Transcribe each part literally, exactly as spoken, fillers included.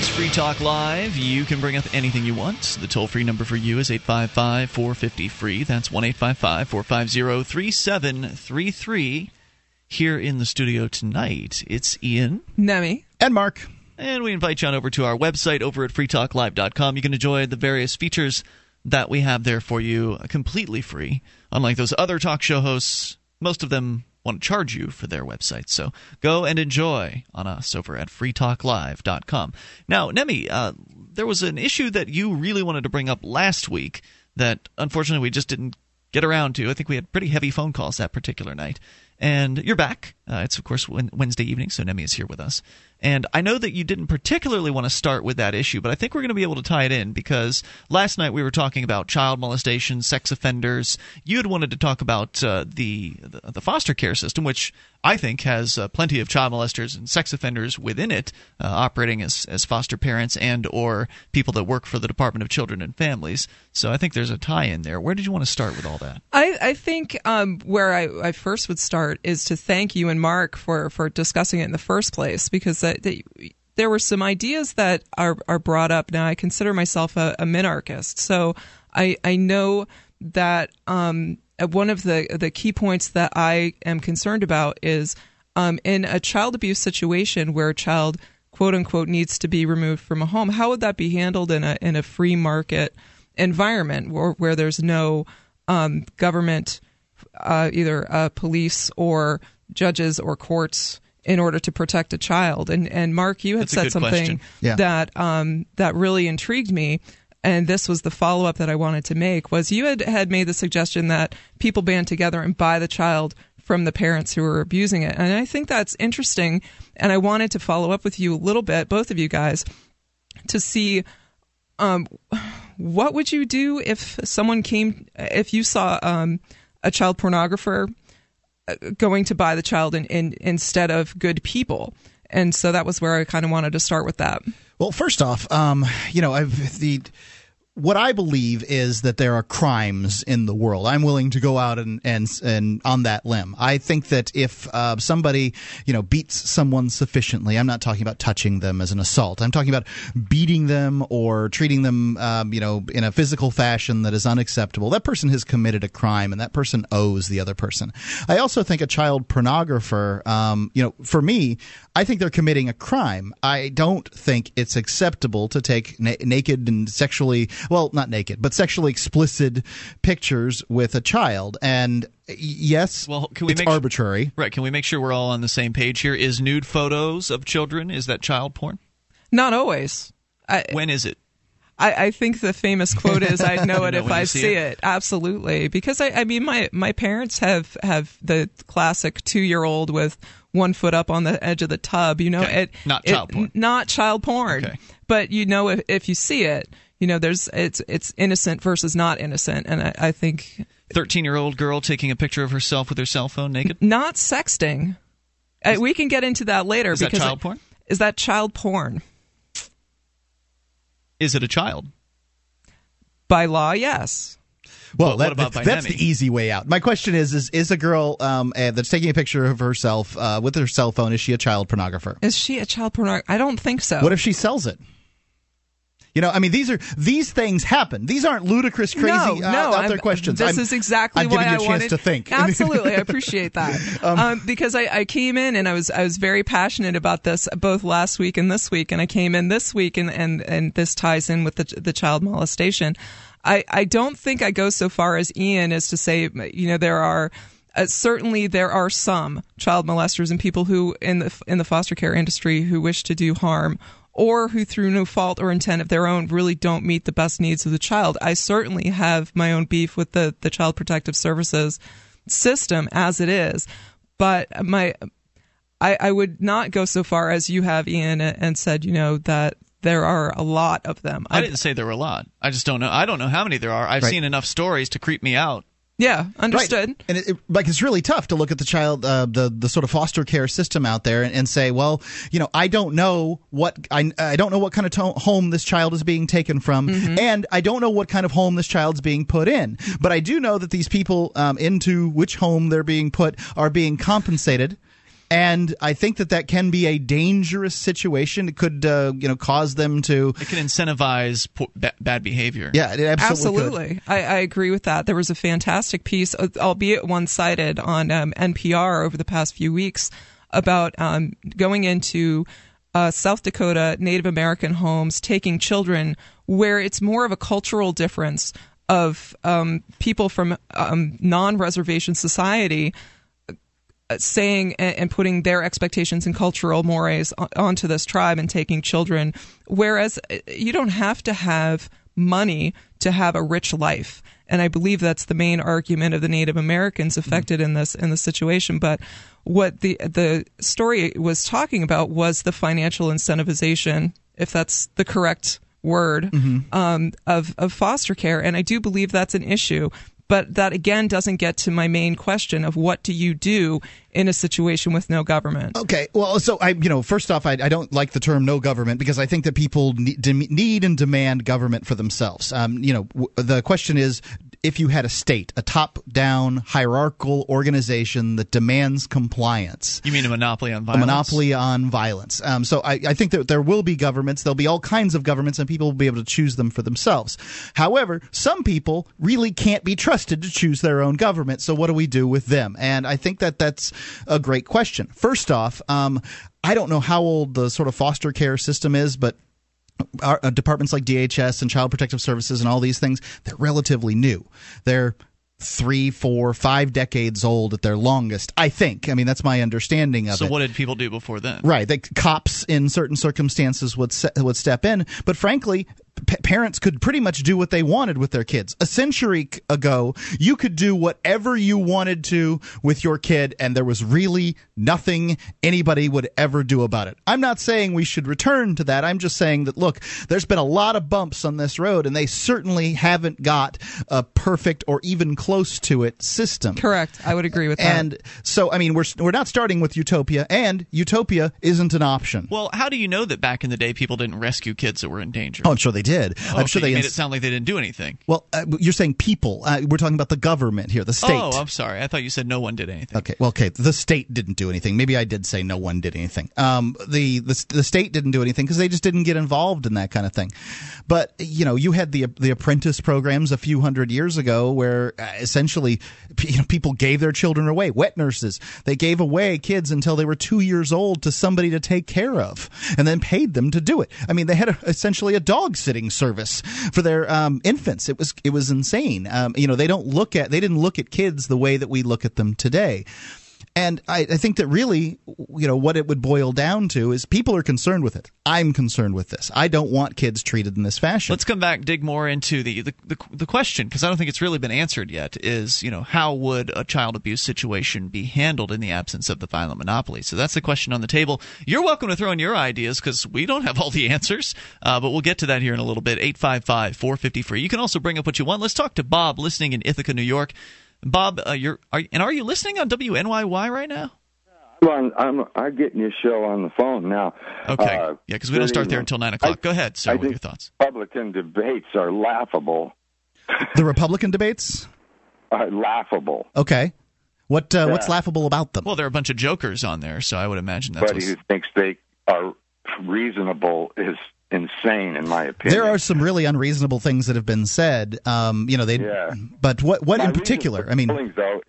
is Free Talk Live. You can bring up anything you want. The toll-free number for you is eight five five, four five zero, free. That's one eight five five, four five zero, three seven three three. Here in the studio tonight, it's Ian, Nemi, and Mark. And we invite you on over to our website over at free talk live dot com. You can enjoy the various features that we have there for you completely free. Unlike those other talk show hosts, most of them want to charge you for their website. So go and enjoy on us over at free talk live dot com. Now, Nemi, uh, there was an issue that you really wanted to bring up last week that unfortunately we just didn't get around to. I think we had pretty heavy phone calls that particular night. And you're back. Uh, it's, of course, Wednesday evening, so Nemi is here with us. And I know that you didn't particularly want to start with that issue, but I think we're going to be able to tie it in because last night we were talking about child molestation, sex offenders. You had wanted to talk about uh, the, the the foster care system, which I think has uh, plenty of child molesters and sex offenders within it, uh, operating as, as foster parents and or people that work for the Department of Children and Families. So I think there's a tie-in there. Where did you want to start with all that? I, I think um, where I, I first would start is to thank you and Mark for, for discussing it in the first place, because that, that, there were some ideas that are, are brought up. Now, I consider myself a, a minarchist, so I, I know that um, one of the, the key points that I am concerned about is um, in a child abuse situation where a child, quote-unquote, needs to be removed from a home, how would that be handled in a, in a free market environment where, where there's no um, government... Uh, either uh, police or judges or courts in order to protect a child. And and Mark, you had That's said something yeah. that um, that really intrigued me, and this was the follow up that I wanted to make. Was you had, had made the suggestion that people band together and buy the child from the parents who are abusing it, and I think that's interesting. And I wanted to follow up with you a little bit, both of you guys, to see. Um, what would you do if someone came, if you saw um, a child pornographer going to buy the child in, in, instead of good people? And so that was where I kind of wanted to start with that. Well, first off, um, you know, I've the what I believe is that there are crimes in the world. I'm willing to go out and and, and on that limb. I think that if uh, somebody, you know, beats someone sufficiently, I'm not talking about touching them as an assault. I'm talking about beating them or treating them, um, you know, in a physical fashion that is unacceptable. That person has committed a crime, and that person owes the other person. I also think a child pornographer, um, you know, for me, I think they're committing a crime. I don't think it's acceptable to take na- naked and sexually... Well, not naked, but sexually explicit pictures with a child. And yes, well, can we it's make arbitrary. Sure, right. Can we make sure we're all on the same page here? Is nude photos of children, is that child porn? Not always. I, when is it? I, I think the famous quote is, I know it know if I see, see it. it. Absolutely. Because, I, I mean, my, my parents have, have the classic two-year-old with one foot up on the edge of the tub. You know, okay. it Not child it, porn. Not child porn. Okay. But, you know, if, if you see it. You know, there's it's it's innocent versus not innocent, and I, I think thirteen-year-old girl taking a picture of herself with her cell phone naked, not sexting. Is, we can get into that later. Is because that child I, porn? Is that child porn? Is it a child? By law, yes. Well, that, about that, that's the easy way out. My question is, is, is a girl um, uh, that's taking a picture of herself uh, with her cell phone, is she a child pornographer? Is she a child pornographer? I don't think so. What if she sells it? You know, I mean, these are these things happen. These aren't ludicrous, crazy, no, no, uh, out there questions. This I'm, is exactly what I wanted. I'm giving you a chance to think. Absolutely, I appreciate that um, um, because I, I came in and I was I was very passionate about this both last week and this week, and I came in this week and and, and this ties in with the the child molestation. I, I don't think I go so far as Ian as to say, you know, there are. Uh, certainly, there are some child molesters and people who in the in the foster care industry who wish to do harm, or who through no fault or intent of their own really don't meet the best needs of the child. I certainly have my own beef with the, the Child Protective Services system as it is, but my I, I would not go so far as you have, Ian, and said, you know, that there are a lot of them. I didn't say there were a lot. I just don't know. I don't know how many there are. I've right. seen enough stories to creep me out. Yeah, understood. Right. And it, it, like it's really tough to look at the child, uh, the the sort of foster care system out there, and, and say, well, you know, I don't know what I I don't know what kind of to- home this child is being taken from, mm-hmm. and I don't know what kind of home this child's being put in. But I do know that these people um, into which home they're being put are being compensated. And I think that that can be a dangerous situation. It could, uh, you know, cause them to. It can incentivize po- b- bad behavior. Yeah, it absolutely. Absolutely, I, I agree with that. There was a fantastic piece, albeit one-sided, on um, N P R over the past few weeks about um, going into uh, South Dakota Native American homes, taking children, where it's more of a cultural difference of um, people from um, non-reservation society saying and putting their expectations and cultural mores onto this tribe and taking children, whereas you don't have to have money to have a rich life. And I believe that's the main argument of the Native Americans affected in this in this situation. But what the the story was talking about was the financial incentivization, if that's the correct word, mm-hmm. um, of, of foster care. And I do believe that's an issue. But that, again, doesn't get to my main question of what do you do in a situation with no government? Okay. Well, so, I, you know, first off, I, I don't like the term no government because I think that people need, need and demand government for themselves. Um, you know, w- the question is, if you had a state, a top-down hierarchical organization that demands compliance. You mean a monopoly on violence? A monopoly on violence. Um, so I, I think that there will be governments. There'll be all kinds of governments, and people will be able to choose them for themselves. However, some people really can't be trusted to choose their own government. So what do we do with them? And I think that that's a great question. First off, um, I don't know how old the sort of foster care system is, but our uh, departments like D H S and Child Protective Services and all these things, they're relatively new. They're three, four, five decades old at their longest, I think. I mean, that's my understanding of it. So what did people do before then? Right. They, cops in certain circumstances would se- would step in. But frankly, p- parents could pretty much do what they wanted with their kids. A century ago, you could do whatever you wanted to with your kid, and there was really nothing anybody would ever do about it. I'm not saying we should return to that. I'm just saying that, look, there's been a lot of bumps on this road, and they certainly haven't got a perfect or even close close to it system. Correct. I would agree with that. And so, I mean, we're we're not starting with utopia, and utopia isn't an option. Well, how do you know that back in the day people didn't rescue kids that were in danger? Oh, I'm sure they did. Oh, I'm so sure they made ins- it sound like they didn't do anything. Well, uh, you're saying people. Uh, we're talking about the government here, the state. Oh, I'm sorry. I thought you said no one did anything. Okay. Well, okay. The state didn't do anything. Maybe I did say no one did anything. Um, the the, the state didn't do anything because they just didn't get involved in that kind of thing. But you know, you had the the apprentice programs a few hundred years ago where uh, essentially, you know, people gave their children away. Wet nurses. They gave away kids until they were two years old to somebody to take care of and then paid them to do it. I mean, they had a, essentially a dog sitting service for their um, infants. It was it was insane. Um, you know, they don't look at they didn't look at kids the way that we look at them today. And I, I think that really, you know, what it would boil down to is people are concerned with it. I'm concerned with this. I don't want kids treated in this fashion. Let's come back, dig more into the the, the, the question, because I don't think it's really been answered yet, is, you know, how would a child abuse situation be handled in the absence of the violent monopoly? So that's the question on the table. You're welcome to throw in your ideas, because we don't have all the answers, uh, but we'll get to that here in a little bit. eight five five, four five zero, free. You can also bring up what you want. Let's talk to Bob, listening in Ithaca, New York. Bob, uh, you're are, and are you listening on W N Y Y right now? I'm on, I'm I'm getting your show on the phone now. Okay, uh, yeah, because we don't start there until nine o'clock. I, Go ahead, sir. I what think are your thoughts? Republican debates are laughable. The Republican debates are laughable. Okay, what uh, yeah. what's laughable about them? Well, there are a bunch of jokers on there, so I would imagine that's. Anybody who thinks they are reasonable is insane, in my opinion. There are some really unreasonable things that have been said. Um, you know, they. Yeah. But what? What my in particular? I mean, though,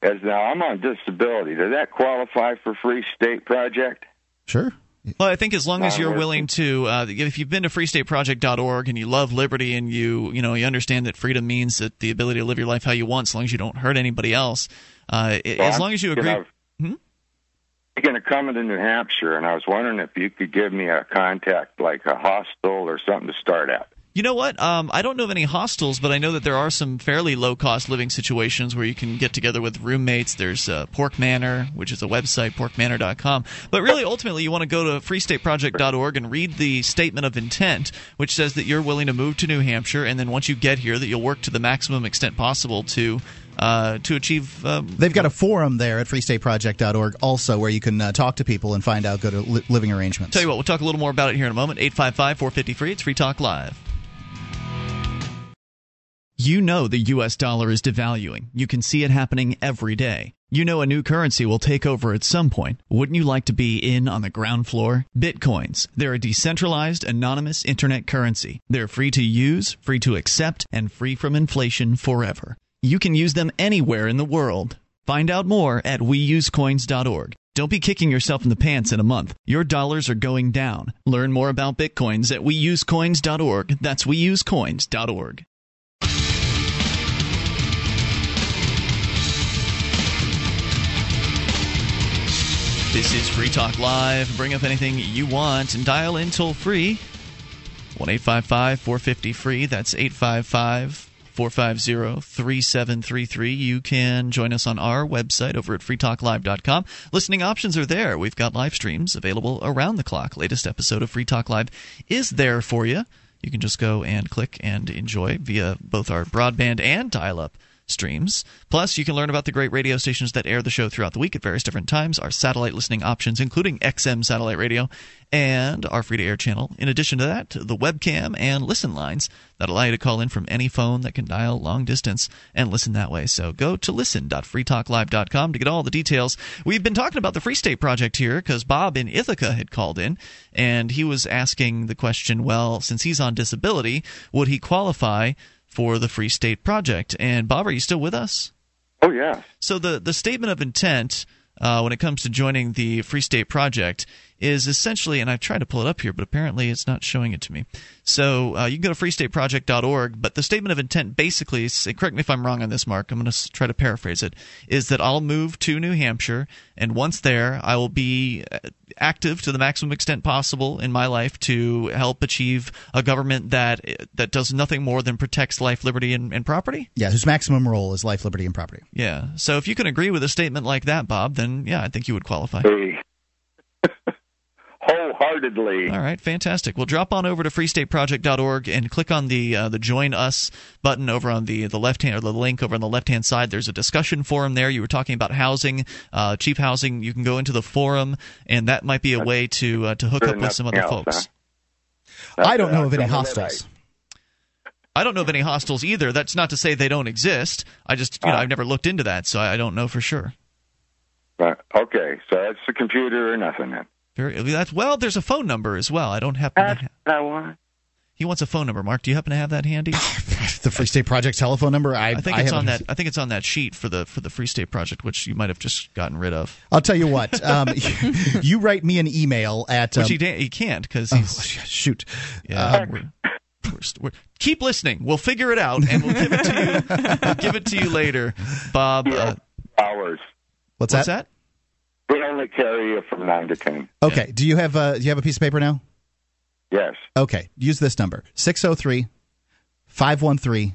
as now I'm on disability. Does that qualify for Free State Project? Sure. Well, I think as long as you're willing to, uh, if you've been to free state project dot org and you love liberty and you, you know, you understand that freedom means that the ability to live your life how you want, as long as you don't hurt anybody else. Uh, well, as long I'm as you agree. Of, hmm? I'm going to come into New Hampshire, and I was wondering if you could give me a contact, like a hostel or something to start at. You know what? Um, I don't know of any hostels, but I know that there are some fairly low-cost living situations where you can get together with roommates. There's uh, Pork Manor, which is a website, pork manor dot com. But really, ultimately, you want to go to free state project dot org and read the Statement of Intent, which says that you're willing to move to New Hampshire, and then once you get here, that you'll work to the maximum extent possible to Uh, to achieve... Um, They've got a forum there at free state project dot org also where you can uh, talk to people and find out, go to li- living arrangements. Tell you what, we'll talk a little more about it here in a moment. eight five five, four five zero, free. It's Free Talk Live. You know the U S dollar is devaluing. You can see it happening every day. You know a new currency will take over at some point. Wouldn't you like to be in on the ground floor? Bitcoins. They're a decentralized, anonymous internet currency. They're free to use, free to accept, and free from inflation forever. You can use them anywhere in the world. Find out more at we use coins dot org. Don't be kicking yourself in the pants in a month. Your dollars are going down. Learn more about Bitcoins at we use coins dot org. That's we use coins dot org. This is Free Talk Live. Bring up anything you want and dial in toll free. one eight five five four five zero free. That's eight five five four five zero three seven three three. You can join us on our website over at free talk live dot com. Listening options are there. We've got live streams available around the clock. Latest episode of Free Talk Live is there for you. You can just go and click and enjoy via both our broadband and dial-up streams. Plus, you can learn about the great radio stations that air the show throughout the week at various different times, our satellite listening options, including X M satellite radio, and our free-to-air channel. In addition to that, the webcam and listen lines that allow you to call in from any phone that can dial long distance and listen that way. So go to listen dot free talk live dot com to get all the details. We've been talking about the Free State Project here because Bob in Ithaca had called in, and he was asking the question, well, since he's on disability, would he qualify for the Free State Project? And Bob, are you still with us? Oh, yeah. So the, the statement of intent uh, when it comes to joining the Free State Project is essentially, and I've tried to pull it up here, but apparently it's not showing it to me. So uh, you can go to free state project dot org, but the statement of intent basically, correct me if I'm wrong on this, Mark, I'm going to try to paraphrase it, is that I'll move to New Hampshire, and once there, I will be active to the maximum extent possible in my life to help achieve a government that that does nothing more than protects life, liberty, and, and property? Yeah, whose maximum role is life, liberty, and property. Yeah, so if you can agree with a statement like that, Bob, then yeah, I think you would qualify. Hey. Wholeheartedly. All right, fantastic. Well, drop on over to free state project dot org and click on the uh, the Join Us button over on the, the left hand, or the link over on the left hand side. There's a discussion forum there. You were talking about housing, uh, cheap housing. You can go into the forum, and that might be a way to uh, to hook up with some other folks. I don't know of any hostels. I don't know of any hostels either. That's not to say they don't exist. I just, you know, I've never looked into that, so I don't know for sure. Right. Okay, so that's the computer or nothing then. Very, that's, well, there's a phone number as well. I don't happen that's to have that one. He wants a phone number, Mark. Do you happen to have that handy? The Free State Project telephone number? I, I think I it's on that I think it's on that sheet for the for the Free State Project, which you might have just gotten rid of. I'll tell you what. Um, you, you write me an email at um, Which he, da- he can't because he's oh, shoot. Yeah. Uh, we're, we're, we're, keep listening. We'll figure it out and we'll give it to you. We'll give it to you later, Bob. Uh, hours. What's, what's that? that? They only carry you from nine to ten. Okay. Yeah. Do you have uh, do you have a piece of paper now? Yes. Okay. Use this number: six oh three, five one three,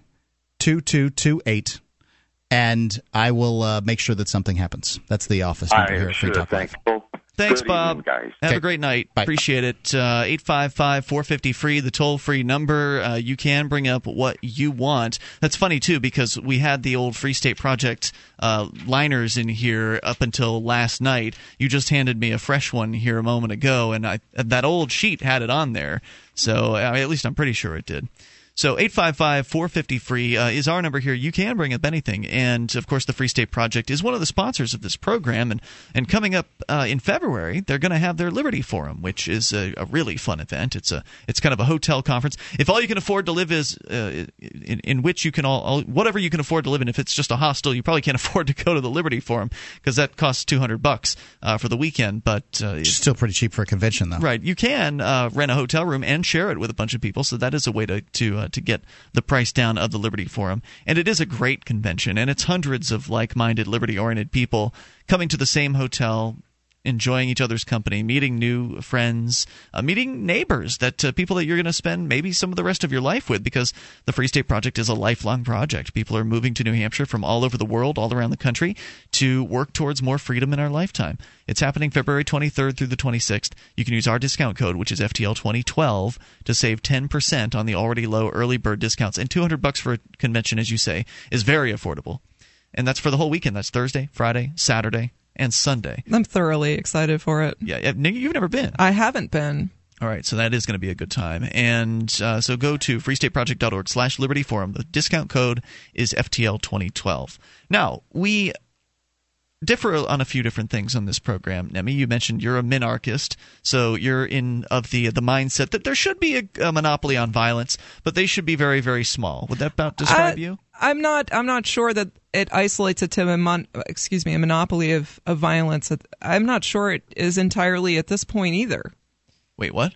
two two two eight, and I will uh, make sure that something happens. That's the office number I here at Free Talk Live. Thanks, Good Bob. Evening, guys. Have okay. a great night. Bye. Appreciate it. Uh, eight five five four five zero free, the toll-free number. Uh, you can bring up what you want. That's funny, too, because we had the old Free State Project uh, liners in here up until last night. You just handed me a fresh one here a moment ago, and I, that old sheet had it on there. So I mean, at least I'm pretty sure it did. So eight five five four five zero free uh, is our number here. You can bring up anything. And, of course, the Free State Project is one of the sponsors of this program. And, and coming up uh, in February, they're going to have their Liberty Forum, which is a, a really fun event. It's a it's kind of a hotel conference. If all you can afford to live is uh, in, in which you can all, all – whatever you can afford to live in, if it's just a hostel, you probably can't afford to go to the Liberty Forum because that costs two hundred bucks uh, for the weekend. But uh, it's still pretty cheap for a convention, though. Right. You can uh, rent a hotel room and share it with a bunch of people. So that is a way to, to – uh, to get the price down of the Liberty Forum. And it is a great convention, and it's hundreds of like-minded, liberty-oriented people coming to the same hotel, enjoying each other's company, meeting new friends, uh, meeting neighbors, that uh, people that you're going to spend maybe some of the rest of your life with, because the Free State Project is a lifelong project. People are moving to New Hampshire from all over the world, all around the country, to work towards more freedom in our lifetime. It's happening February twenty-third through the twenty-sixth. You can use our discount code, which is F T L twenty twelve, to save ten percent on the already low early bird discounts. And two hundred bucks for a convention, as you say, is very affordable. And that's for the whole weekend. That's Thursday, Friday, Saturday, and Sunday. I'm thoroughly excited for it. Yeah, you've never been. I haven't been. All right, so that is going to be a good time. And uh, so go to freestateproject.org slash Liberty Forum. The discount code is F T L twenty twelve. Now, we differ on a few different things on this program. Nemi, you mentioned you're a minarchist, so you're in of the the mindset that there should be a, a monopoly on violence, but they should be very, very small. Would that about describe I, you? I'm not. I'm not sure that it isolates it to a mon- excuse me a monopoly of, of violence. I'm not sure it is entirely at this point either. Wait, what?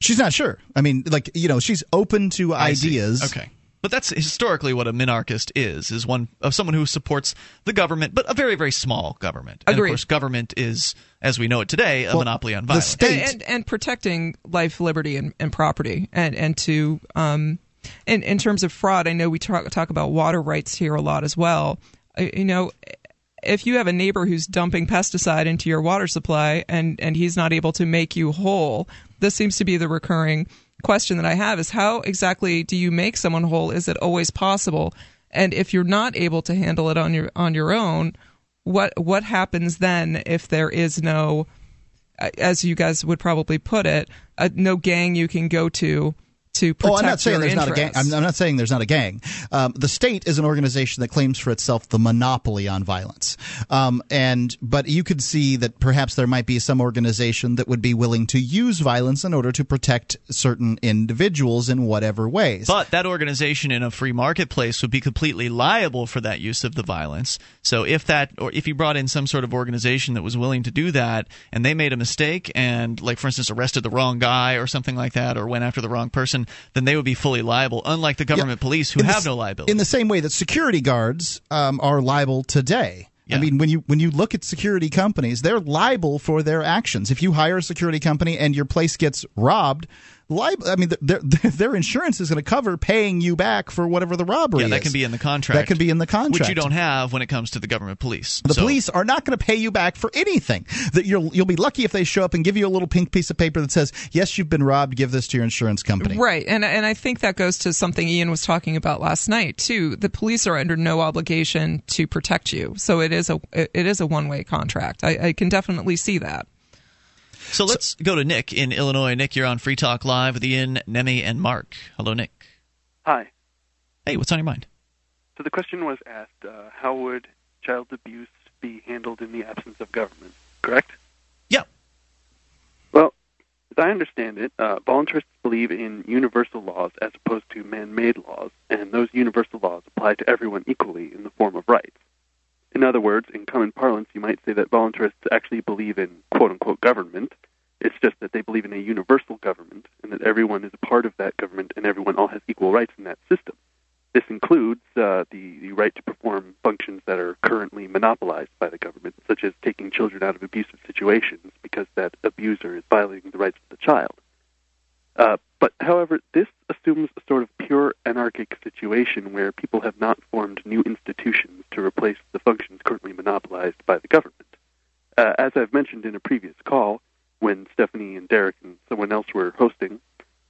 She's not sure. I mean, like, you know, she's open to I ideas. See. Okay. But that's historically what a minarchist is, is one of someone who supports the government, but a very, very small government. Agreed. And, of course, government is, as we know it today, a well, monopoly on violence. The state. And, and, and protecting life, liberty, and, and property. And, and to um, and, in terms of fraud, I know we talk, talk about water rights here a lot as well. You know, if you have a neighbor who's dumping pesticide into your water supply and, and he's not able to make you whole, this seems to be the recurring question that I have is how exactly do you make someone whole? Is it always possible? And if you're not able to handle it on your on your own, what what happens then if there is no, as you guys would probably put it, a, no gang you can go to? To protect oh, I'm not saying there's interests. not a gang. I'm, I'm not saying there's not a gang. Um, the state is an organization that claims for itself the monopoly on violence, um, and but you could see that perhaps there might be some organization that would be willing to use violence in order to protect certain individuals in whatever ways. But that organization in a free marketplace would be completely liable for that use of the violence. So if that, or if you brought in some sort of organization that was willing to do that, and they made a mistake, and like for instance arrested the wrong guy or something like that, or went after the wrong person, then they would be fully liable, unlike the government yeah. police who in have the, no liability. In the same way that security guards um, are liable today. Yeah. I mean, when you when you look at security companies, they're liable for their actions. If you hire a security company and your place gets robbed, li- I mean, their, their insurance is going to cover paying you back for whatever the robbery is. Yeah, that is. can be in the contract. That can be in the contract. Which you don't have when it comes to the government police. The so. police are not going to pay you back for anything. That you'll you'll be lucky if they show up and give you a little pink piece of paper that says, yes, you've been robbed. Give this to your insurance company. Right. And, and I think that goes to something Ian was talking about last night, too. The police are under no obligation to protect you. So it is a, it is a one-way contract. I, I can definitely see that. So let's go to Nick in Illinois. Nick, you're on Free Talk Live with Ian, Nemi, and Mark. Hello, Nick. Hi. Hey, what's on your mind? So the question was asked, uh, how would child abuse be handled in the absence of government, correct? Yeah. Well, as I understand it, uh, voluntarists believe in universal laws as opposed to man-made laws, and those universal laws apply to everyone equally in the form of rights. In other words, in common parlance, you might say that voluntarists actually believe in quote-unquote government. It's just that they believe in a universal government and that everyone is a part of that government and everyone all has equal rights in that system. This includes uh, the, the right to perform functions that are currently monopolized by the government, such as taking children out of abusive situations because that abuser is violating the rights of the child. Uh, but, however, this assumes a sort of pure anarchic situation where people have not formed new institutions to replace the functions currently monopolized by the government. Uh, as I've mentioned in a previous call, when Stephanie and Derek and someone else were hosting,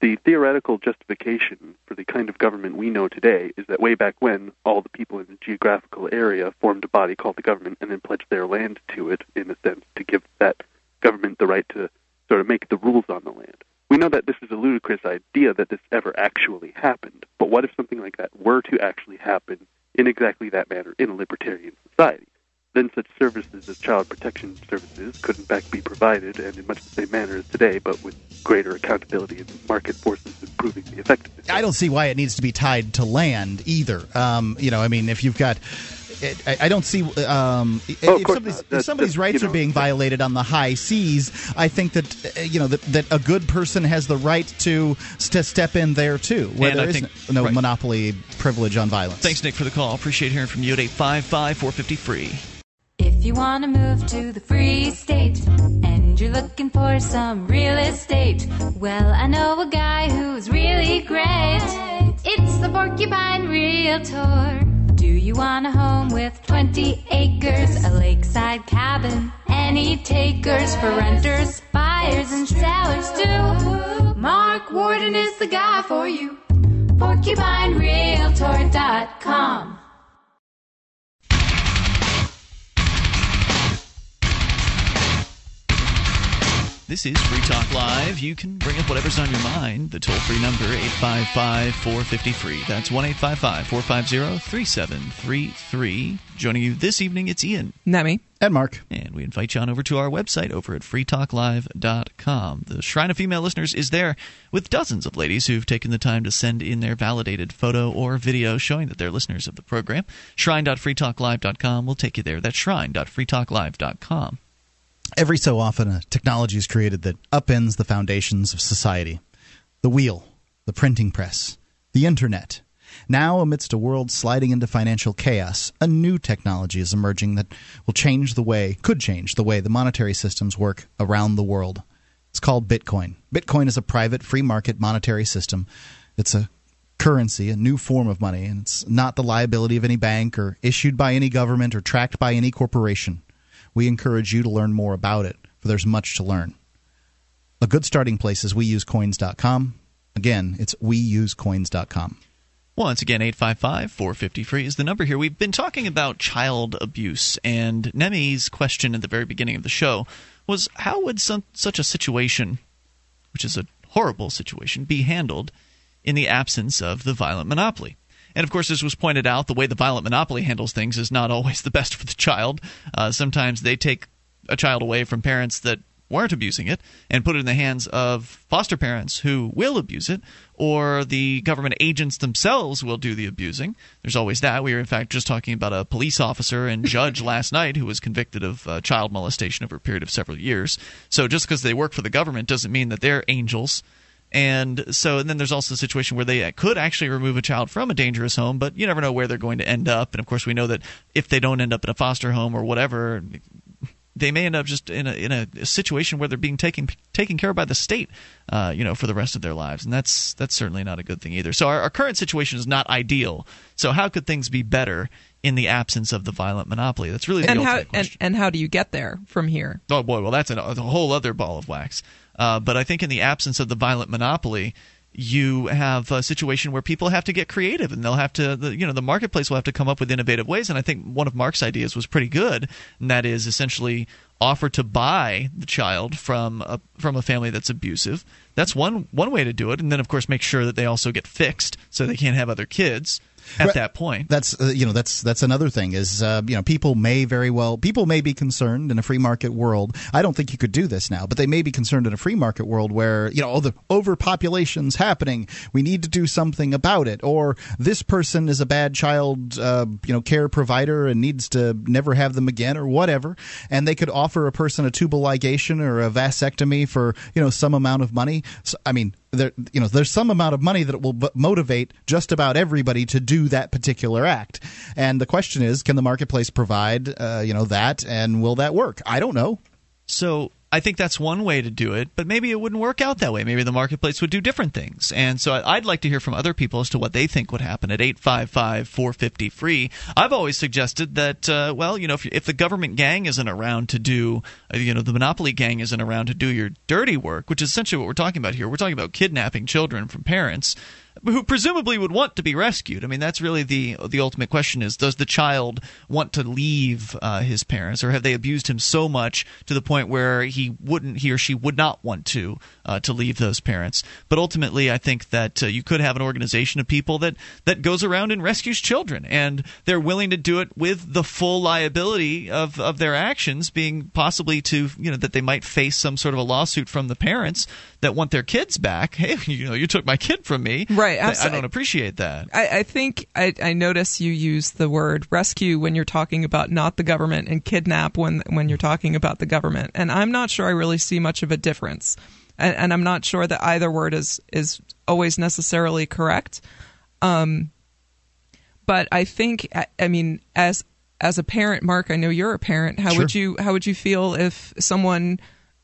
the theoretical justification for the kind of government we know today is that way back when, all the people in the geographical area formed a body called the government and then pledged their land to it, in a sense, to give that government the right to sort of make the rules on the land. We know that this is a ludicrous idea that this ever actually happened, but what if something like that were to actually happen in exactly that manner in a libertarian society? Then such services as child protection services could in fact be provided and in much the same manner as today, but with greater accountability and market forces improving the effectiveness. I don't see why it needs to be tied to land either. Um, you know, I mean, if you've got... I, I don't see um, oh, if somebody's, if somebody's rights you know, are being violated on the high seas. I think that you know that, that a good person has the right to st- step in there too, where and there I is think, no, no right. monopoly privilege on violence. Thanks, Nick, for the call. Appreciate hearing from you at eight five five, four five zero, free. If you want to move to the free state and you're looking for some real estate, well, I know a guy who's really great. It's the Porcupine Realtor. Do you want a home with twenty acres, a lakeside cabin, any takers for renters, buyers, and sellers too? Mark Warden is the guy for you. porcupine realtor dot com. This is Free Talk Live. You can bring up whatever's on your mind. The toll-free number, eight five five, four five zero, free. That's one eight five five, four five zero, three seven three three. Joining you this evening, it's Ian. Nemi. And Mark. And we invite you on over to our website over at free talk live dot com. The Shrine of Female Listeners is there with dozens of ladies who've taken the time to send in their validated photo or video showing that they're listeners of the program. shrine dot free talk live dot com will take you there. That's shrine dot free talk live dot com. Every so often, a technology is created that upends the foundations of society. The wheel, the printing press, the internet. Now, amidst a world sliding into financial chaos, a new technology is emerging that will change the way, could change the way the monetary systems work around the world. It's called Bitcoin. Bitcoin is a private, free market monetary system. It's a currency, a new form of money, and it's not the liability of any bank or issued by any government or tracked by any corporation. We encourage you to learn more about it, for there's much to learn. A good starting place is we use coins dot com. Again, it's we use coins dot com. Once again, eight five five, four five zero, free is the number here. We've been talking about child abuse, and Nemi's question at the very beginning of the show was, how would some, such a situation, which is a horrible situation, be handled in the absence of the violent monopoly? And, of course, as was pointed out, the way the violent monopoly handles things is not always the best for the child. Uh, sometimes they take a child away from parents that weren't abusing it and put it in the hands of foster parents who will abuse it, or the government agents themselves will do the abusing. There's always that. We were, in fact, just talking about a police officer and judge last night who was convicted of uh, child molestation over a period of several years. So just because they work for the government doesn't mean that they're angels. And so, and then there's also a situation where they could actually remove a child from a dangerous home, but you never know where they're going to end up. And of course, we know that if they don't end up in a foster home or whatever, they may end up just in a in a situation where they're being taken taken care of by the state, uh, you know, for the rest of their lives. And that's that's certainly not a good thing either. So our, our current situation is not ideal. So how could things be better in the absence of the violent monopoly? That's really the and ultimate how, question. And, and how do you get there from here? Oh boy, well that's a, a whole other ball of wax. Uh, but I think in the absence of the violent monopoly, you have a situation where people have to get creative, and they'll have to, the, you know, the marketplace will have to come up with innovative ways. And I think one of Mark's ideas was pretty good, and that is essentially offer to buy the child from a, from a family that's abusive. That's one one way to do it, and then of course make sure that they also get fixed so they can't have other kids at right. that point. That's uh, you know that's that's another thing is uh, you know people may very well people may be concerned in a free market world. I don't think you could do this now, but they may be concerned in a free market world where you know all the overpopulation's happening. We need to do something about it, or this person is a bad child uh, you know care provider and needs to never have them again or whatever, and they could offer a person a tubal ligation or a vasectomy for you know some amount of money. So, I mean, there, you know, there's some amount of money that will b- motivate just about everybody to do that particular act. And the question is, can the marketplace provide, uh, you know, that, and will that work? I don't know. So I think that's one way to do it, but maybe it wouldn't work out that way. Maybe the marketplace would do different things. And so I'd like to hear from other people as to what they think would happen at eight five five, four five zero, free. I've always suggested that, uh, well, you know, if, if the government gang isn't around to do, you know, the monopoly gang isn't around to do your dirty work, which is essentially what we're talking about here. We're talking about kidnapping children from parents who presumably would want to be rescued. I mean, that's really the the ultimate question is, does the child want to leave uh, his parents, or have they abused him so much to the point where he wouldn't, he or she would not want to uh, to leave those parents? But ultimately, I think that uh, you could have an organization of people that, that goes around and rescues children, and they're willing to do it with the full liability of, of their actions being possibly to, you know, that they might face some sort of a lawsuit from the parents that want their kids back. Hey, you know, you took my kid from me. Right. Right, I don't appreciate that. I, I think I, I notice you use the word rescue when you're talking about not the government, and kidnap when when you're talking about the government. And I'm not sure I really see much of a difference. And, and I'm not sure that either word is, is always necessarily correct. Um, but I think, I, I mean, as as a parent, Mark, I know you're a parent. How Sure. would you how would you feel if someone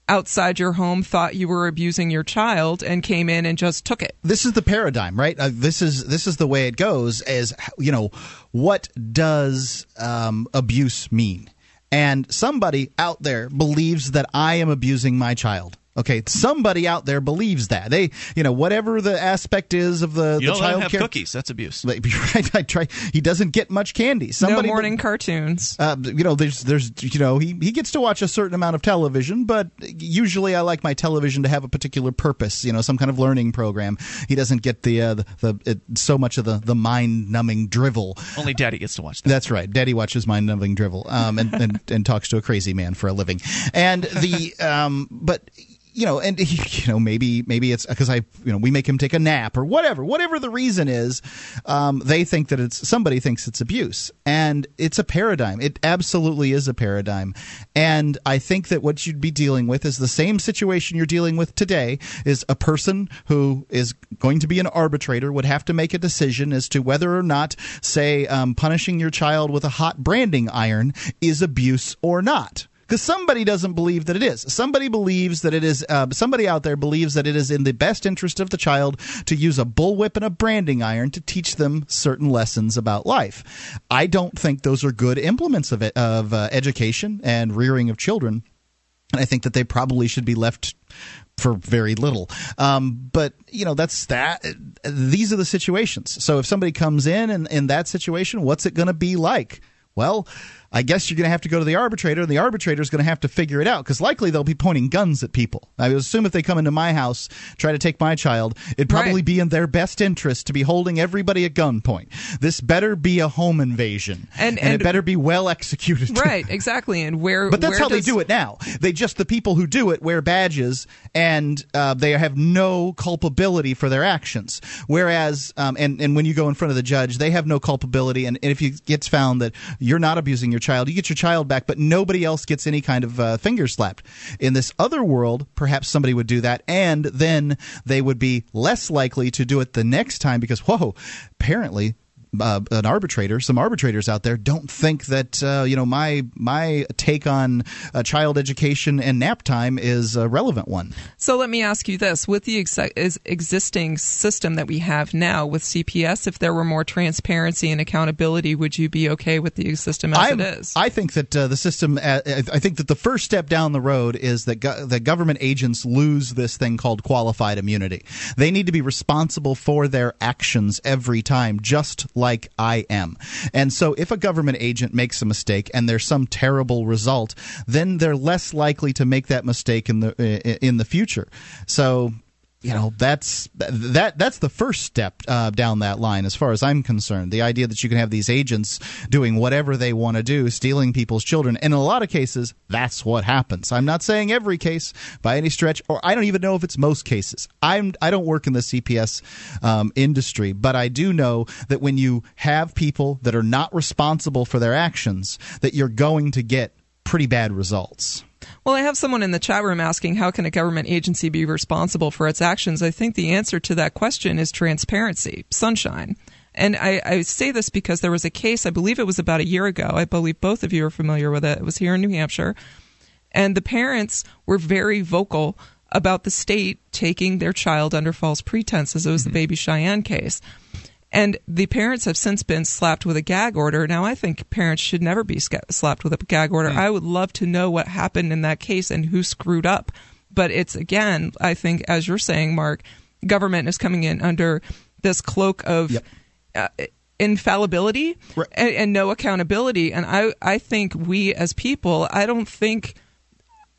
outside your home thought you were abusing your child and came in and just took it? This is the paradigm, right? Uh, this is this is the way it goes. Is, you know, what does um, abuse mean? And somebody out there believes that I am abusing my child. Okay, somebody out there believes that. They, you know, whatever the aspect is of the, you the don't child have care. Cookies. That's abuse. Right, I try. He doesn't get much candy. Somebody, no morning cartoons. Uh, you know, there's, there's, you know, he he gets to watch a certain amount of television, but usually I like my television to have a particular purpose. You know, some kind of learning program. He doesn't get the uh, the, the it, so much of the, the mind numbing drivel. Only Daddy gets to watch that. That's right. Daddy watches mind numbing drivel. Um, and, and and talks to a crazy man for a living. And the um, but. You know, and you know, maybe maybe it's because I, you know, we make him take a nap or whatever, whatever the reason is. Um, they think that it's somebody thinks it's abuse, and it's a paradigm. It absolutely is a paradigm, and I think that what you'd be dealing with is the same situation you're dealing with today. Is a person who is going to be an arbitrator would have to make a decision as to whether or not, say, um, punishing your child with a hot branding iron is abuse or not. Because somebody doesn't believe that it is. Somebody believes that it is. Uh, somebody out there believes that it is in the best interest of the child to use a bullwhip and a branding iron to teach them certain lessons about life. I don't think those are good implements of it, of uh, education and rearing of children, and I think that they probably should be left for very little. Um, but, you know, that's that. These are the situations. So if somebody comes in and in that situation, what's it going to be like? Well, I guess you're going to have to go to the arbitrator, and the arbitrator is going to have to figure it out, because likely they'll be pointing guns at people. I would assume if they come into my house, try to take my child, it'd probably right. be in their best interest to be holding everybody at gunpoint. This better be a home invasion, and, and, and it better be well executed. Right, exactly. And where, but that's where how does... they do it now. They just the people who do it wear badges, and uh, they have no culpability for their actions. Whereas, um, and and when you go in front of the judge, they have no culpability, and, and if it gets found that you're not abusing your Your child, you get your child back, but nobody else gets any kind of uh, finger slapped. In this other world, perhaps somebody would do that, and then they would be less likely to do it the next time because, whoa, apparently uh, an arbitrator, some arbitrators out there don't think that uh, you know my my take on uh, child education and nap time is a relevant one. So let me ask you this: with the ex- is existing system that we have now with C P S, if there were more transparency and accountability, would you be okay with the system as I'm, it is? I think that uh, the system. Uh, I think that the first step down the road is that go- the government agents lose this thing called qualified immunity. They need to be responsible for their actions every time, just like I am. And so, if a government agent makes a mistake and there's some terrible result, then they're less likely to make that mistake in the in the future. So, you know, that's that that's the first step uh, down that line, as far as I'm concerned. The idea that you can have these agents doing whatever they want to do, stealing people's children. And in a lot of cases, that's what happens. I'm not saying every case by any stretch, or I don't even know if it's most cases. I'm I don't work in the C P S um, industry, but I do know that when you have people that are not responsible for their actions, that you're going to get pretty bad results. Well, I have someone in the chat room asking, how can a government agency be responsible for its actions? I think the answer to that question is transparency, sunshine. And I, I say this because there was a case, I believe it was about a year ago. I believe both of you are familiar with it. It was here in New Hampshire. And the parents were very vocal about the state taking their child under false pretenses. It was mm-hmm. the Baby Cheyenne case. And the parents have since been slapped with a gag order. Now, I think parents should never be slapped with a gag order. Mm. I would love to know what happened in that case and who screwed up. But it's, again, I think, as you're saying, Mark, government is coming in under this cloak of yep. uh, infallibility right. and, and no accountability. And I, I think we as people, I don't think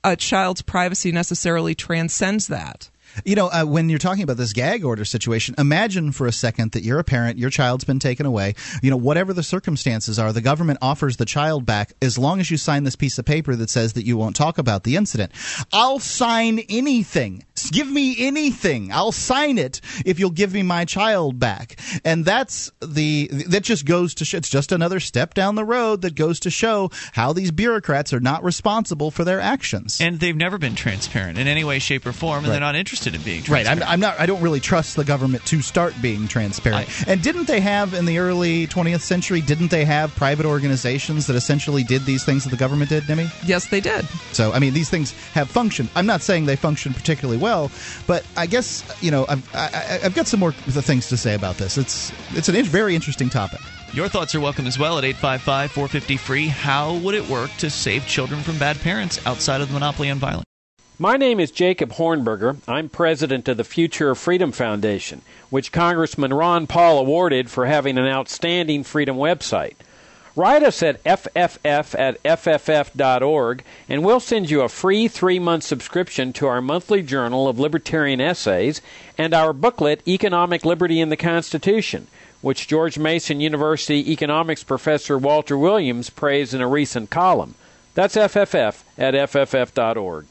a child's privacy necessarily transcends that. You know, uh, when you're talking about this gag order situation, imagine for a second that you're a parent, your child's been taken away. You know, whatever the circumstances are, the government offers the child back as long as you sign this piece of paper that says that you won't talk about the incident. I'll sign anything. Give me anything. I'll sign it if you'll give me my child back. And that's the that just goes to show, it's just another step down the road that goes to show how these bureaucrats are not responsible for their actions. And they've never been transparent in any way, shape, or form, and right. they're not interested in being transparent. Right. I'm, I'm not. I don't really trust the government to start being transparent. I, and didn't they have in the early twentieth century? Didn't they have private organizations that essentially did these things that the government did, Nimmy? Yes, they did. So I mean, these things have functioned. I'm not saying they function particularly well, but I guess you know I've I, I've got some more things to say about this. It's it's a very interesting topic. Your thoughts are welcome as well at eight five five, four five zero, free. How would it work to save children from bad parents outside of the monopoly on violence? My name is Jacob Hornberger. I'm president of the Future of Freedom Foundation, which Congressman Ron Paul awarded for having an outstanding freedom website. Write us at F F F at F F F dot org, and we'll send you a free three-month subscription to our monthly journal of libertarian essays and our booklet, Economic Liberty in the Constitution, which George Mason University economics professor Walter Williams praised in a recent column. That's F F F at F F F dot org.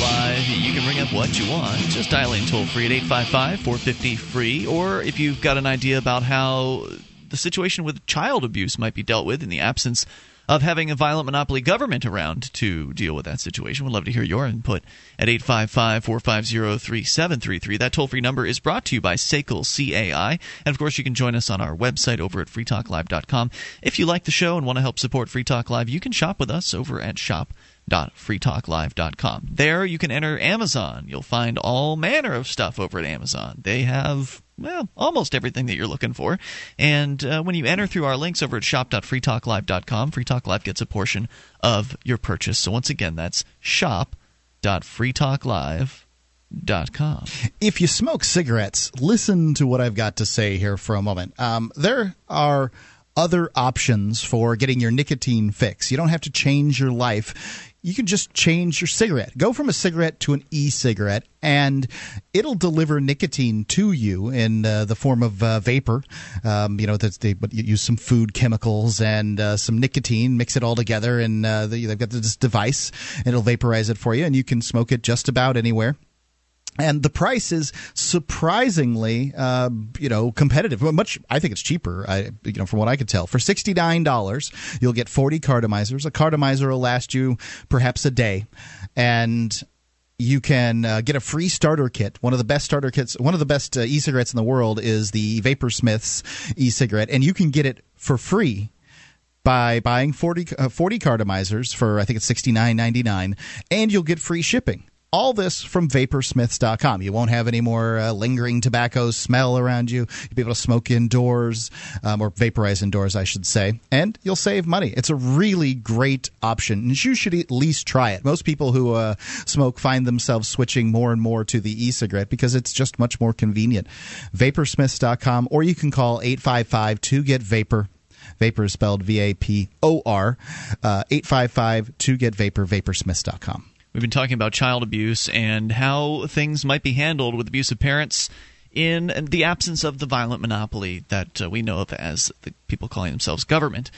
Live. You can ring up what you want. Just dial in toll-free at eight five five, four five zero, F R E E. Or if you've got an idea about how the situation with child abuse might be dealt with in the absence of having a violent monopoly government around to deal with that situation, we'd love to hear your input at eight five five, four five zero, three seven three three. That toll-free number is brought to you by S A C L C A I. And, of course, you can join us on our website over at free talk live dot com. If you like the show and want to help support Free Talk Live, you can shop with us over at shop dot free talk live dot com. There you can enter Amazon. You'll find all manner of stuff over at Amazon. They have, well, almost everything that you're looking for. And uh, when you enter through our links over at shop dot free talk live dot com, Free Talk Live gets a portion of your purchase. So once again, that's shop dot free talk live dot com. If you smoke cigarettes, listen to what I've got to say here for a moment. Um, there are other options for getting your nicotine fix. You don't have to change your life. You can just change your cigarette. Go from a cigarette to an e-cigarette, and it'll deliver nicotine to you in uh, the form of uh, vapor. Um, you know, that's they but you use some food chemicals and uh, some nicotine, mix it all together, and uh, they've got this device, and it'll vaporize it for you, and you can smoke it just about anywhere. And the price is surprisingly, uh, you know, competitive. Much, I think it's cheaper. I, you know, from what I could tell, for sixty-nine dollars, you'll get forty cartomizers. A cartomizer will last you perhaps a day, and you can uh, get a free starter kit. One of the best starter kits, one of the best uh, e-cigarettes in the world is the Vaporsmiths e-cigarette, and you can get it for free by buying forty, uh, forty cartomizers for I think it's sixty-nine ninety-nine, and you'll get free shipping. All this from Vaporsmiths dot com. You won't have any more uh, lingering tobacco smell around you. You'll be able to smoke indoors, um, or vaporize indoors, I should say. And you'll save money. It's a really great option, and you should at least try it. Most people who uh, smoke find themselves switching more and more to the e-cigarette because it's just much more convenient. Vaporsmiths dot com, or you can call eight five five, two, get vapor. Vapor is spelled V A P O R. Uh, eight five five, two, get vapor, Vaporsmiths dot com. We've been talking about child abuse and how things might be handled with abusive parents in the absence of the violent monopoly that uh, we know of as the people calling themselves government.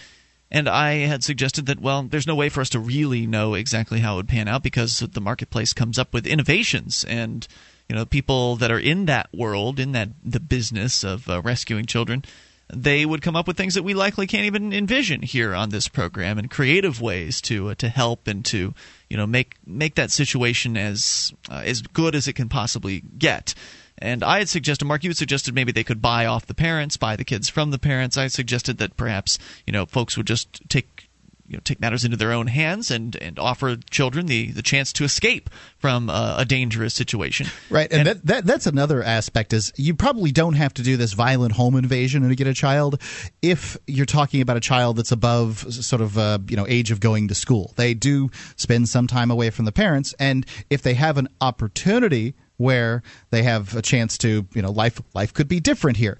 And I had suggested that, well, there's no way for us to really know exactly how it would pan out because the marketplace comes up with innovations. And, you know, people that are in that world, in that the business of uh, rescuing children, they would come up with things that we likely can't even envision here on this program, and creative ways to uh, to help and to, you know, make make that situation as uh, as good as it can possibly get. And I had suggested, Mark, you had suggested maybe they could buy off the parents, buy the kids from the parents. I had suggested that perhaps, you know, folks would just take you know take matters into their own hands and and offer children the the chance to escape from uh, a dangerous situation. Right, and, and that, that that's another aspect is you probably don't have to do this violent home invasion to get a child if you're talking about a child that's above sort of uh, you know age of going to school. They do spend some time away from the parents, and if they have an opportunity where they have a chance to, you know, life life could be different here.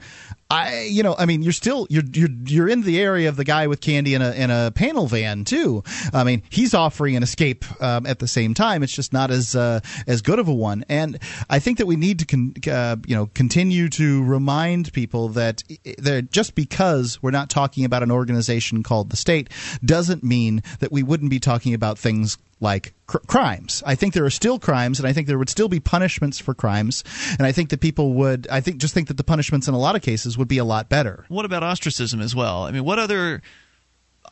I, you know, I mean, you're still you're you're you're in the area of the guy with candy in a in a panel van too. I mean, he's offering an escape um, at the same time. It's just not as uh, as good of a one. And I think that we need to con- uh, you know continue to remind people that they're, just because we're not talking about an organization called the state doesn't mean that we wouldn't be talking about things like cr- crimes. I think there are still crimes, and I think there would still be punishments for crimes. And I think that people would, I think, just think that the punishments in a lot of cases would be a lot better. What about ostracism as well? I mean, what other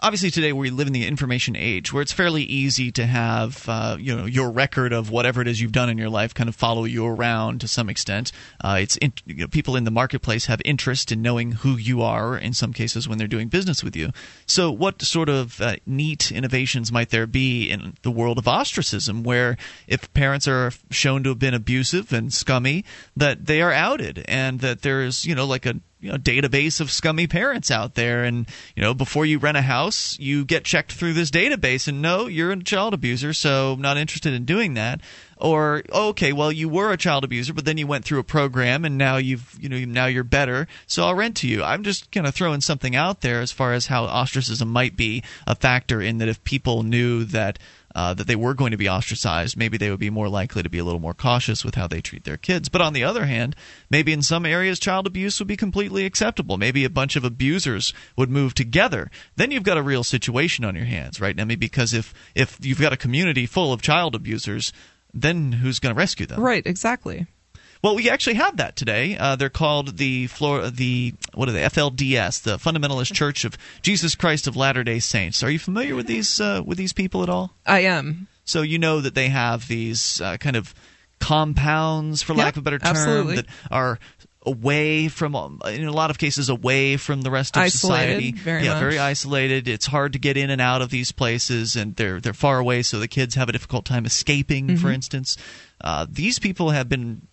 obviously today we live in the information age where it's fairly easy to have uh, you know, your record of whatever it is you've done in your life kind of follow you around to some extent. Uh, it's in, you know, people in the marketplace have interest in knowing who you are in some cases when they're doing business with you. So what sort of uh, neat innovations might there be in the world of ostracism where if parents are shown to have been abusive and scummy, that they are outed and that there is, you know, like a you know, database of scummy parents out there, and you know, before you rent a house, you get checked through this database, and no, you're a child abuser, so I'm not interested in doing that. Or oh, okay, well, you were a child abuser, but then you went through a program, and now you've you know now you're better, so I'll rent to you. I'm just kind of throwing something out there as far as how ostracism might be a factor in that if people knew that uh, that they were going to be ostracized, maybe they would be more likely to be a little more cautious with how they treat their kids. But on the other hand, maybe in some areas child abuse would be completely acceptable. Maybe a bunch of abusers would move together. Then you've got a real situation on your hands, right, Nemi? Because if, if you've got a community full of child abusers, then who's going to rescue them? Right, exactly. Well, we actually have that today. Uh, they're called the floor, the what are they? F L D S, the Fundamentalist Church of Jesus Christ of Latter-day Saints. Are you familiar with these uh, with these people at all? I am. So you know that they have these uh, kind of compounds, for lack yeah, of a better term, absolutely. that are away from, in a lot of cases, away from the rest of isolated, society. Very yeah, much. very isolated. It's hard to get in and out of these places, and they're they're far away, so the kids have a difficult time escaping. Mm-hmm. For instance, uh, these people have been.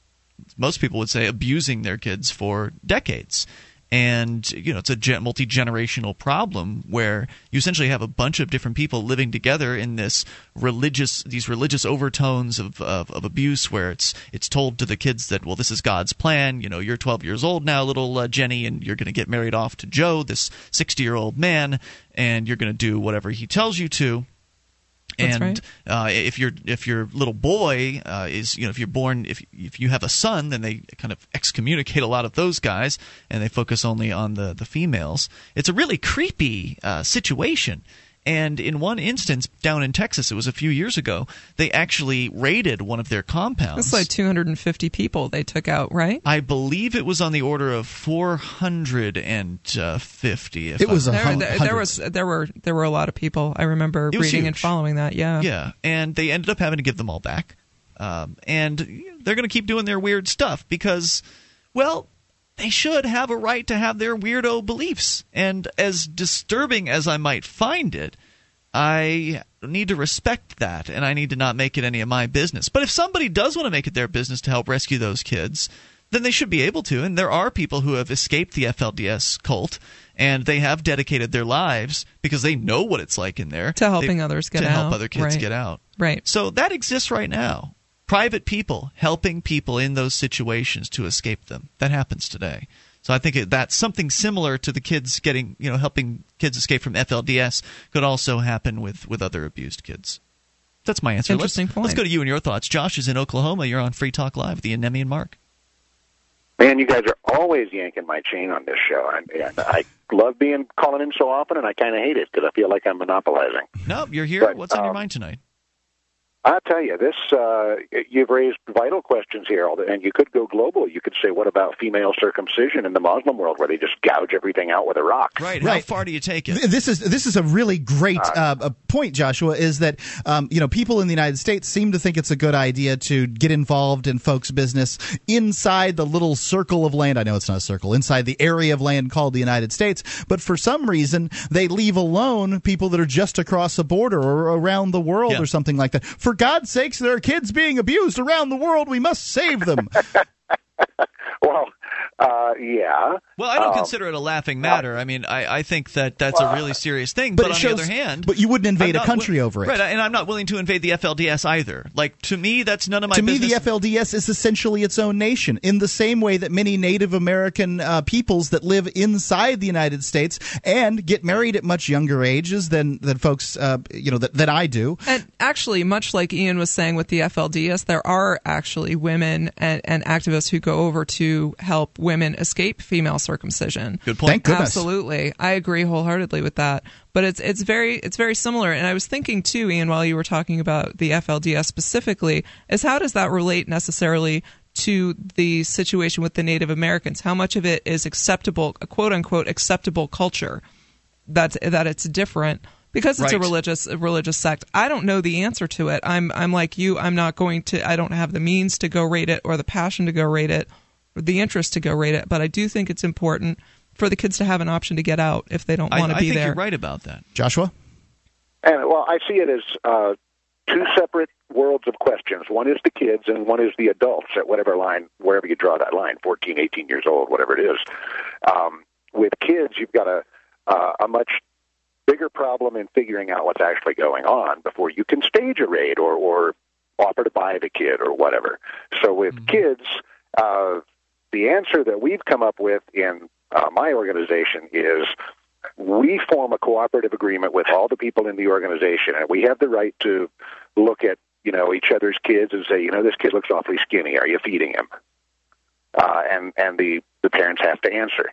Most people would say abusing their kids for decades. And, you know, it's a multi-generational problem where you essentially have a bunch of different people living together in this religious, these religious overtones of, of, of abuse, where it's it's told to the kids that, well, this is God's plan. You know, you're twelve years old now, little uh, Jenny, and you're going to get married off to Joe, this sixty-year-old man, and you're going to do whatever he tells you to. That's and right. uh, if your if your little boy uh, is you know if you're born if if you have a son, then they kind of excommunicate a lot of those guys, and they focus only on the the females. It's a really creepy uh, situation. And in one instance down in Texas, it was a few years ago, they actually raided one of their compounds. It's like two hundred fifty people they took out, right? I believe it was on the order of four hundred fifty. If it was there, a there, there was there were there were a lot of people. I remember reading huge. and following that. Yeah, yeah, and they ended up having to give them all back, um, and they're going to keep doing their weird stuff because, well, they should have a right to have their weirdo beliefs. And as disturbing as I might find it, I need to respect that, and I need to not make it any of my business. But if somebody does want to make it their business to help rescue those kids, then they should be able to. And there are people who have escaped the F L D S cult, and they have dedicated their lives, because they know what it's like in there, to helping they, others get to out. To help other kids right. get out. Right. So that exists right now. Private people helping people in those situations to escape them. That happens today. So I think that's something similar to the kids getting, you know, helping kids escape from F L D S could also happen with, with other abused kids. That's my answer. Interesting let's, point. Let's go to you and your thoughts. Josh is in Oklahoma. You're on Free Talk Live with Ian, Nemi, and Mark. Man, you guys are always yanking my chain on this show. I, I, I love being calling in so often, and I kind of hate it because I feel like I'm monopolizing. No, you're here. But, What's on um, your mind tonight? I'll tell you, this uh, you've raised vital questions here, and you could go global. You could say, what about female circumcision in the Muslim world, where they just gouge everything out with a rock? Right. right. How far do you take it? This is this is a really great uh, uh, point, Joshua, is that um, you know, people in the United States seem to think it's a good idea to get involved in folks' business inside the little circle of land. I know it's not a circle. Inside the area of land called the United States. But for some reason, they leave alone people that are just across the border or around the world yeah. or something like that. For For God's sakes, there are kids being abused around the world. We must save them. Well, uh, yeah. Well, I don't um, consider it a laughing matter. I mean, I, I think that that's well, a really serious thing. But, but on shows, the other hand, but you wouldn't invade a country wi- over it, right? And I'm not willing to invade the F L D S either. Like, to me, that's none of my. To business. me, the F L D S is essentially its own nation, in the same way that many Native American uh, peoples that live inside the United States and get married at much younger ages than than folks, uh, you know, that, that I do. And actually, much like Ian was saying with the F L D S, there are actually women and, and activists who go over to help women escape female circumcision. Good point. Thank goodness. Absolutely. I agree wholeheartedly with that. But it's it's very it's very similar. And I was thinking, too, Ian, while you were talking about the F L D S specifically, is how does that relate necessarily to the situation with the Native Americans? How much of it is acceptable, quote-unquote, acceptable culture? that that it's different because it's right. a religious a religious sect. I don't know the answer to it. I'm I'm like you. I'm not going to. I don't have the means to go rate it, or the passion to go rate it, or the interest to go rate it. But I do think it's important for the kids to have an option to get out if they don't want to be there. I think you're right about that, Joshua. And well, I see it as uh, two separate worlds of questions. One is the kids, and one is the adults at whatever line, wherever you draw that line, fourteen, eighteen years old, whatever it is. Um, with kids, you've got a, uh, a much bigger problem in figuring out what's actually going on before you can stage a raid or, or offer to buy the kid or whatever. So with mm-hmm. kids, uh, the answer that we've come up with in uh, my organization is we form a cooperative agreement with all the people in the organization, and we have the right to look at, you know, each other's kids and say, you know, this kid looks awfully skinny. Are you feeding him? Uh, and and the, the parents have to answer.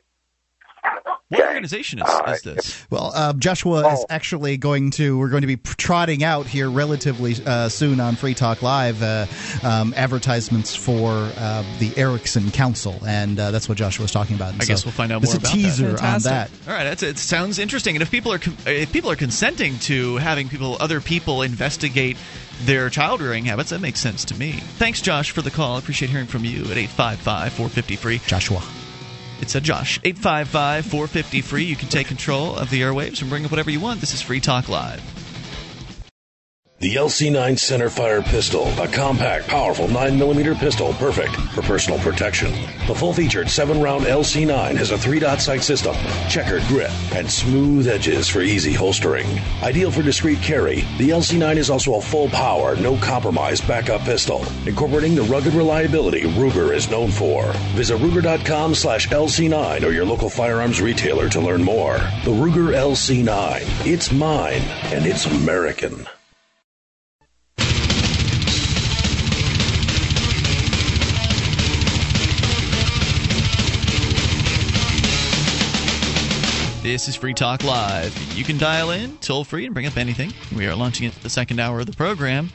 What organization is, uh, is this? Well, uh, Joshua oh. is actually going to, we're going to be trotting out here relatively uh, soon on Free Talk Live uh, um, advertisements for uh, the Erickson Council, and uh, that's what Joshua was talking about. And I so guess we'll find out more about that. It's a teaser on that. All right, that's, it sounds interesting. And if people are if people are consenting to having people, other people investigate their child rearing habits, that makes sense to me. Thanks, Josh, for the call. I appreciate hearing from you at eight five five, four five zero, free. Joshua. It's a Josh. eight five five, four five zero, free. You can take control of the airwaves and bring up whatever you want. This is Free Talk Live. The L C nine Centerfire Pistol, a compact, powerful nine millimeter pistol perfect for personal protection. The full-featured seven round L C nine has a three dot sight system, checkered grip, and smooth edges for easy holstering. Ideal for discreet carry, the L C nine is also a full-power, no-compromise backup pistol, incorporating the rugged reliability Ruger is known for. Visit Ruger.com slash L C nine or your local firearms retailer to learn more. The Ruger L C nine. It's mine, and it's American. This is Free Talk Live. You can dial in, toll free, and bring up anything. We are launching into the second hour of the program.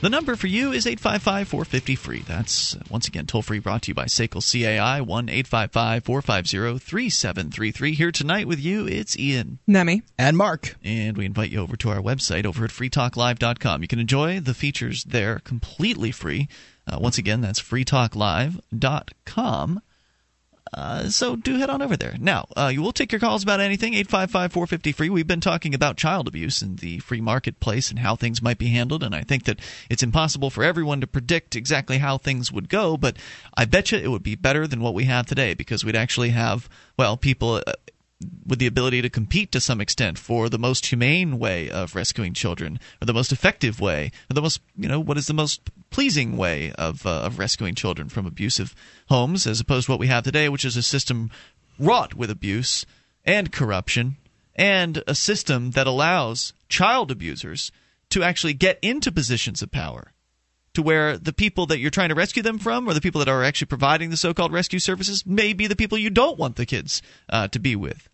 The number for you is eight five five, four five zero, free. That's, once again, toll free, brought to you by S A C L C A I, one eight five five, four five zero, three seven three three. Here tonight with you, it's Ian, Nemi, and Mark. And we invite you over to our website over at free talk live dot com. You can enjoy the features there completely free. Uh, once again, that's free talk live dot com. Uh, so do head on over there. Now, uh, we'll take your calls about anything, eight five five, four five zero, free. We've been talking about child abuse in the free marketplace and how things might be handled, and I think that it's impossible for everyone to predict exactly how things would go, but I bet you it would be better than what we have today, because we'd actually have, well, people uh, with the ability to compete to some extent for the most humane way of rescuing children, or the most effective way, or the most, you know, what is the most pleasing way of uh, of rescuing children from abusive homes, as opposed to what we have today, which is a system wrought with abuse and corruption, and a system that allows child abusers to actually get into positions of power, to where the people that you're trying to rescue them from, or the people that are actually providing the so-called rescue services, may be the people you don't want the kids uh, to be with.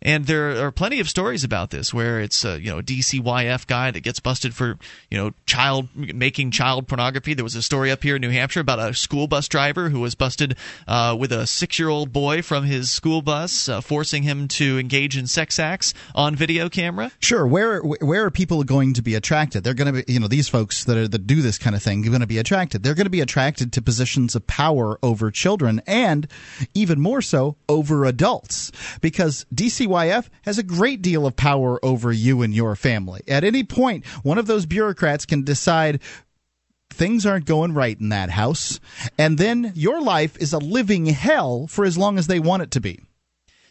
And there are plenty of stories about this, where it's a, you know, a D C Y F guy that gets busted for, you know, child making child pornography. There was a story up here in New Hampshire about a school bus driver who was busted uh, with a six-year-old boy from his school bus, uh, forcing him to engage in sex acts on video camera. Sure, where where are people going to be attracted? They're going to be, you know, these folks that are, that do this kind of thing are going to be attracted. They're going to be attracted to positions of power over children, and even more so over adults, because D C Y F has a great deal of power over you and your family. At any point, one of those bureaucrats can decide things aren't going right in that house, and then your life is a living hell for as long as they want it to be.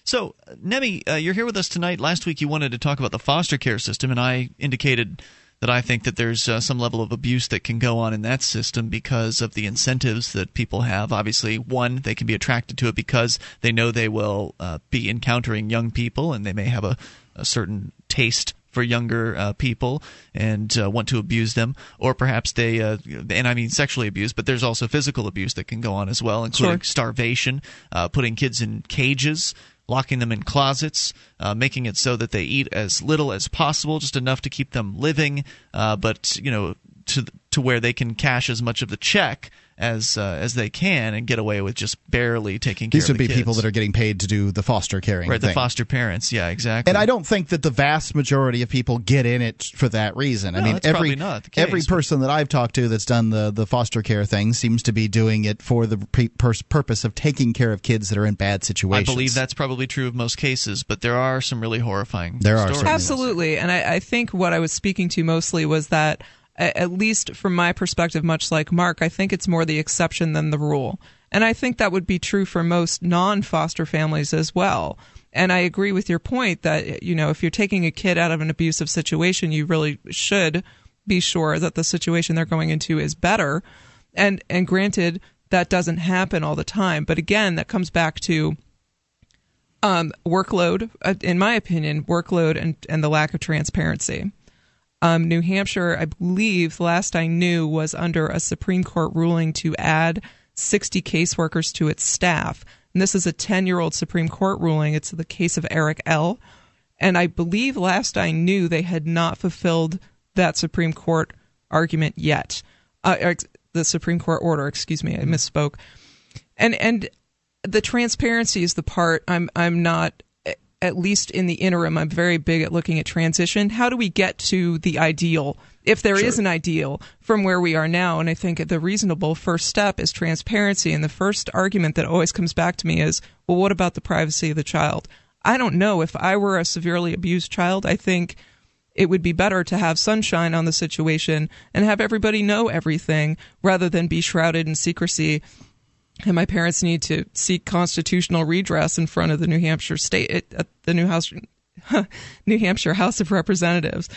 So, Nemi, uh, you're here with us tonight. Last week you wanted to talk about the foster care system, and I indicated that I think that there's uh, some level of abuse that can go on in that system because of the incentives that people have. Obviously, one, they can be attracted to it because they know they will uh, be encountering young people, and they may have a, a certain taste for younger uh, people and uh, want to abuse them. Or perhaps they, uh, and I mean sexually abuse, but there's also physical abuse that can go on as well, including sure. starvation, uh, putting kids in cages, locking them in closets, uh, making it so that they eat as little as possible, just enough to keep them living, uh, but, you know, to to where they can cash as much of the check as uh, as they can and get away with just barely taking care of the kids. These would be people that are getting paid to do the foster caring right, thing. Right, the foster parents. Yeah, exactly. And I don't think that the vast majority of people get in it for that reason. No, I mean, that's every, probably not the case, every person that I've talked to that's done the, the foster care thing seems to be doing it for the p- purpose of taking care of kids that are in bad situations. I believe that's probably true of most cases, but there are some really horrifying there stories. There are. Absolutely. And I, I think what I was speaking to mostly was that, at least from my perspective, much like Mark, I think it's more the exception than the rule. And I think that would be true for most non-foster families as well. And I agree with your point that, you know, if you're taking a kid out of an abusive situation, you really should be sure that the situation they're going into is better. And and granted, that doesn't happen all the time. But again, that comes back to um, workload, in my opinion, workload and, and the lack of transparency. Um, New Hampshire, I believe, last I knew, was under a Supreme Court ruling to add sixty caseworkers to its staff. And this is a ten-year-old Supreme Court ruling. It's the case of Eric L. And I believe, last I knew, they had not fulfilled that Supreme Court argument yet. Uh, the Supreme Court order, excuse me, I misspoke. And and the transparency is the part I'm I'm not... at least in the interim, I'm very big at looking at transition. How do we get to the ideal, if there sure. is an ideal, from where we are now? And I think the reasonable first step is transparency. And the first argument that always comes back to me is, well, what about the privacy of the child? I don't know. If I were a severely abused child, I think it would be better to have sunshine on the situation and have everybody know everything rather than be shrouded in secrecy. And my parents need to seek constitutional redress in front of the New Hampshire State, at the New House, New Hampshire House of Representatives.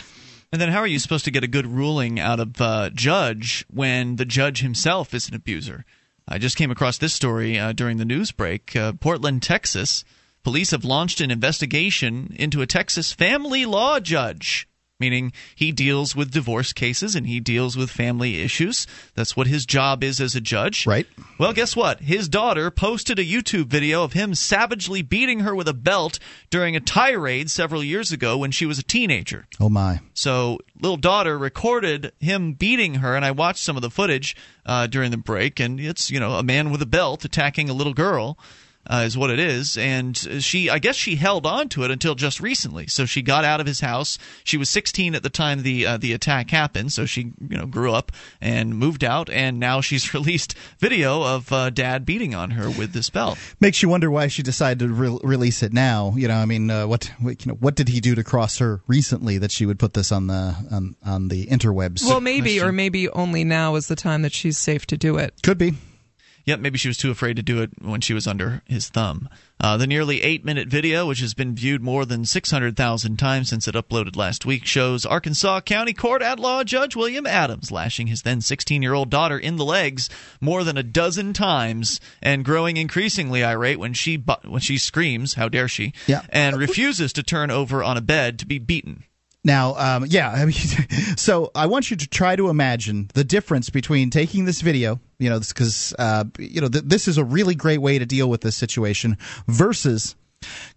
And then, how are you supposed to get a good ruling out of a judge when the judge himself is an abuser? I just came across this story uh, during the news break. Uh, Portland, Texas, police have launched an investigation into a Texas family law judge. Meaning he deals with divorce cases and he deals with family issues. That's what his job is as a judge. Right. Well, guess what? His daughter posted a YouTube video of him savagely beating her with a belt during a tirade several years ago when she was a teenager. Oh, my. So little daughter recorded him beating her, and I watched some of the footage uh, during the break, and it's, you know, a man with a belt attacking a little girl. Uh, is what it is, and she, I guess she held on to it until just recently. So she got out of his house. She was sixteen at the time the uh, the attack happened, so she, you know, grew up and moved out, and now she's released video of uh, dad beating on her with this belt. Makes you wonder why she decided to re- release it now. You know, I mean, uh, what, what you know, what did he do to cross her recently that she would put this on the on, on the interwebs? Well, maybe, she, or maybe only now is the time that she's safe to do it. Could be. Yep, maybe she was too afraid to do it when she was under his thumb. Uh, the nearly eight-minute video, which has been viewed more than six hundred thousand times since it uploaded last week, shows Arkansas County Court at-law Judge William Adams lashing his then sixteen-year-old daughter in the legs more than a dozen times and growing increasingly irate when she bu- when she screams, how dare she, yeah. and refuses to turn over on a bed to be beaten. Now, um, yeah, I mean, so I want you to try to imagine the difference between taking this video, you know, because, uh, you know, th- this is a really great way to deal with this situation versus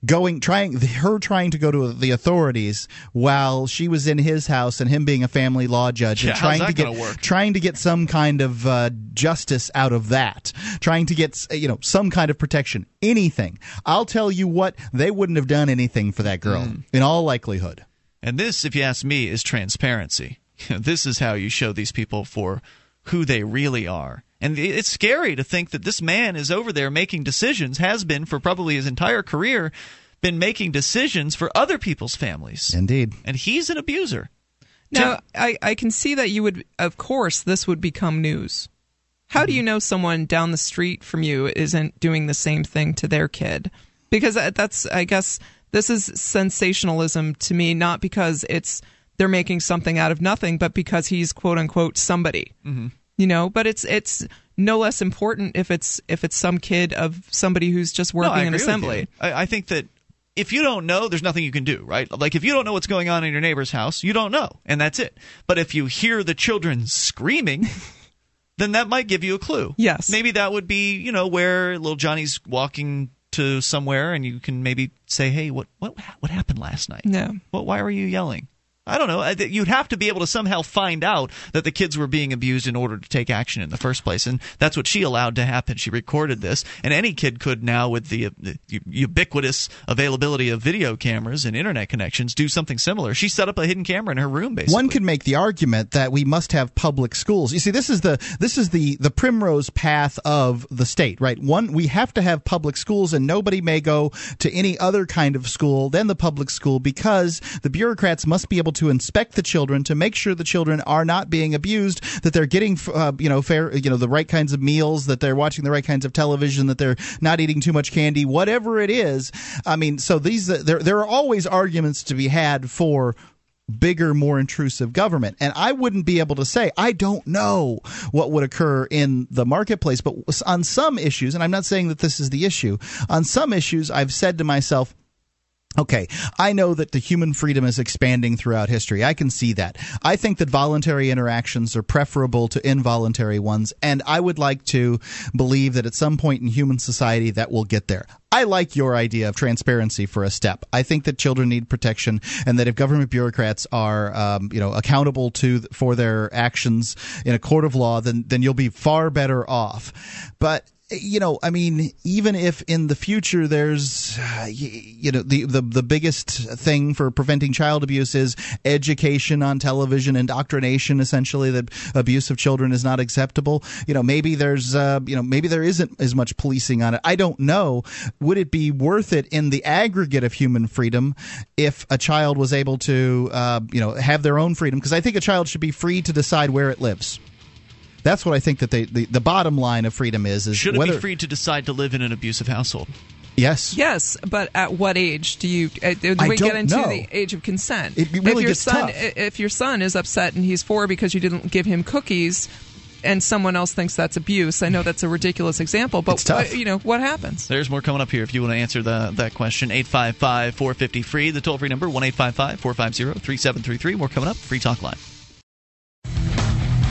going, trying, her trying to go to the authorities while she was in his house and him being a family law judge and yeah, trying to get, trying to get some kind of uh, justice out of that, trying to get, you know, some kind of protection, anything. I'll tell you what, they wouldn't have done anything for that girl mm. in all likelihood. And this, if you ask me, is transparency. This is how you show these people for who they really are. And it's scary to think that this man is over there making decisions, has been for probably his entire career, been making decisions for other people's families. Indeed. And he's an abuser. Now, I, I can see that you would, of course, this would become news. How do you know someone down the street from you isn't doing the same thing to their kid? Because that's, I guess... this is sensationalism to me, not because it's they're making something out of nothing, but because he's quote unquote somebody, mm-hmm. you know. But it's it's no less important if it's if it's some kid of somebody who's just working no, I in agree assembly. With you. I, I think that if you don't know, there's nothing you can do, right? Like if you don't know what's going on in your neighbor's house, you don't know, and that's it. But if you hear the children screaming. Then that might give you a clue. Yes, maybe that would be you know where little Johnny's walking. To somewhere, and you can maybe say, "Hey, what what what happened last night? No, what? Why were you yelling? I don't know. You'd have to be able to somehow find out that the kids were being abused in order to take action in the first place. And that's what she allowed to happen. She recorded this. And any kid could now, with the, the ubiquitous availability of video cameras and internet connections, do something similar. She set up a hidden camera in her room, basically. One could make the argument that we must have public schools. You see, this is the this is the, the primrose path of the state, right? One, we have to have public schools, and nobody may go to any other kind of school than the public school, because the bureaucrats must be able to inspect the children to make sure the children are not being abused, that they're getting, uh, you know, fair, you know, the right kinds of meals, that they're watching the right kinds of television, that they're not eating too much candy, whatever it is. I mean, so these there there are always arguments to be had for bigger, more intrusive government. And I wouldn't be able to say, I don't know what would occur in the marketplace. But on some issues, and I'm not saying that this is the issue, on some issues, I've said to myself, okay, I know that the human freedom is expanding throughout history. I can see that. I think that voluntary interactions are preferable to involuntary ones, and I would like to believe that at some point in human society that we'll get there. I like your idea of transparency for a step. I think that children need protection, and that if government bureaucrats are, um, you know, accountable to for their actions in a court of law, then then you'll be far better off. But you know, I mean, even if in the future there's, you know, the, the, the biggest thing for preventing child abuse is education on television, indoctrination, essentially, that abuse of children is not acceptable. You know, maybe there's, uh, you know, maybe there isn't as much policing on it. I don't know. Would it be worth it in the aggregate of human freedom if a child was able to, uh, you know, have their own freedom? Because I think a child should be free to decide where it lives. That's what I think that they, the, the bottom line of freedom is. is Should it whether, be free to decide to live in an abusive household? Yes. Yes, but at what age do you uh, – do we get into know. the age of consent? It really if your gets son, tough. If your son is upset and he's four because you didn't give him cookies – and someone else thinks that's abuse. I know that's a ridiculous example, but uh, you know what happens? There's more coming up here if you want to answer the, that question. eight five five, four five zero, F R E E, the toll-free number, one eight five five, four five zero, three seven three three. More coming up. Free Talk Live.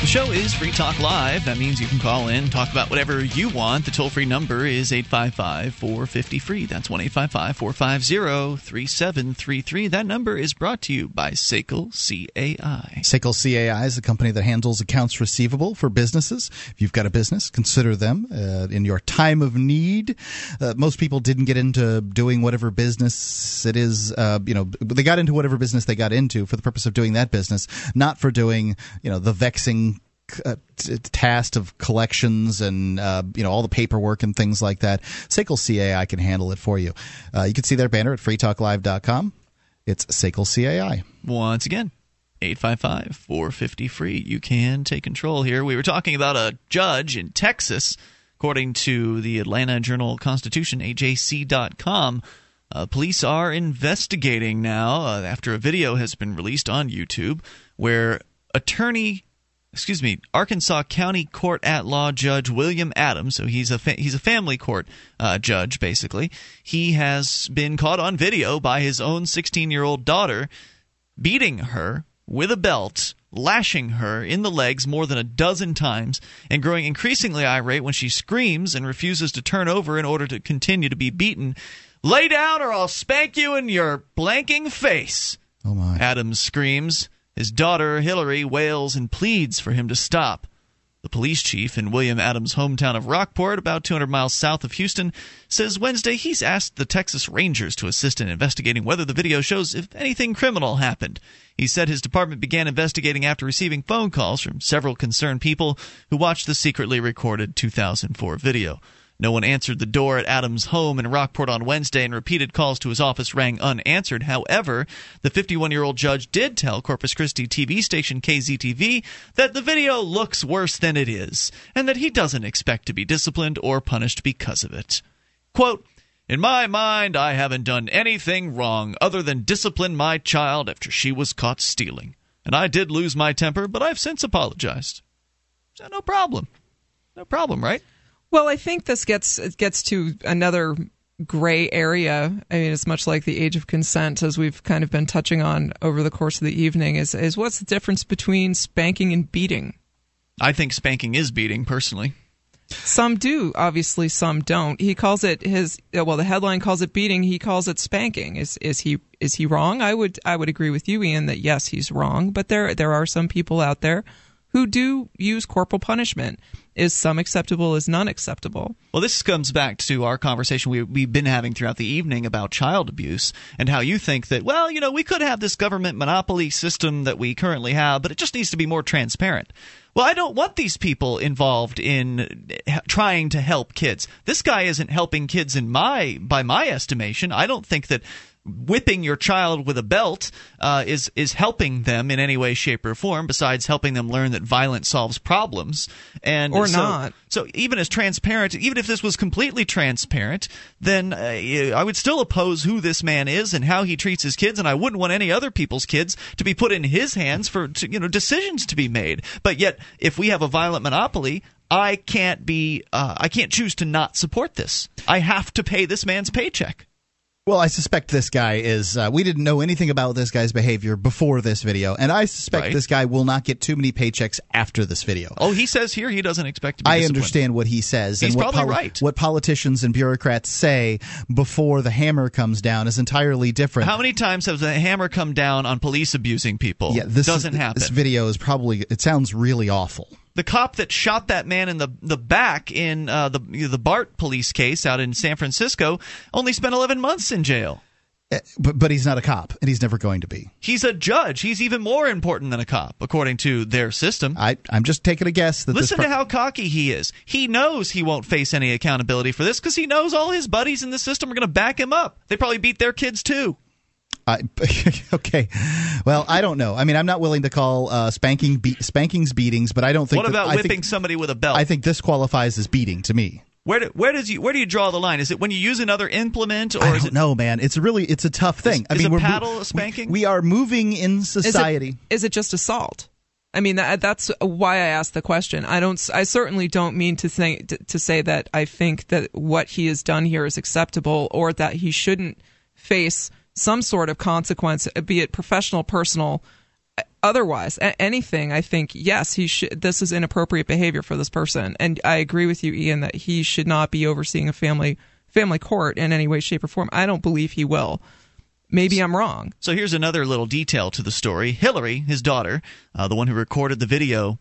The show is Free Talk Live. That means you can call in, talk about whatever you want. The toll-free number is eight five five, four five zero, F R E E. That's one eight five five, four five zero, three seven three three. That number is brought to you by S A C L C A I. S A C L C A I is a company that handles accounts receivable for businesses. If you've got a business, consider them uh, in your time of need. Uh, most people didn't get into doing whatever business it is. Uh, you know, they got into whatever business they got into for the purpose of doing that business, not for doing, you know, the vexing Uh, t- task of collections and uh, you know all the paperwork and things like that. S A C L C A I can handle it for you. Uh, you can see their banner at free talk live dot com. It's S A C L C A I. Once again, eight five five, four five zero, F R E E. You can take control here. We were talking about a judge in Texas. According to the Atlanta Journal-Constitution, A J C dot com, uh, police are investigating now uh, after a video has been released on YouTube where attorney... Excuse me, Arkansas County Court at Law Judge William Adams. So he's a fa- he's a family court uh, judge, basically. He has been caught on video by his own sixteen-year-old daughter beating her with a belt, lashing her in the legs more than a dozen times, and growing increasingly irate when she screams and refuses to turn over in order to continue to be beaten. "Lay down or I'll spank you in your blanking face," oh my, Adams screams. His daughter, Hillary, wails and pleads for him to stop. The police chief in William Adams' hometown of Rockport, about two hundred miles south of Houston, says Wednesday he's asked the Texas Rangers to assist in investigating whether the video shows if anything criminal happened. He said his department began investigating after receiving phone calls from several concerned people who watched the secretly recorded two thousand four video. No one answered the door at Adams' home in Rockport on Wednesday, and repeated calls to his office rang unanswered. However, the fifty-one-year-old judge did tell Corpus Christi T V station K Z T V that the video looks worse than it is, and that he doesn't expect to be disciplined or punished because of it. Quote, "In my mind, I haven't done anything wrong other than discipline my child after she was caught stealing. And I did lose my temper, but I've since apologized." So no problem. No problem, right? Well, I think this gets it gets to another gray area. I mean, it's much like the age of consent, as we've kind of been touching on over the course of the evening, is, is what's the difference between spanking and beating? I think spanking is beating, personally. Some do, obviously, some don't. He calls it his, well, the headline calls it beating, he calls it spanking. Is is he is he wrong? I would I would agree with you, Ian, that yes, he's wrong, but there there are some people out there who do use corporal punishment. Is some acceptable, is none acceptable? Well, this comes back to our conversation we, we've been having throughout the evening about child abuse, and how you think that, well, you know, we could have this government monopoly system that we currently have, but it just needs to be more transparent. Well, I don't want these people involved in trying to help kids. This guy isn't helping kids in my, by my estimation. I don't think that whipping your child with a belt uh, is is helping them in any way, shape, or form, besides helping them learn that violence solves problems. And or so, not. So even as transparent, even if this was completely transparent, then uh, I would still oppose who this man is and how he treats his kids, and I wouldn't want any other people's kids to be put in his hands for to, you know decisions to be made. But yet, if we have a violent monopoly, I can't be uh, I can't choose to not support this. I have to pay this man's paycheck. Well, I suspect this guy is uh, – we didn't know anything about this guy's behavior before this video, and I suspect right. this guy will not get too many paychecks after this video. Oh, he says here he doesn't expect to be disciplined. I understand what he says. He's and what probably poli- right. What politicians and bureaucrats say before the hammer comes down is entirely different. How many times has the hammer come down on police abusing people? Yeah, this doesn't is, happen. This video is probably – it sounds really awful. The cop that shot that man in the the back in uh, the the BART police case out in San Francisco only spent eleven months in jail. But, but he's not a cop, and he's never going to be. He's a judge. He's even more important than a cop, according to their system. I, I'm just taking a guess. That Listen this pro- to how cocky he is. He knows he won't face any accountability for this because he knows all his buddies in the system are going to back him up. They probably beat their kids too. I, okay, well, I don't know. I mean, I'm not willing to call uh, spanking be- spankings beatings, but I don't think. What about that, whipping I think, somebody with a belt? I think this qualifies as beating to me. Where do, where does you where do you draw the line? Is it when you use another implement, or I is don't it, know, man? It's really it's a tough thing. Is, I mean, is a paddle a spanking? We, we are moving in society. Is it, is it just assault? I mean, that, that's why I asked the question. I don't. I certainly don't mean to think to, to say that I think that what he has done here is acceptable, or that he shouldn't face some sort of consequence, be it professional, personal, otherwise, a- anything. I think yes, he should. This is inappropriate behavior for this person, and I agree with you, Ian, that he should not be overseeing a family family court in any way, shape, or form. I don't believe he will. Maybe I'm wrong. So here's another little detail to the story. Hillary, his daughter, uh, the one who recorded the video,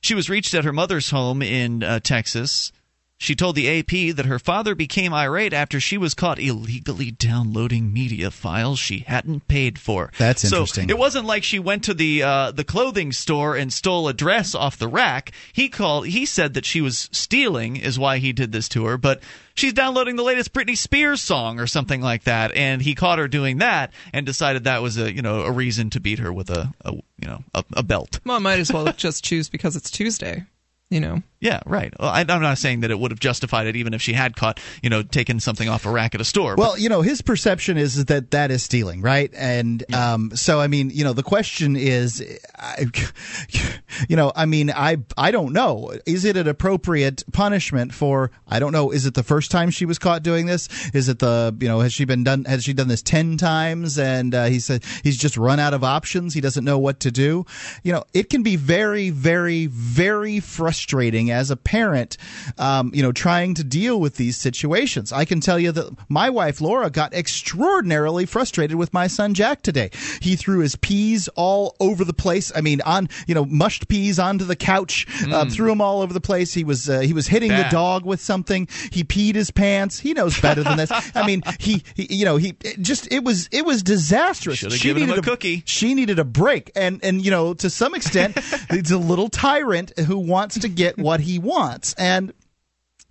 she was reached at her mother's home in uh, Texas. She told the A P that her father became irate after she was caught illegally downloading media files she hadn't paid for. That's interesting. So it wasn't like she went to the uh, the clothing store and stole a dress off the rack. He called. He said that she was stealing is why he did this to her, but she's downloading the latest Britney Spears song or something like that, and he caught her doing that and decided that was a you know a reason to beat her with a, a you know a, a belt. Well, might as well just choose because it's Tuesday. You know. Yeah, right. Well, I, I'm not saying that it would have justified it even if she had caught, you know, taken something off a rack at a store. Well, but. you know, his perception is that that is stealing, right? And yeah. um, so, I mean, you know, the question is, I, you know, I mean, I I don't know. Is it an appropriate punishment for, I don't know, is it the first time she was caught doing this? Is it the, you know, has she been done, has she done this ten times? And uh, he said he's just run out of options. He doesn't know what to do. You know, it can be very, very, very frustrating. Frustrating as a parent, um, you know, trying to deal with these situations. I can tell you that my wife, Laura, got extraordinarily frustrated with my son, Jack, today. He threw his peas all over the place. I mean, on, you know, mushed peas onto the couch, mm. uh, threw them all over the place. He was uh, he was hitting Bad. the dog with something. He peed his pants. He knows better than this. I mean, he, he you know, he it just it was it was disastrous. Should have given him a, a cookie. She needed a break. And, and you know, to some extent, it's a little tyrant who wants to to get what he wants. And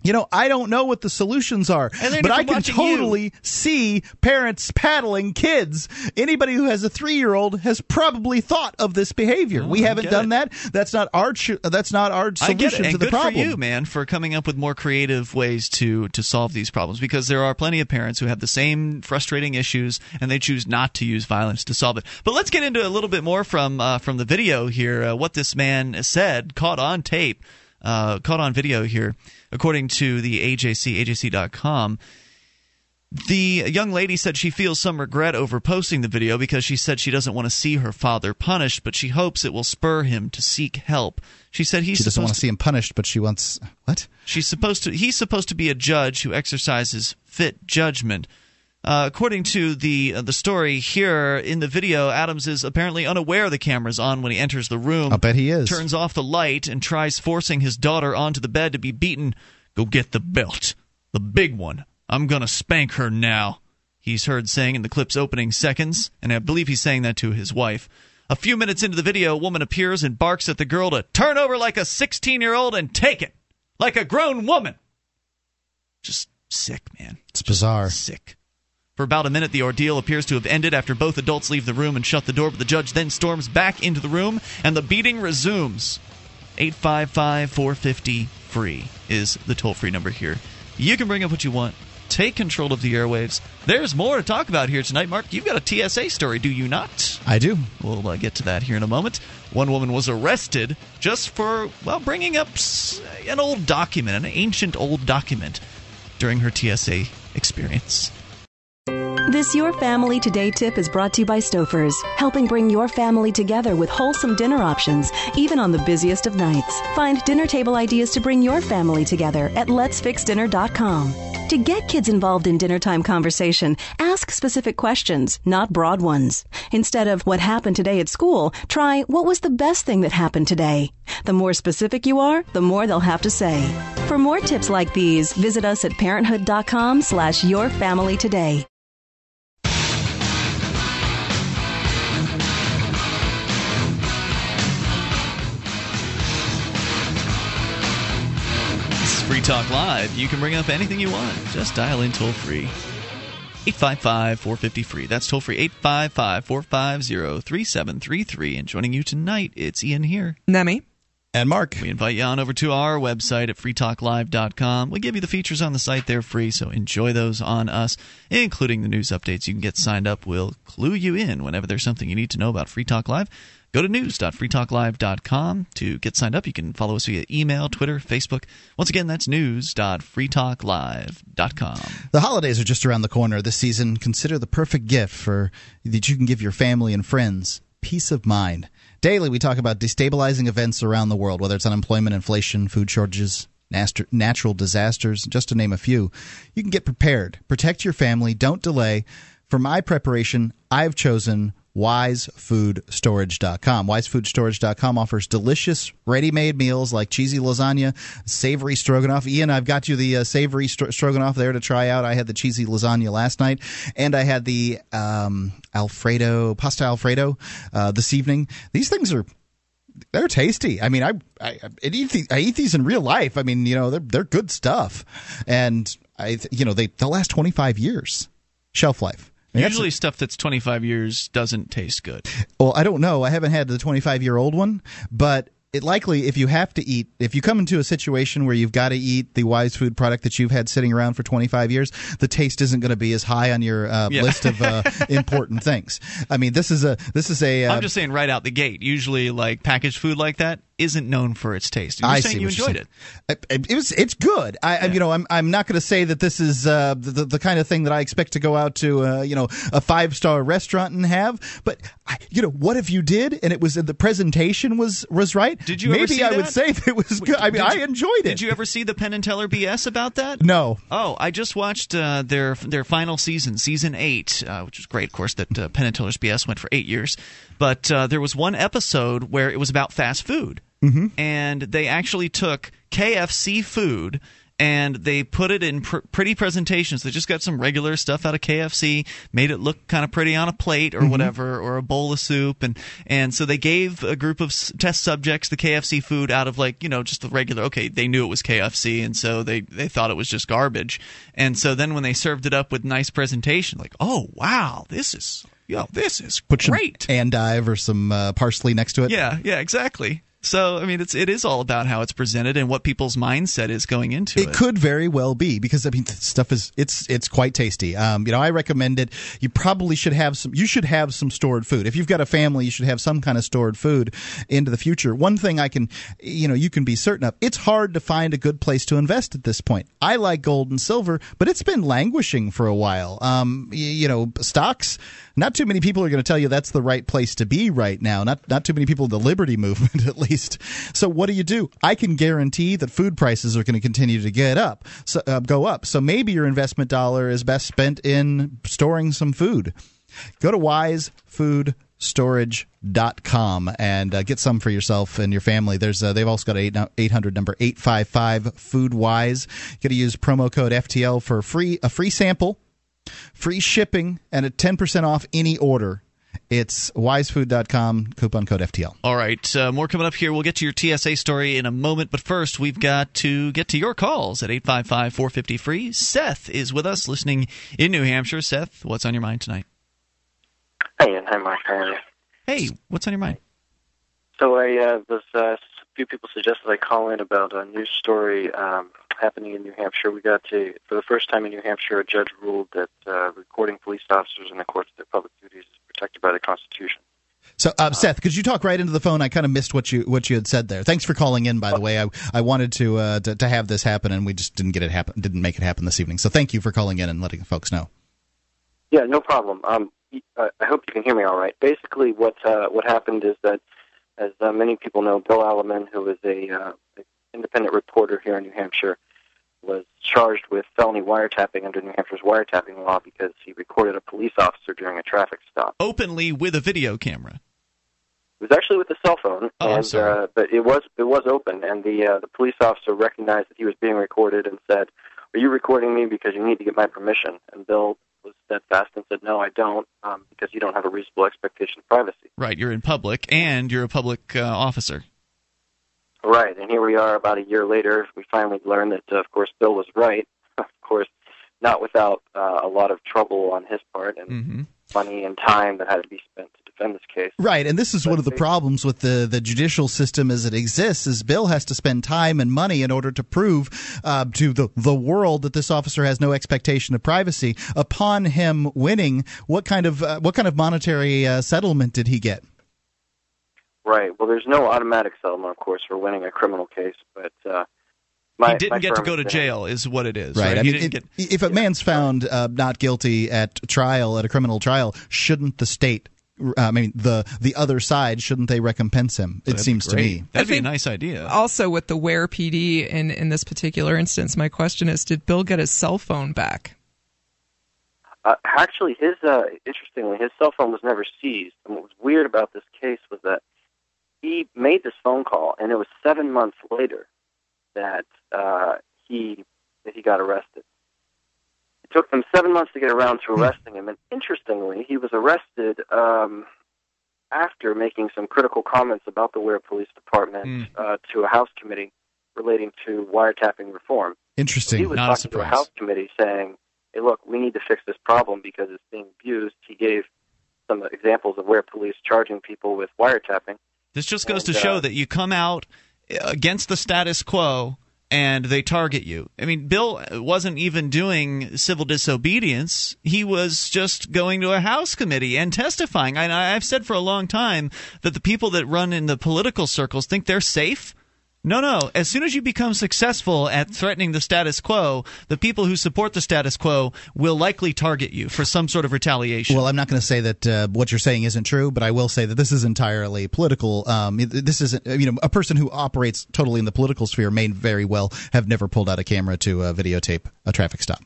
You know, I don't know what the solutions are, but I can totally you. see parents paddling kids. Anybody who has a three-year-old has probably thought of this behavior. Oh, we haven't done it. that. That's not our that's not our solution to the good problem. Good for you, man, for coming up with more creative ways to to solve these problems, because there are plenty of parents who have the same frustrating issues and they choose not to use violence to solve it. But let's get into a little bit more from uh, from the video here. Uh, what this man said, caught on tape. Uh, caught on video here, according to the A J C, A J C dot com. The young lady said she feels some regret over posting the video because she said she doesn't want to see her father punished, but she hopes it will spur him to seek help. She said he's she doesn't want to see him punished, but she wants what? She's supposed to. He's supposed to be a judge who exercises fit judgment. Uh, according to the uh, the story here in the video, Adams is apparently unaware the camera's on when he enters the room. I bet he is. Turns off the light and tries forcing his daughter onto the bed to be beaten. Go get the belt. The big one. I'm going to spank her now, he's heard saying in the clip's opening seconds. And I believe he's saying that to his wife. A few minutes into the video, a woman appears and barks at the girl to turn over like a sixteen-year-old and take it. Like a grown woman. Just sick, man. It's bizarre. Just sick. For about a minute, the ordeal appears to have ended after both adults leave the room and shut the door, but the judge then storms back into the room, and the beating resumes. eight five five, four five zero, F R E E is the toll-free number here. You can bring up what you want. Take control of the airwaves. There's more to talk about here tonight. Mark, you've got a T S A story, do you not? I do. We'll uh, get to that here in a moment. One woman was arrested just for, well, bringing up an old document, an ancient old document, during her T S A experience. This Your Family Today tip is brought to you by Stouffer's, helping bring your family together with wholesome dinner options, even on the busiest of nights. Find dinner table ideas to bring your family together at lets fix dinner dot com. To get kids involved in dinnertime conversation, ask specific questions, not broad ones. Instead of what happened today at school, try what was the best thing that happened today. The more specific you are, the more they'll have to say. For more tips like these, visit us at parenthood dot com slash your family today. Free Talk Live. You can bring up anything you want. Just dial in toll-free. eight five five, four five zero, F R E E. That's toll-free. eight five five, four five zero, three seven three three. And joining you tonight, it's Ian here. Nemi. And Mark. We invite you on over to our website at free talk live dot com. We give you the features on the site. They're free, so enjoy those on us, including the news updates. You can get signed up. We'll clue you in whenever there's something you need to know about Free Talk Live. Go to news dot free talk live dot com to get signed up. You can follow us via email, Twitter, Facebook. Once again, that's news dot free talk live dot com. The holidays are just around the corner. This season, consider the perfect gift for that you can give your family and friends: peace of mind. Daily, we talk about destabilizing events around the world, whether it's unemployment, inflation, food shortages, natural disasters, just to name a few. You can get prepared. Protect your family. Don't delay. For my preparation, I've chosen Wise Food Storage dot com. Wise Food Storage dot com offers delicious ready-made meals like cheesy lasagna, savory stroganoff. Ian, I've got you the uh, savory stro- stroganoff there to try out. I had the cheesy lasagna last night, and I had the um, Alfredo, pasta Alfredo uh, this evening. These things are they're tasty. I mean, I I, I, eat these, I eat these in real life. I mean, you know, they're they're good stuff, and I you know they they'll last twenty-five years shelf life. Usually stuff that's twenty-five years doesn't taste good. Well, I don't know. I haven't had the twenty-five-year-old one, but it likely, if you have to eat, if you come into a situation where you've got to eat the Wise Food product that you've had sitting around for twenty-five years, the taste isn't going to be as high on your uh, yeah. list of uh, important things. I mean, this is a this is a. Uh, I'm just saying, right out the gate. Usually, like packaged food like that isn't known for its taste. You're I saying see you enjoyed saying. it. It, it was, it's good. I, yeah. I you know I'm I'm not going to say that this is uh, the the kind of thing that I expect to go out to uh, you know a five star restaurant and have. But I, you know what if you did and it was the presentation was was right? Did you maybe ever see I that? would say that it was good? I mean you, I enjoyed it. Did you ever see the Penn and Teller B S about that? No. Oh, I just watched uh, their their final season, season eight, uh, which was great. Of course, that uh, Penn and Teller's B S went for eight years, but uh, there was one episode where it was about fast food. Mm-hmm. And they actually took K F C food and they put it in pr- pretty presentations. They just got some regular stuff out of K F C, made it look kind of pretty on a plate or mm-hmm. whatever, or a bowl of soup, and and so they gave a group of s- test subjects the K F C food out of, like, you know, just the regular. Okay, they knew it was K F C, and so they they thought it was just garbage, and so then when they served it up with nice presentation, like, oh wow, this is yo, this is put great. Put some endive or some uh, parsley next to it. Yeah, yeah, exactly. So, I mean, it's it is all about how it's presented and what people's mindset is going into it. It could very well be, because I mean, stuff is it's it's quite tasty. Um, you know, I recommend it. You probably should have some. You should have some stored food. If you've got a family, you should have some kind of stored food into the future. One thing I can, you know, you can be certain of. It's hard to find a good place to invest at this point. I like gold and silver, but it's been languishing for a while. Um, you, you know, stocks. Not too many people are going to tell you that's the right place to be right now. Not not too many people in the liberty movement, at least. So what do you do? I can guarantee that food prices are going to continue to get up, so, uh, go up. So maybe your investment dollar is best spent in storing some food. Go to wise food storage dot com and uh, get some for yourself and your family. There's uh, they've also got an eight hundred number, eight five five food wise. You're going to use promo code F T L for free a free sample. Free shipping and a ten percent off any order. It's wise food dot com, coupon code F T L. All right, uh, more coming up here. We'll get to your T S A story in a moment, but first we've got to get to your calls at eight five five, four five zero, F R E E. Seth is with us, listening in New Hampshire. Seth, what's on your mind tonight? Hey, hi, Mark. How are you? Hey, what's on your mind? So I uh, was uh, a few people suggested I call in about a news story um, happening in New Hampshire. We got to, for the first time in New Hampshire, a judge ruled that uh, recording police officers in the course of their public duties is protected by the Constitution. So, uh, Seth, could you talk right into the phone? I kind of missed what you what you had said there. Thanks for calling in, by the way. I I wanted to uh, to, to have this happen, and we just didn't get it happen, didn't make it happen this evening. So, thank you for calling in and letting folks know. Yeah, no problem. Um, I hope you can hear me all right. Basically, what uh, what happened is that, as uh, many people know, Bill Alleman, who is a uh, independent reporter here in New Hampshire, was charged with felony wiretapping under New Hampshire's wiretapping law because he recorded a police officer during a traffic stop. Openly with a video camera. It was actually with a cell phone, oh, and, I'm sorry. Uh, but it was it was open, and the uh, the police officer recognized that he was being recorded and said, "Are you recording me? Because you need to get my permission." And Bill was steadfast and said, "No, I don't, um, because you don't have a reasonable expectation of privacy." Right, you're in public, and you're a public uh, officer. Right, and here we are about a year later. We finally learned that, uh, of course, Bill was right. Of course, not without uh, a lot of trouble on his part and mm-hmm. money and time that had to be spent to defend this case. Right, and this is but one of the problems with the, the judicial system as it exists is Bill has to spend time and money in order to prove uh, to the, the world that this officer has no expectation of privacy. Upon him winning, what kind of, uh, what kind of monetary uh, settlement did he get? Right. Well, there's no automatic settlement, of course, for winning a criminal case, but uh, my he didn't my get to go to jail, is what it is. Right. right? I mean, it, get, if a yeah. man's found uh, not guilty at trial, at a criminal trial, shouldn't the state, uh, I mean, the the other side, shouldn't they recompense him? It That'd seems to me that'd I be a nice idea. Also, with the Weare P D in in this particular instance, my question is: did Bill get his cell phone back? Uh, actually, his uh, interestingly, his cell phone was never seized, and what was weird about this case was that he made this phone call, and it was seven months later that uh, he that he got arrested. It took them seven months to get around to arresting him, and interestingly, he was arrested um, after making some critical comments about the Weare Police Department mm. uh, to a House committee relating to wiretapping reform. Interesting, so he was not talking a surprise. To a House committee saying, "Hey, look, we need to fix this problem because it's being abused." He gave some examples of Weare Police charging people with wiretapping. This just goes and, to show uh, that you come out against the status quo and they target you. I mean, Bill wasn't even doing civil disobedience. He was just going to a House committee and testifying. And I've said for a long time that the people that run in the political circles think they're safe. No, no. As soon as you become successful at threatening the status quo, the people who support the status quo will likely target you for some sort of retaliation. Well, I'm not going to say that uh, what you're saying isn't true, but I will say that this is entirely political. Um, this isn't, you know, a person who operates totally in the political sphere may very well have never pulled out a camera to uh, videotape a traffic stop.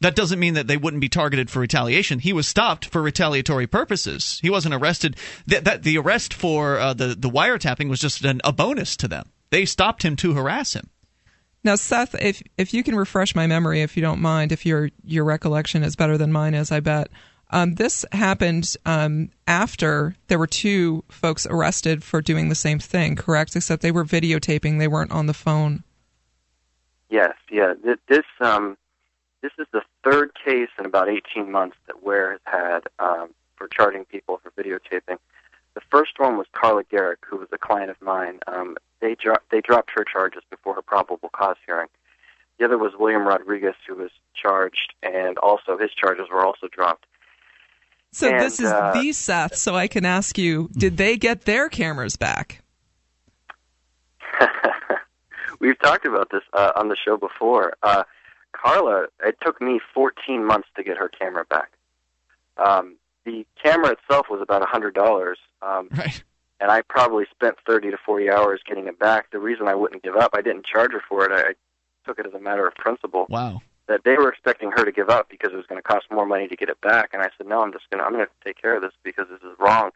That doesn't mean that they wouldn't be targeted for retaliation. He was stopped for retaliatory purposes. He wasn't arrested. Th- that, the arrest for uh, the, the wiretapping was just an, a bonus to them. They stopped him to harass him. Now, Seth, if if you can refresh my memory, if you don't mind, if your your recollection is better than mine is, I bet. Um, this happened um, after there were two folks arrested for doing the same thing, correct? Except they were videotaping; they weren't on the phone. Yes, yeah. This um, this is the third case in about eighteen months that Weare has had um, for charging people for videotaping. The first one was Carla Garrick, who was a client of mine. Um, they dro- they dropped her charges before her probable cause hearing. The other was William Rodriguez, who was charged, and also his charges were also dropped. So and, this is uh, the Seth, so I can ask you, did they get their cameras back? We've talked about this uh, on the show before. Uh, Carla, it took me fourteen months to get her camera back. Um, the camera itself was about one hundred dollars, um, right. And I probably spent thirty to forty hours getting it back. The reason I wouldn't give up, I didn't charge her for it. I, I took it as a matter of principle. Wow. That they were expecting her to give up because it was going to cost more money to get it back, and I said, no, I'm just going to I'm going to take care of this because this is wrong.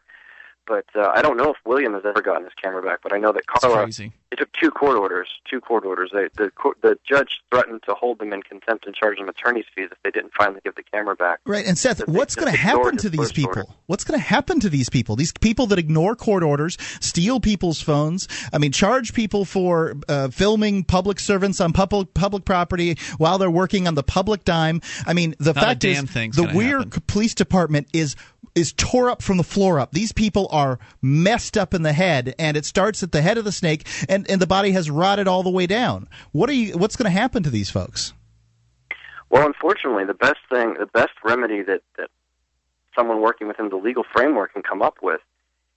But uh, I don't know if William has ever gotten his camera back, but I know that Carla, it took two court orders, two court orders. They, the, the judge threatened to hold them in contempt and charge them attorney's fees if they didn't finally give the camera back. Right, and Seth, what's going to happen to these people? Order. What's going to happen to these people? These people that ignore court orders, steal people's phones, I mean, charge people for uh, filming public servants on public public property while they're working on the public dime. I mean, the Not fact is the Weare happen. Police Department is is tore up from the floor up. These people are messed up in the head, and it starts at the head of the snake, and, and the body has rotted all the way down. What are you? What's going to happen to these folks? Well, unfortunately, the best thing, the best remedy that, that someone working within the legal framework can come up with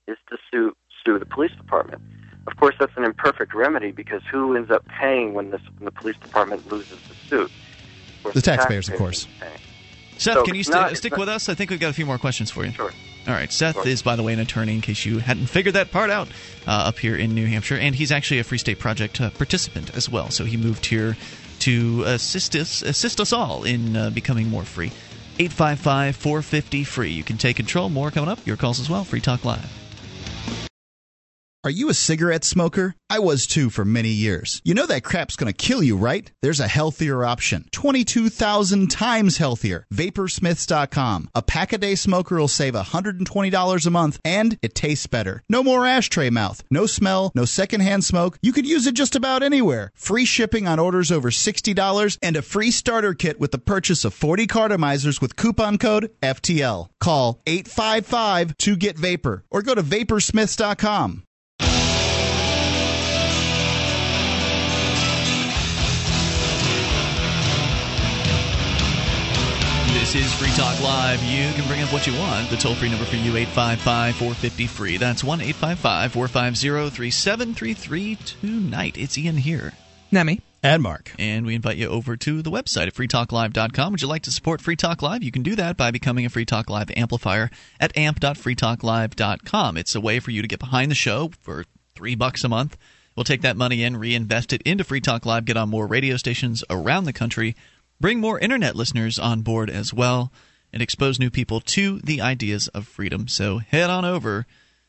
is to sue sue the police department. Of course, that's an imperfect remedy because who ends up paying when, this, when the police department loses the suit? The, the taxpayers, taxpayers, of course. Seth, so can you st- not, stick with us? I think we've got a few more questions for you. Sure. All right. Seth sure. is, by the way, an attorney, in case you hadn't figured that part out, uh, up here in New Hampshire. And he's actually a Free State Project uh, participant as well. So he moved here to assist us, assist us all in uh, becoming more free. eight five five, four five zero, free. You can take control. More coming up. Your calls as well. Free Talk Live. Are you a cigarette smoker? I was too for many years. You know that crap's going to kill you, right? There's a healthier option. twenty-two thousand times healthier. Vaporsmiths dot com. A pack-a-day smoker will save one hundred twenty dollars a month, and it tastes better. No more ashtray mouth. No smell. No secondhand smoke. You could use it just about anywhere. Free shipping on orders over sixty dollars and a free starter kit with the purchase of forty cartomizers with coupon code F T L. Call eight five five, two get vapor or go to Vaporsmiths dot com. This is Free Talk Live. You can bring up what you want. The toll-free number for you, eight five five, four five zero, free. That's one eight five five, four five zero, three seven three three tonight. It's Ian here. Nemi. And Mark. And we invite you over to the website at free talk live dot com. Would you like to support Free Talk Live? You can do that by becoming a Free Talk Live amplifier at amp dot free talk live dot com. It's a way for you to get behind the show for three bucks a month. We'll take that money and reinvest it into Free Talk Live, get on more radio stations around the country, bring more internet listeners on board as well, and expose new people to the ideas of freedom. So head on over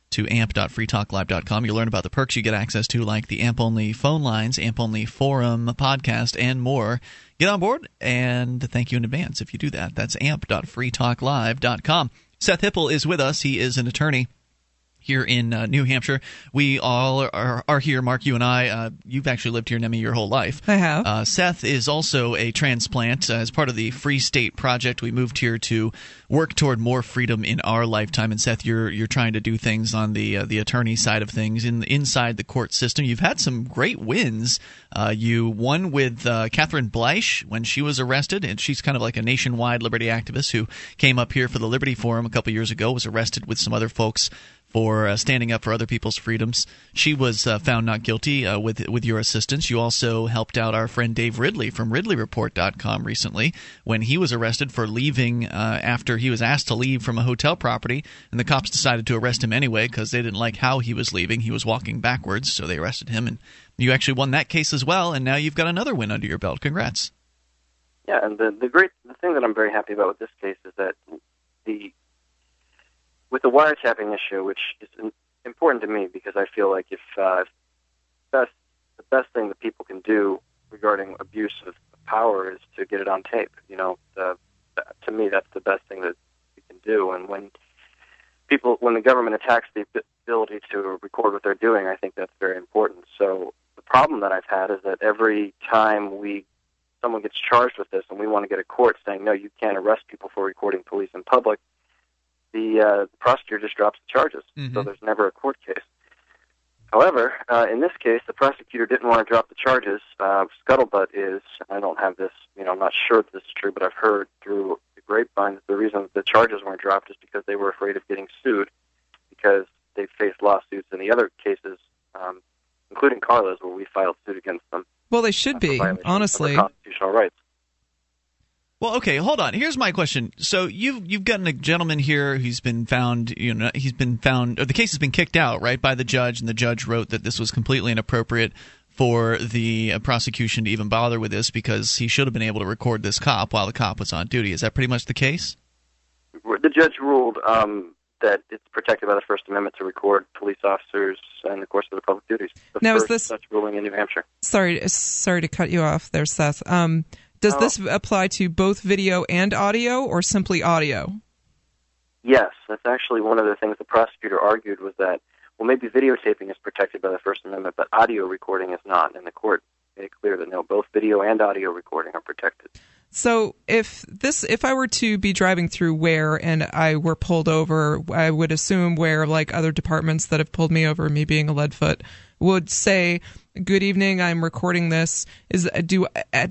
to amp dot free talk live dot com. You'll learn about the perks you get access to, like the A M P-only phone lines, A M P-only forum, podcast, and more. Get on board, and thank you in advance if you do that. That's amp dot free talk live dot com. Seth Hipple is with us. He is an attorney here in uh, New Hampshire. We all are, are, are here, Mark, you and I. Uh, you've actually lived here, Nemi, your whole life. I have. Uh, Seth is also a transplant. Uh, as part of the Free State Project, we moved here to work toward more freedom in our lifetime. And Seth, you're you're trying to do things on the uh, the attorney side of things, in inside the court system. You've had some great wins. Uh, you won with uh, Catherine Bleich when she was arrested, and she's kind of like a nationwide liberty activist who came up here for the Liberty Forum a couple years ago, was arrested with some other folks for uh, standing up for other people's freedoms. She was uh, found not guilty uh, with with your assistance. You also helped out our friend Dave Ridley from Ridley Report dot com recently when he was arrested for leaving uh, after he was asked to leave from a hotel property, and the cops decided to arrest him anyway because they didn't like how he was leaving. He was walking backwards, so they arrested him, and you actually won that case as well, and now you've got another win under your belt. Congrats. Yeah, and the, the great the thing that I'm very happy about with this case is that the with the wiretapping issue, which is important to me because I feel like if uh, best, the best thing that people can do regarding abuse of power is to get it on tape. You know, the, the, to me, that's the best thing that you can do. And when people, when the government attacks the ability to record what they're doing, I think that's very important. So the problem that I've had is that every time we someone gets charged with this and we want to get a court saying, no, you can't arrest people for recording police in public, the, uh, the prosecutor just drops the charges. Mm-hmm. So there's never a court case. However, uh, in this case, the prosecutor didn't want to drop the charges. Uh, scuttlebutt is, I don't have this, you know, I'm not sure if this is true, but I've heard through the grapevine that the reason the charges weren't dropped is because they were afraid of getting sued because they faced lawsuits in the other cases, um, including Carlos, where we filed suit against them. Well, they should be, honestly. Constitutional rights. Well, okay, hold on. Here's my question. So you've you've gotten a gentleman here who's been found, you know, he's been found, or the case has been kicked out, right, by the judge, and the judge wrote that this was completely inappropriate for the prosecution to even bother with this because he should have been able to record this cop while the cop was on duty. Is that pretty much the case? The judge ruled um, that it's protected by the First Amendment to record police officers in the course of their public duties. The now, first is this such ruling in New Hampshire? Sorry, sorry to cut you off there, Seth. Um, Does oh. this apply to both video and audio, or simply audio? Yes, that's actually one of the things the prosecutor argued was that, well, maybe videotaping is protected by the First Amendment, but audio recording is not, and the court made it clear that no, both video and audio recording are protected. So if this, if I were to be driving through Weare and I were pulled over, I would assume Weare, like other departments that have pulled me over, me being a leadfoot, would say, "Good evening, I'm recording this." Is do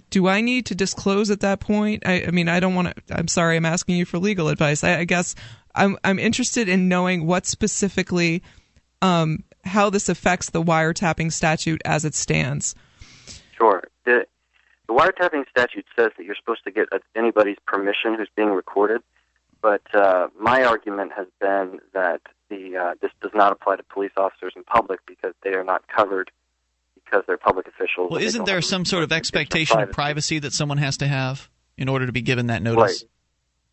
do I need to disclose at that point? I, I mean, I don't want to. I'm sorry, I'm asking you for legal advice. I, I guess I'm I'm interested in knowing what specifically, um, how this affects the wiretapping statute as it stands. Sure. The- The wiretapping statute says that you're supposed to get anybody's permission who's being recorded, but uh, my argument has been that the uh, this does not apply to police officers in public because they are not covered because they're public officials. Well, isn't there some sort of expectation of privacy that someone has to have in order to be given that notice?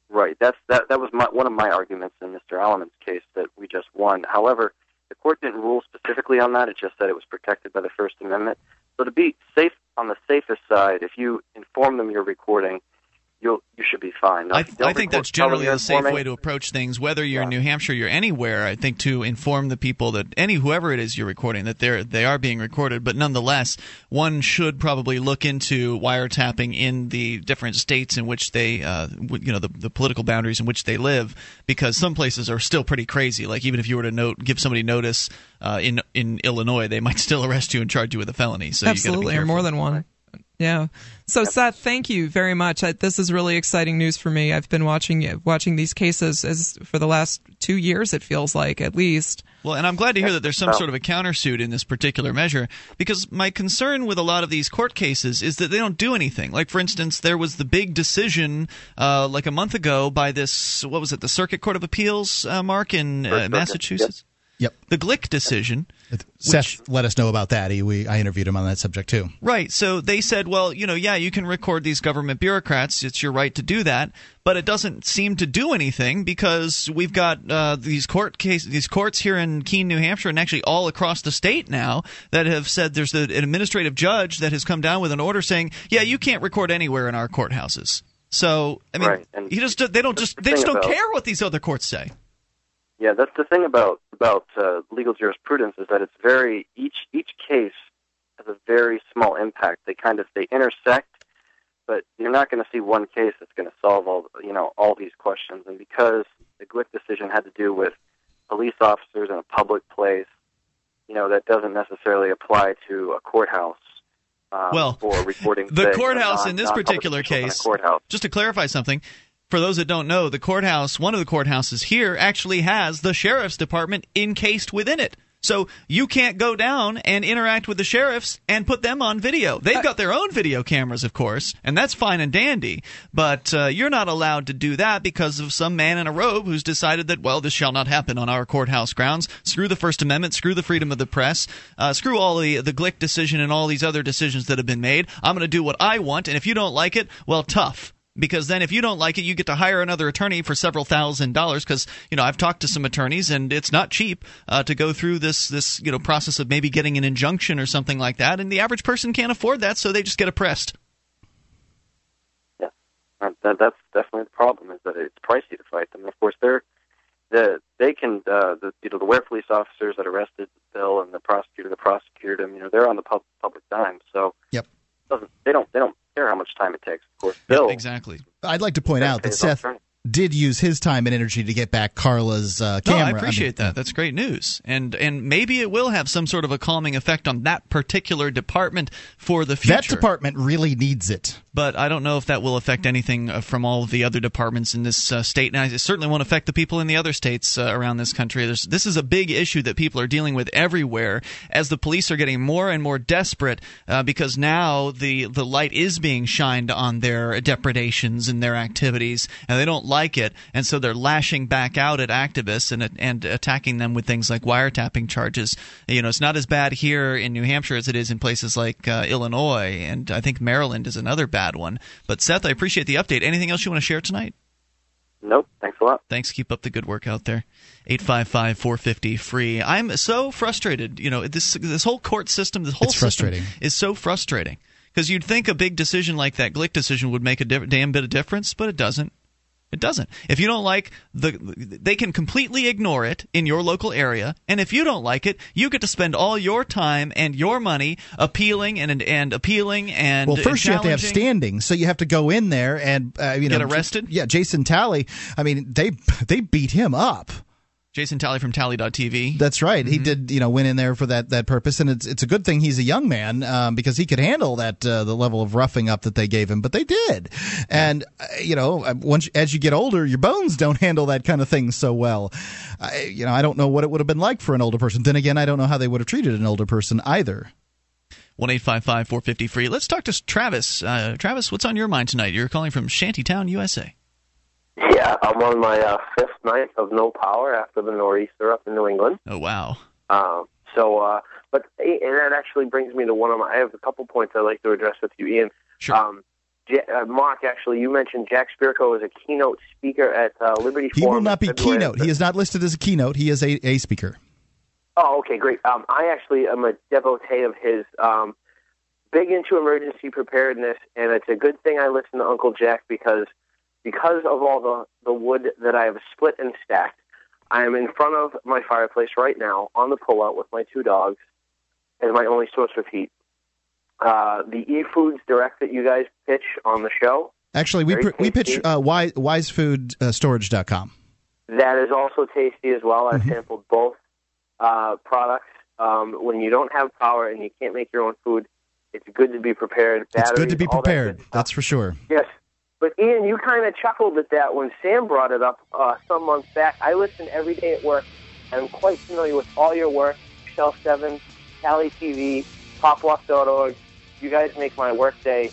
Right, right. That's, that, that was my, one of my arguments in Mister Alleman's case that we just won. However, the court didn't rule specifically on that. It just said it was protected by the First Amendment. So to be safe, on the safest side, if you inform them you're recording, you'll, you should be fine. Now, I, th- I think that's generally the safe way to approach things, whether you're yeah. in New Hampshire, you're anywhere, I think, to inform the people that any whoever it is you're recording, that they're, they are being recorded. But nonetheless, one should probably look into wiretapping in the different states in which they, uh, you know, the, the political boundaries in which they live, because some places are still pretty crazy. Like even if you were to note, give somebody notice uh, in in Illinois, they might still arrest you and charge you with a felony. So absolutely, or more than one. Yeah. So, yep. Seth, thank you very much. I, this is really exciting news for me. I've been watching watching these cases as for the last two years, it feels like, at least. Well, and I'm glad to hear that there's some sort of a countersuit in this particular measure, because my concern with a lot of these court cases is that they don't do anything. Like, for instance, there was the big decision uh, like a month ago by this, what was it, the Circuit Court of Appeals, uh, Mark, in uh, Massachusetts? Yep. The Glik decision. Seth which, let us know about that. He, we, I interviewed him on that subject, too. Right. So they said, well, you know, yeah, you can record these government bureaucrats. It's your right to do that. But it doesn't seem to do anything because we've got uh, these court cases, these courts here in Keene, New Hampshire, and actually all across the state now that have said there's an administrative judge that has come down with an order saying, yeah, you can't record anywhere in our courthouses. So, I mean, right. And you just, they don't just, the they just don't about- care what these other courts say. Yeah, that's the thing about about uh, legal jurisprudence is that it's very each each case has a very small impact. They kind of they intersect, but you're not going to see one case that's going to solve all you know all these questions. And because the Glik decision had to do with police officers in a public place, you know that doesn't necessarily apply to a courthouse. Um, well, for recording the courthouse non, in this particular case. Just to clarify something. For those that don't know, the courthouse, one of the courthouses here, actually has the sheriff's department encased within it. So you can't go down and interact with the sheriffs and put them on video. They've got their own video cameras, of course, and that's fine and dandy. But uh, you're not allowed to do that because of some man in a robe who's decided that, well, this shall not happen on our courthouse grounds. Screw the First Amendment. Screw the freedom of the press. Uh, screw all the, the Glik decision and all these other decisions that have been made. I'm going to do what I want, and if you don't like it, well, tough. Because then if you don't like it, you get to hire another attorney for several thousand dollars because, you know, I've talked to some attorneys and it's not cheap uh, to go through this, this, you know, process of maybe getting an injunction or something like that. And the average person can't afford that, so they just get oppressed. Yeah, um, that, that's definitely the problem is that it's pricey to fight them. Of course, they're, the, they can, uh, the, you know, the Weare police officers that arrested Bill and the prosecutor that prosecuted him, you know, they're on the pub, public dime. So yep. it doesn't, they don't, they don't. care how much time it takes, of course. Bill, yeah, exactly. I'd like to point out that Seth did use his time and energy to get back Carla's uh, camera. No, I appreciate I mean, that. That's great news. And and maybe it will have some sort of a calming effect on that particular department for the future. That department really needs it. But I don't know if that will affect anything from all of the other departments in this uh, state. And it certainly won't affect the people in the other states uh, around this country. There's, this is a big issue that people are dealing with everywhere as the police are getting more and more desperate uh, because now the, the light is being shined on their depredations and their activities. And they don't like it, and so they're lashing back out at activists and and attacking them with things like wiretapping charges. You know, it's not as bad here in New Hampshire as it is in places like uh, Illinois, and I think Maryland is another bad one. But Seth, I appreciate the update. Anything else you want to share tonight? Nope. Thanks a lot. Thanks. Keep up the good work out there. eight five five, four five zero, F R E E. I'm so frustrated. You know, this this whole court system, this whole it's system frustrating. is so frustrating because you'd think a big decision like that Glik decision would make a diff- damn bit of difference, but it doesn't. It doesn't. If you don't like the, they can completely ignore it in your local area. And if you don't like it, you get to spend all your time and your money appealing and and, and appealing and well, first and you have to have standing, so you have to go in there and uh, you know get arrested. Yeah, Jason Talley. I mean, they they beat him up. Jason Talley from Talley dot T V. That's right. Mm-hmm. He did, you know, went in there for that, that purpose, and it's it's a good thing he's a young man um, because he could handle that uh, the level of roughing up that they gave him. But they did, yeah. and uh, you know, once as you get older, your bones don't handle that kind of thing so well. I, you know, I don't know what it would have been like for an older person. Then again, I don't know how they would have treated an older person either. one eight five five, four five zero, F R E E. Let's talk to Travis. Uh, Travis, what's on your mind tonight? You're calling from Shantytown, U S A. Yeah, I'm on my uh, fifth night of no power after the nor'easter up in New England. Oh, wow. Um, so, uh, but, and that actually brings me to one of my, I have a couple points I'd like to address with you, Ian. Sure. Um, J- uh, Mark, actually, you mentioned Jack Spierko is a keynote speaker at uh, Liberty Forum. He will not be keynote. He is not listed as a keynote. He is a, a speaker. Oh, okay, great. Um, I actually am a devotee of his. Um, big into emergency preparedness, and it's a good thing I listen to Uncle Jack because Because of all the, the wood that I have split and stacked, I am in front of my fireplace right now on the pullout with my two dogs as my only source of heat. Uh, the eFoods Direct that you guys pitch on the show. Actually, we pr- we pitch uh, Wise Food Storage dot com. That is also tasty as well. I've mm-hmm. sampled both uh, products. Um, when you don't have power and you can't make your own food, it's good to be prepared. Batteries, it's good to be prepared. That That's for sure. Yes. But, Ian, you kind of chuckled at that when Sam brought it up uh, some months back. I listen every day at work, and I'm quite familiar with all your work, Shell seven, Talley T V, pop walk dot org. You guys make my work day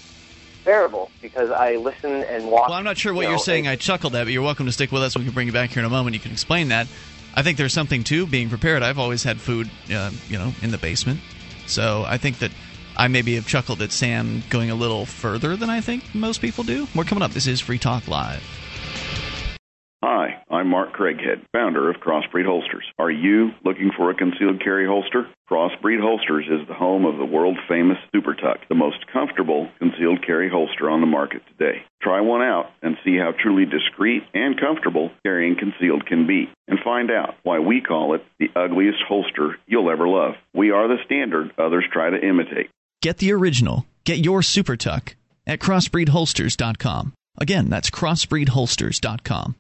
bearable because I listen and walk. Well, I'm not sure what you know, you're saying I chuckled at, but you're welcome to stick with us. We can bring you back here in a moment. You can explain that. I think there's something to being prepared. I've always had food uh, you know, in the basement, so I think that I maybe have chuckled at Sam going a little further than I think most people do. More coming up. This is Free Talk Live. Hi, I'm Mark Craighead, founder of Crossbreed Holsters. Are you looking for a concealed carry holster? Crossbreed Holsters is the home of the world-famous Super Tuck, the most comfortable concealed carry holster on the market today. Try one out and see how truly discreet and comfortable carrying concealed can be. And find out why we call it the ugliest holster you'll ever love. We are the standard others try to imitate. Get the original. Get your Super Tuck at crossbreed holsters dot com. Again, that's crossbreed holsters dot com.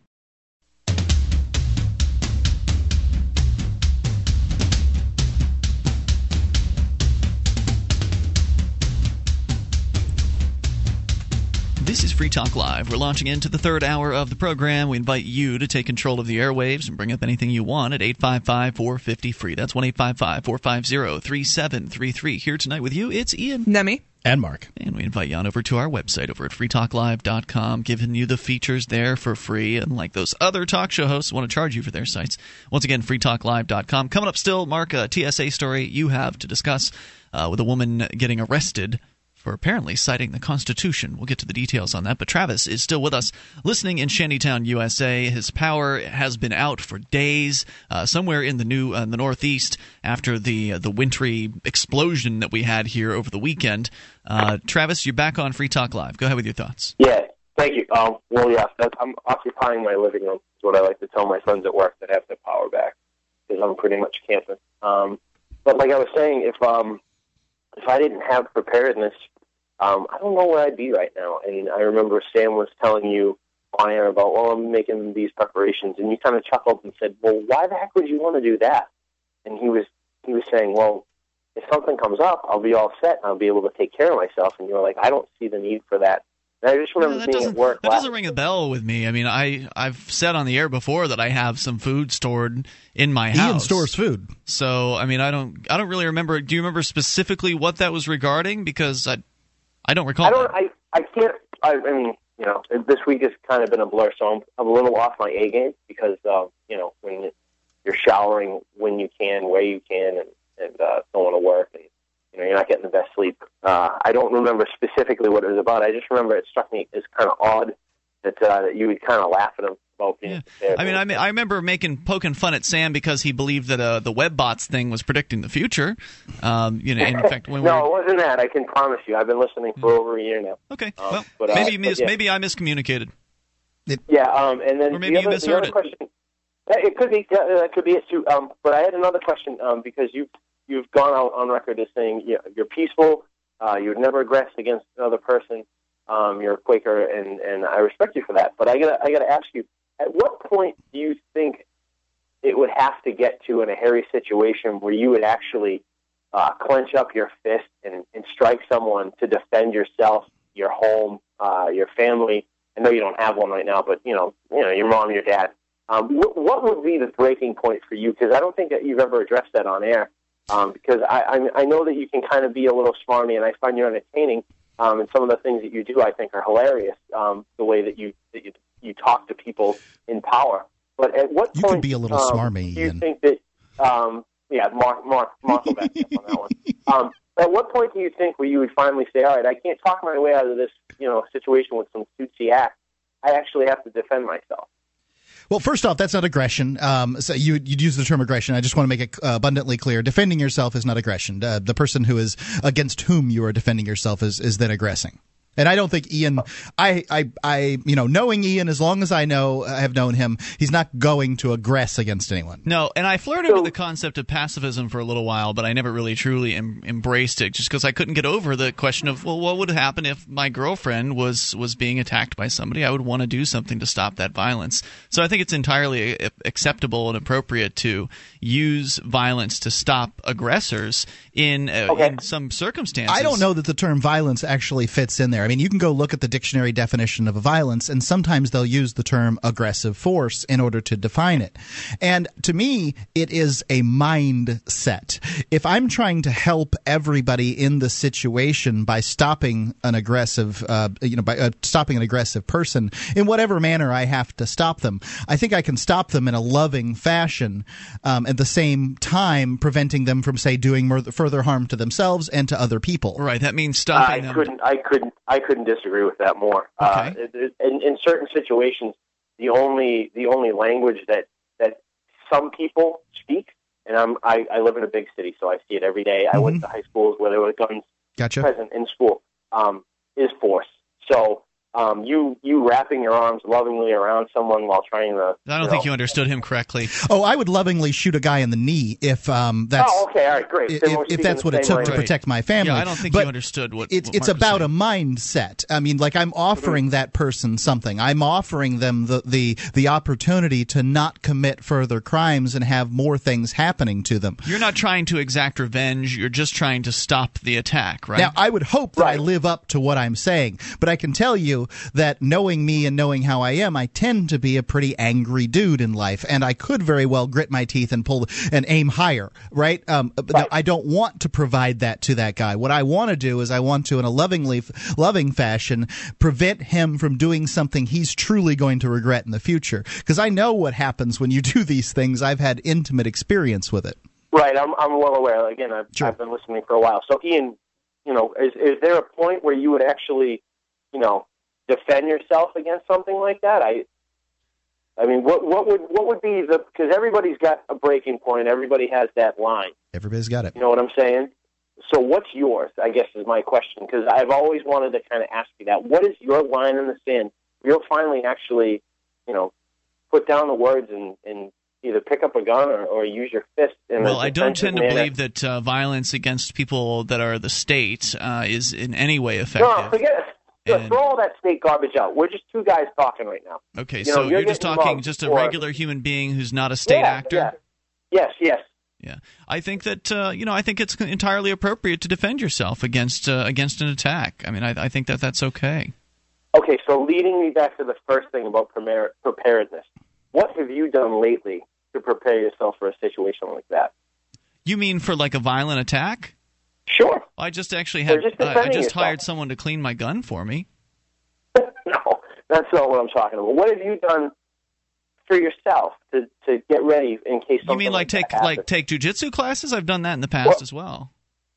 This is Free Talk Live. We're launching into the third hour of the program. We invite you to take control of the airwaves and bring up anything you want at eight five five, four five zero, F R E E. That's one eight five five, four five zero, three seven three three. Here tonight with you, it's Ian. Nemi. And Mark. And we invite you on over to our website over at free talk live dot com, giving you the features there for free, unlike those other talk show hosts who want to charge you for their sites. Once again, free talk live dot com. Coming up still, Mark, a T S A story you have to discuss uh, with a woman getting arrested for apparently citing the Constitution. We'll get to the details on that. But Travis is still with us, listening in Shantytown, U S A. His power has been out for days, uh, somewhere in the new uh, in the Northeast after the uh, the wintry explosion that we had here over the weekend. Uh, Travis, you're back on Free Talk Live. Go ahead with your thoughts. Yeah, thank you. Um, well, yeah, that's, I'm occupying my living room. It's what I like to tell my sons at work that I have the power back, because I'm pretty much camping. Um, but like I was saying, if um, if I didn't have preparedness, um, I don't know where I'd be right now. And I remember Sam was telling you on air about, well, I'm making these preparations, and you kind of chuckled and said, well, why the heck would you want to do that? And he was he was saying, well, if something comes up, I'll be all set, and I'll be able to take care of myself. And you were like, I don't see the need for that. I just remember no, that being at work. That last. doesn't ring a bell with me. I mean, I, I've said on the air before that I have some food stored in my house. Ian stores food. So, I mean, I don't I don't really remember. Do you remember specifically what that was regarding? Because I I don't recall I don't. That. I, I can't. I, I mean, you know, this week has kind of been a blur, so I'm, I'm a little off my A game because, uh, you know, when you're showering when you can, where you can, and, and uh, going to work and you know, you're not getting the best sleep. Uh, I don't remember specifically what it was about. I just remember it struck me as kind of odd that, uh, that you would kind of laugh at him. Yeah. I mean, I mean, I remember making poking fun at Sam because he believed that uh, the WebBots thing was predicting the future. Um, you know, and in fact, when no, we were... it wasn't that. I can promise you, I've been listening for over a year now. Okay, um, well, but, uh, maybe mis- yeah. maybe I miscommunicated. It... Yeah, um, and then or maybe the you other, misheard the other it. Question, it could be that uh, could be it too. Um, but I had another question um, because you you've gone out on record as saying you know, you're peaceful, uh, you've never aggressed against another person, um, you're a Quaker, and, and I respect you for that. But I gotta I gotta ask you. At what point do you think it would have to get to in a hairy situation where you would actually uh, clench up your fist and, and strike someone to defend yourself, your home, uh, your family? I know you don't have one right now, but you know, you know, your mom, your dad. Um, what, what would be the breaking point for you? Because I don't think that you've ever addressed that on air. Um, because I, I, I know that you can kind of be a little smarmy, and I find you entertaining. Um, and some of the things that you do, I think, are hilarious. Um, the way that you that you. You talk to people in power, but at what you point can be a little um, smarmy, do you Ian. think that? Um, yeah, Mark, Mark, Mark will back up on that one. Um, at what point do you think where you would finally say, "All right, I can't talk my way out of this, you know, situation with some tootsie act. I actually have to defend myself." Well, first off, that's not aggression. Um, so you, you'd use the term aggression. I just want to make it abundantly clear. Defending yourself is not aggression. Uh, the person who is against whom you are defending yourself is is then aggressing. And I don't think Ian, I, I, I, you know, knowing Ian, as long as I know, I have known him, he's not going to aggress against anyone. No, and I flirted so, with the concept of pacifism for a little while, but I never really truly em- embraced it just because I couldn't get over the question of, well, what would happen if my girlfriend was, was being attacked by somebody? I would want to do something to stop that violence. So I think it's entirely acceptable and appropriate to use violence to stop aggressors in, uh, okay. in some circumstances. I don't know that the term violence actually fits in there. I mean, you can go look at the dictionary definition of violence, and sometimes they'll use the term aggressive force in order to define it. And to me, it is a mindset. If I'm trying to help everybody in the situation by stopping an aggressive, uh, you know, by uh, stopping an aggressive person in whatever manner I have to stop them, I think I can stop them in a loving fashion, um, at the same time preventing them from, say, doing more, further harm to themselves and to other people. Right. That means stopping I them. Couldn't, I couldn't. I couldn't disagree with that more. Okay. Uh, in, in certain situations, the only the only language that, that some people speak, and I'm, I, I live in a big city, so I see it every day. Mm-hmm. I went to high schools where there were guns gotcha. present in school, um, is force. So um, you you wrapping your arms lovingly around someone while trying to... I don't you think know, you understood him correctly. Oh, I would lovingly shoot a guy in the knee if um, that's... Oh, okay, all right, great. If, if that's what it took way. to protect my family. Yeah, I don't think but you understood what It's, what it's about saying. a mindset. I mean, like, I'm offering mm-hmm. that person something. I'm offering them the, the, the opportunity to not commit further crimes and have more things happening to them. You're not trying to exact revenge. You're just trying to stop the attack, right? Now, I would hope that right. I live up to what I'm saying, but I can tell you that knowing me and knowing how I am, I tend to be a pretty angry dude in life, and I could very well grit my teeth and pull and aim higher, right? Um, right. Now, I don't want to provide that to that guy. What I want to do is I want to, in a lovingly, loving fashion, prevent him from doing something he's truly going to regret in the future, because I know what happens when you do these things. I've had intimate experience with it. Right. I'm, I'm well aware. Again, I've, sure. I've been listening for a while. So, Ian, you know, is, is there a point where you would actually, you know, defend yourself against something like that? I, I mean, what what would what would be the, because everybody's got a breaking point. Everybody has that line. Everybody's got it. You know what I'm saying? So what's yours, I guess, is my question, because I've always wanted to kind of ask you that. What is your line in the sand? You'll finally actually, you know, put down the words and, and either pick up a gun or, or use your fist. In well, I don't tend to manner. believe that uh, violence against people that are the state uh, is in any way effective. No, forget it. And, throw all that state garbage out. We're just two guys talking right now. Okay, you so know, you're, you're just talking just a or, regular human being who's not a state yeah, actor? Yeah. Yes, yes. Yeah, I think that uh, you know. I think it's entirely appropriate to defend yourself against uh, against an attack. I mean, I, I think that that's okay. Okay, so leading me back to the first thing about prepar- preparedness, what have you done lately to prepare yourself for a situation like that? You mean for like a violent attack? Sure. I just actually had just uh, I just yourself. hired someone to clean my gun for me. No, that's not what I'm talking about. What have you done for yourself to, to get ready in case something. You mean like, like take that like take jiu-jitsu classes? I've done that in the past well, as well.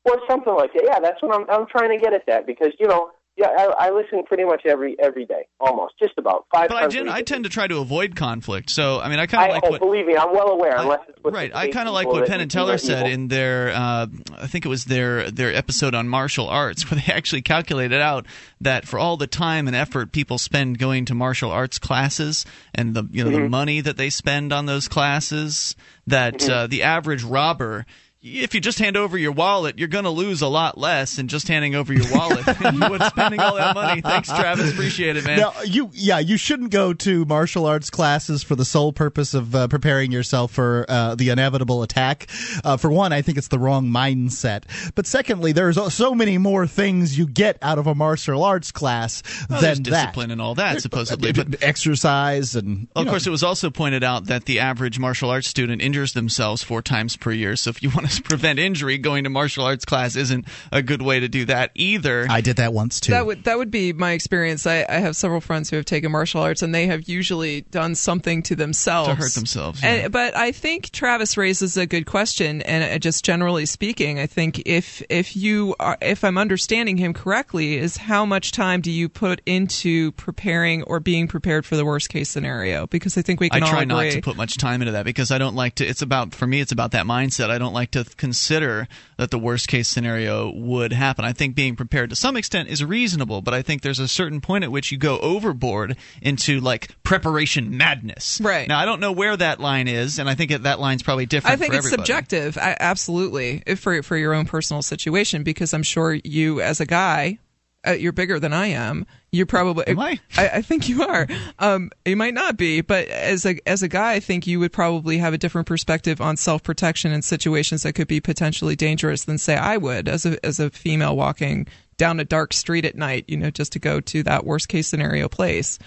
Or something like that. Yeah, that's what I'm I'm trying to get at that, because you know, yeah, I, I listen pretty much every every day, almost just about five. But times I, did, I tend to try to avoid conflict, so I mean, I kind of like. Oh, what, believe me, I'm well aware. I, unless it's with right, I kind of like what Penn and Teller said evil. in their, uh, I think it was their their episode on martial arts, where they actually calculated out that for all the time and effort people spend going to martial arts classes, and the you know mm-hmm. the money that they spend on those classes, that mm-hmm. uh, the average robber. If you just hand over your wallet, you're going to lose a lot less than just handing over your wallet. You would spending all that money. Thanks, Travis. Appreciate it, man. Now, you, yeah, you shouldn't go to martial arts classes for the sole purpose of uh, preparing yourself for uh, the inevitable attack. Uh, for one, I think it's the wrong mindset. But secondly, there's so many more things you get out of a martial arts class well, than that. Discipline and all that, there's, supposedly. But exercise and... Well, of know. course, it was also pointed out that the average martial arts student injures themselves four times per year. So if you want to prevent injury, going to martial arts class isn't a good way to do that either. I did that once too. That would that would be my experience. I, I have several friends who have taken martial arts, and they have usually done something to themselves to hurt themselves. Yeah. And, but I think Travis raises a good question, and just generally speaking, I think if if you are, if I'm understanding him correctly, is how much time do you put into preparing or being prepared for the worst case scenario? Because I think we can all agree. I try all not to put much time into that, because I don't like to. It's about for me. It's about that mindset. I don't like to consider that the worst case scenario would happen. I think being prepared to some extent is reasonable, but I think there's a certain point at which you go overboard into like preparation madness. Right. Now, I don't know where that line is, and I think that line's probably different for everybody. I think it's subjective, I, absolutely, if for, for your own personal situation, because I'm sure you as a guy... Uh, you're bigger than I am. You're probably. Am I? I, I think you are. Um, you might not be, but as a as a guy, I think you would probably have a different perspective on self protection in situations that could be potentially dangerous than say I would as a as a female walking down a dark street at night. You know, just to go to that worst case scenario place.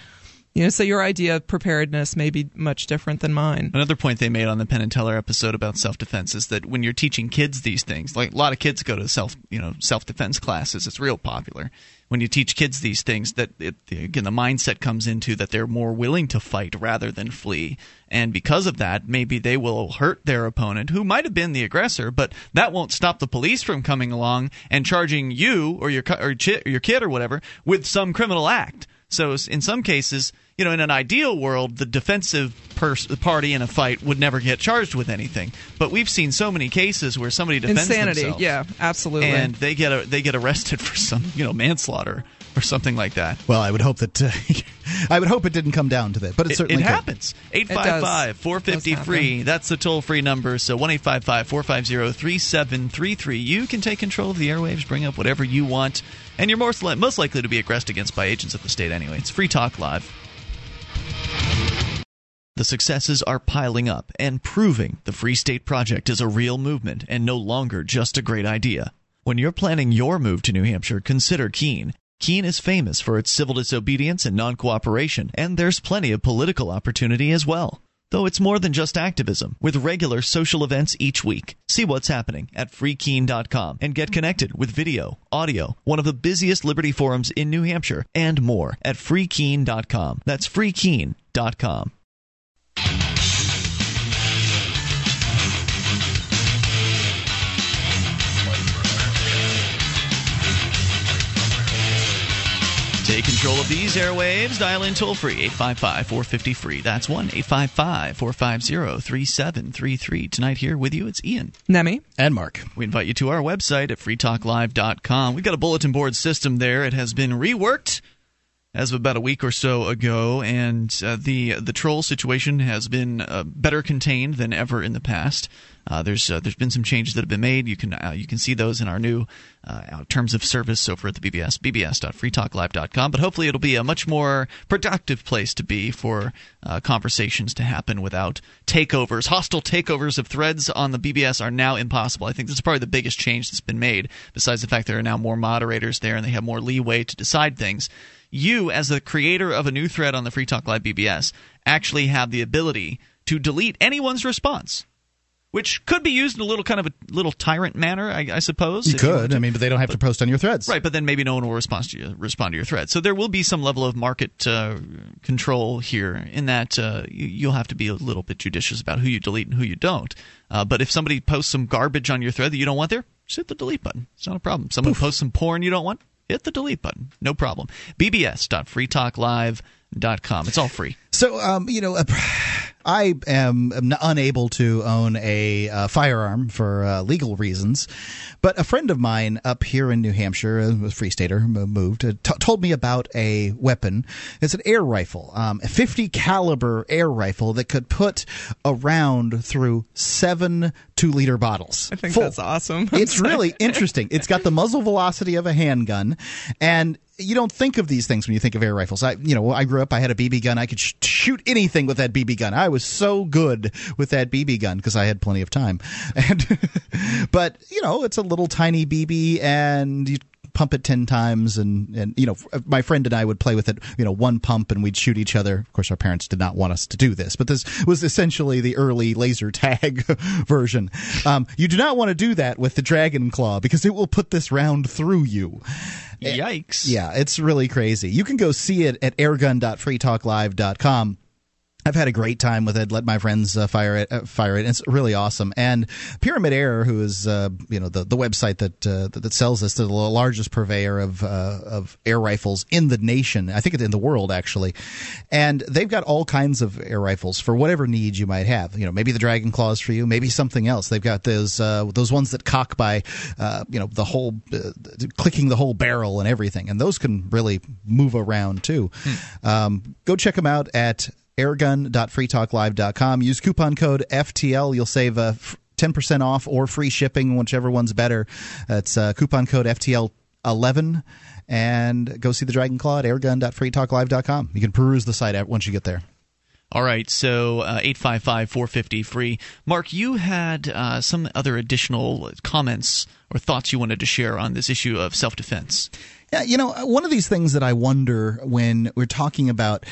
You know, so your idea of preparedness may be much different than mine. Another point they made on the Penn and Teller episode about self-defense is that when you're teaching kids these things, like a lot of kids go to self, you know, self-defense classes. It's real popular. When you teach kids these things, that it, again, the mindset comes into that they're more willing to fight rather than flee. And because of that, maybe they will hurt their opponent, who might have been the aggressor, but that won't stop the police from coming along and charging you or your or your kid or whatever with some criminal act. So in some cases, you know, in an ideal world, the defensive pers- party in a fight would never get charged with anything. But we've seen so many cases where somebody defends Insanity. themselves. Insanity, yeah, absolutely. And they get a, they get arrested for some, you know, manslaughter or something like that. Well, I would hope that uh, I would hope it didn't come down to that, but it, it certainly it happens. eight five five, four five zero, free. That's the toll-free number. So one eight five five, four five zero, three seven three three. You can take control of the airwaves, bring up whatever you want. And you're most, li- most likely to be aggressed against by agents of the state anyway. It's Free Talk Live. The successes are piling up and proving the Free State Project is a real movement and no longer just a great idea. When you're planning your move to New Hampshire, consider Keene. Keene is famous for its civil disobedience and non-cooperation, and there's plenty of political opportunity as well. Though it's more than just activism, with regular social events each week. See what's happening at free keene dot com and get connected with video, audio, one of the busiest Liberty Forums in New Hampshire, and more at free keene dot com. That's free keene dot com. Take control of these airwaves. Dial in toll-free, eight five five, four five zero, F R E E. That's one eight five five, four five zero, three seven three three. Tonight here with you, it's Ian, Nemi, and Mark. We invite you to our website at free talk live dot com. We've got a bulletin board system there. It has been reworked as of about a week or so ago, and uh, the the troll situation has been uh, better contained than ever in the past. Uh, there's uh, there's been some changes that have been made. You can uh, you can see those in our new uh, terms of service over at the B B S, b b s dot free talk live dot com. But hopefully it'll be a much more productive place to be for uh, conversations to happen without takeovers. Hostile takeovers of threads on the B B S are now impossible. I think this is probably the biggest change that's been made, besides the fact there are now more moderators there and they have more leeway to decide things. You, as the creator of a new thread on the Free Talk Live B B S, actually have the ability to delete anyone's response, which could be used in a little kind of a little tyrant manner, I, I suppose. You could. You I mean, but they don't have but, to post on your threads. Right, but then maybe no one will respond to, you, respond to your thread. So there will be some level of market uh, control here in that uh, you'll have to be a little bit judicious about who you delete and who you don't. Uh, but if somebody posts some garbage on your thread that you don't want there, just hit the delete button. It's not a problem. Someone Oof. posts some porn you don't want, hit the delete button. No problem. b b s dot free talk live dot com. It's all free. So, um, you know, uh, I am unable to own a uh, firearm for uh, legal reasons, but a friend of mine up here in New Hampshire, a free stater, moved, uh, t- told me about a weapon. It's an air rifle, um, a fifty caliber air rifle that could put a round through seven two-liter bottles. I think full. That's awesome. I'm it's sorry. Really interesting. It's got the muzzle velocity of a handgun, and you don't think of these things when you think of air rifles. I, you know, I grew up, I had a B B gun. I could sh- shoot anything with that B B gun. I was so good with that B B gun because I had plenty of time. And but, you know, it's a little tiny B B, and you pump it ten times. And, and, you know, my friend and I would play with it, you know, one pump, and we'd shoot each other. Of course, our parents did not want us to do this, but this was essentially the early laser tag version. Um, you do not want to do that with the Dragon Claw because it will put this round through you. Yikes. Yeah, it's really crazy. You can go see it at airgun dot free talk live dot com. I've had a great time with it. Let my friends uh, fire it. Uh, fire it. It's really awesome. And Pyramid Air, who is uh, you know the, the website that uh, that sells this, they're the largest purveyor of uh, of air rifles in the nation. I think in the world, actually. And they've got all kinds of air rifles for whatever need you might have. You know, maybe the Dragon Claw is for you. Maybe something else. They've got those uh, those ones that cock by uh, you know the whole uh, clicking the whole barrel and everything. And those can really move around too. Hmm. Um, go check them out at airgun dot free talk live dot com. Use coupon code F T L. You'll save uh, ten percent off or free shipping, whichever one's better. That's uh, coupon code F T L eleven. And go see the Dragon Claw at airgun dot free talk live dot com. You can peruse the site once you get there. All right, so uh, eight five five, four five zero, F R E E. Mark, you had uh, some other additional comments or thoughts you wanted to share on this issue of self-defense. Yeah, you know, one of these things that I wonder when we're talking about,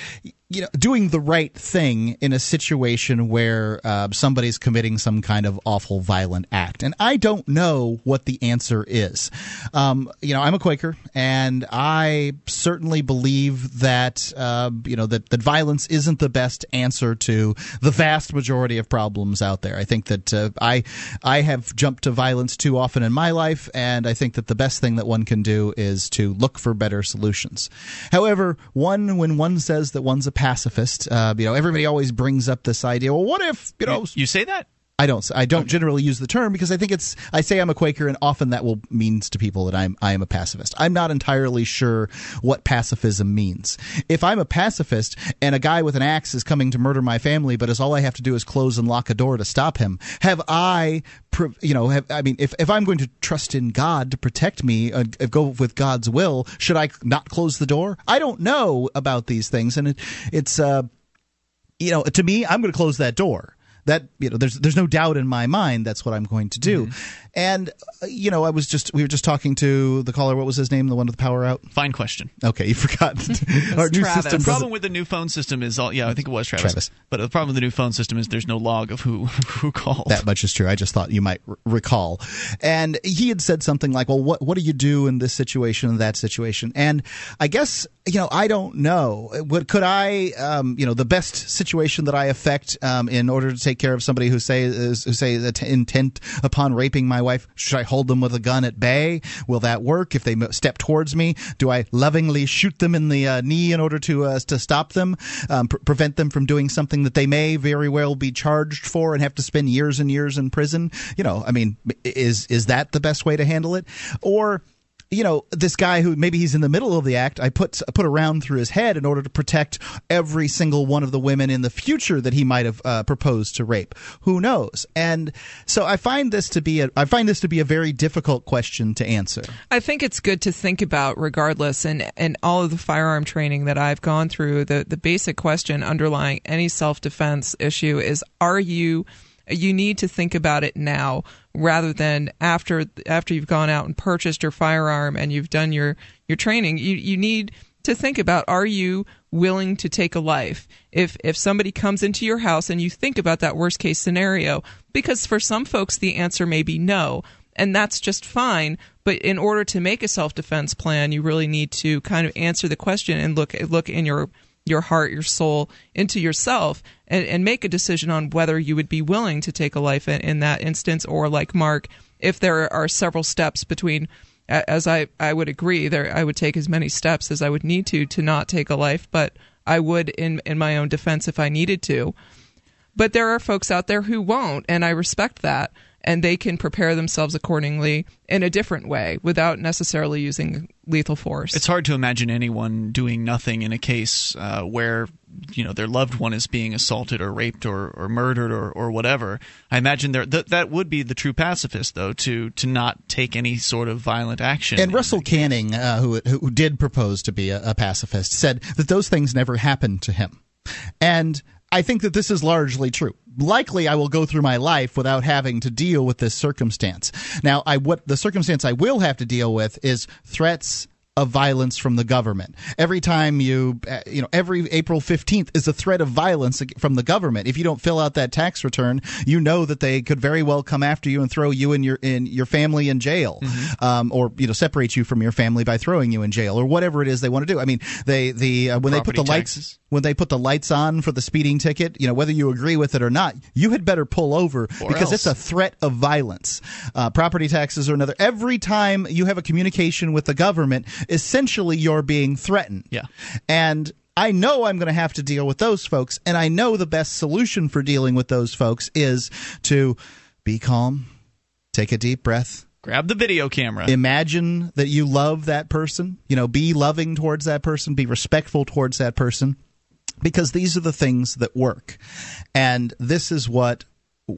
you know, doing the right thing in a situation where uh, somebody's committing some kind of awful, violent act. And I don't know what the answer is. Um, you know, I'm a Quaker, and I certainly believe that, uh, you know, that, that violence isn't the best answer to the vast majority of problems out there. I think that uh, I, I have jumped to violence too often in my life, and I think that the best thing that one can do is to look for better solutions. However, one when one says that one's a pacifist, uh, you know, everybody always brings up this idea. Well, what if you know? You, you say that? I don't. I don't okay. generally use the term because I think it's. I say I'm a Quaker, and often that will means to people that I'm. I am a pacifist. I'm not entirely sure what pacifism means. If I'm a pacifist and a guy with an axe is coming to murder my family, but is all I have to do is close and lock a door to stop him, have I? You know, have, I mean, if, if I'm going to trust in God to protect me, uh, go with God's will, should I not close the door? I don't know about these things, and it, it's, uh, you know, to me, I'm going to close that door. That, you know, there's there's no doubt in my mind that's what I'm going to do. Mm-hmm. And, uh, you know, I was just we were just talking to the caller. What was his name? The one with the power out? Fine question. OK, you forgot. Our new Travis. System. The problem with the new phone system is all. Yeah, I think it was Travis. Travis. But the problem with the new phone system is there's no log of who who called. That much is true. I just thought you might r- recall. And he had said something like, well, what what do you do in this situation and that situation? And I guess, you know, I don't know. What could I, um, you know, the best situation that I affect um, in order to take take care of somebody who say is, who say is intent upon raping my wife? Should I hold them with a gun at bay? Will that work if they step towards me? Do I lovingly shoot them in the uh, knee in order to uh, to stop them, um, pre- prevent them from doing something that they may very well be charged for and have to spend years and years in prison? You know, I mean, is is that the best way to handle it? Or, you know, this guy who maybe he's in the middle of the act, I put put a round through his head in order to protect every single one of the women in the future that he might have uh, proposed to rape. Who knows? And so I find this to be a, I find this to be a very difficult question to answer. I think it's good to think about regardless, and, and all of the firearm training that I've gone through, the, the basic question underlying any self-defense issue is, are you you need to think about it now rather than after after you've gone out and purchased your firearm and you've done your, your training. You you need to think about, are you willing to take a life? If if somebody comes into your house and you think about that worst case scenario, because for some folks the answer may be no, and that's just fine. But in order to make a self-defense plan, you really need to kind of answer the question and look look in your your heart, your soul, into yourself, and, and make a decision on whether you would be willing to take a life in, in that instance, or like Mark, if there are several steps between, as I, I would agree, there I would take as many steps as I would need to to not take a life, but I would in, in my own defense if I needed to. But there are folks out there who won't, and I respect that, and they can prepare themselves accordingly in a different way without necessarily using lethal force. It's hard to imagine anyone doing nothing in a case uh, where, you know, their loved one is being assaulted or raped or, or murdered or, or whatever. I imagine there th- that would be the true pacifist, though, to to not take any sort of violent action. And Russell Canning, uh, who who did propose to be a, a pacifist, said that those things never happened to him. And I think that this is largely true. Likely, I will go through my life without having to deal with this circumstance. Now, I what the circumstance I will have to deal with is threats of violence from the government. Every time you, you know, every April fifteenth is a threat of violence from the government. If you don't fill out that tax return, you know that they could very well come after you and throw you and your in your family in jail, mm-hmm. um, or you know, separate you from your family by throwing you in jail, or whatever it is they want to do. I mean, they the uh, when Property they put the taxes. lights. When they put the lights on for the speeding ticket, you know, whether you agree with it or not, you had better pull over or because else. It's a threat of violence. Uh, property taxes are another. Every time you have a communication with the government, essentially you're being threatened. Yeah. And I know I'm going to have to deal with those folks, and I know the best solution for dealing with those folks is to be calm, take a deep breath. Grab the video camera. Imagine that you love that person. You know, be loving towards that person. Be respectful towards that person. Because these are the things that work, and this is what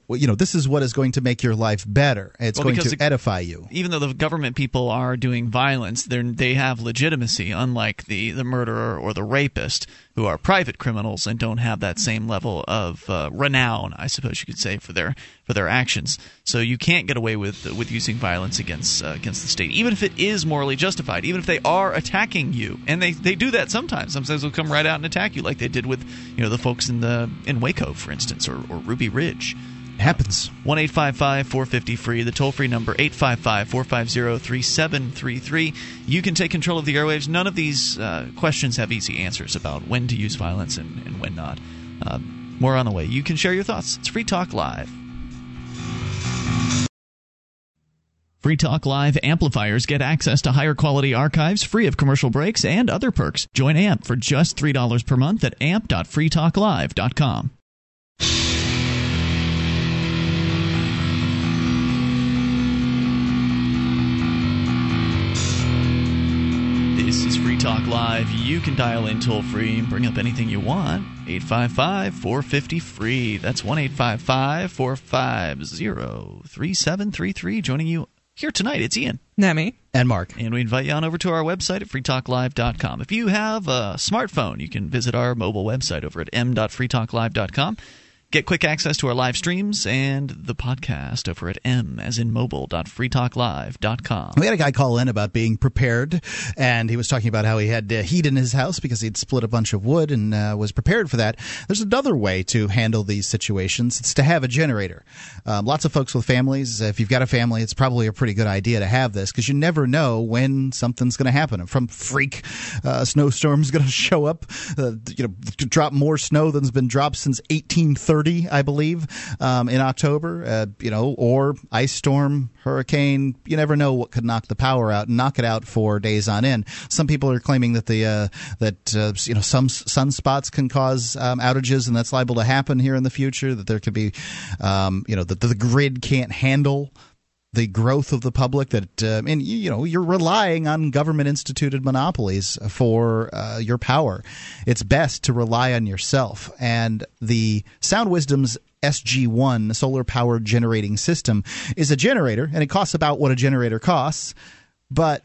you know. This is what is going to make your life better. It's well, going to the, edify you. Even though the government people are doing violence, they they have legitimacy, unlike the, the murderer or the rapist, who are private criminals and don't have that same level of uh, renown, I suppose you could say, for their for their actions. So you can't get away with with using violence against uh, against the state, even if it is morally justified, even if they are attacking you, and they, they do that sometimes. Sometimes they'll come right out and attack you, like they did with you know the folks in the in Waco, for instance, or, or Ruby Ridge. It happens. One eight five five four fifty free. The toll free number eight five five four five zero three seven three three. You can take control of the airwaves. None of these uh, questions have easy answers about when to use violence and, and when not. Uh, more on the way. You can share your thoughts. It's Free Talk Live. Free Talk Live amplifiers get access to higher quality archives free of commercial breaks and other perks. Join A M P for just three dollars per month at amp dot free talk live dot com. This is Free Talk Live. You can dial in toll-free and bring up anything you want. eight five five, four five zero, F R E E. That's one eight five five, four five zero, three seven three three. Joining you here tonight, it's Ian. Nami. And Mark. And we invite you on over to our website at free talk live dot com. If you have a smartphone, you can visit our mobile website over at m dot free talk live dot com. Get quick access to our live streams and the podcast over at m as in mobile dot free talk live dot com. We had a guy call in about being prepared, and he was talking about how he had uh, heat in his house because he'd split a bunch of wood and uh, was prepared for that. There's another way to handle these situations. It's to have a generator. Um, lots of folks with families, if you've got a family, it's probably a pretty good idea to have this because you never know when something's going to happen. From freak uh, snowstorm's going to show up, uh, you know, drop more snow than's been dropped since eighteen thirty. thirty, I believe, um, in October, uh, you know, or ice storm, hurricane. You never know what could knock the power out and knock it out for days on end. Some people are claiming that the uh, that uh, you know some sunspots can cause um, outages, and that's liable to happen here in the future, that there could be um, you know that the grid can't handle the growth of the public, that uh, and you know you're relying on government instituted monopolies for uh, your power. It's best to rely on yourself. And the Sound Wisdom's S G one solar powered generating system is a generator, and it costs about what a generator costs, but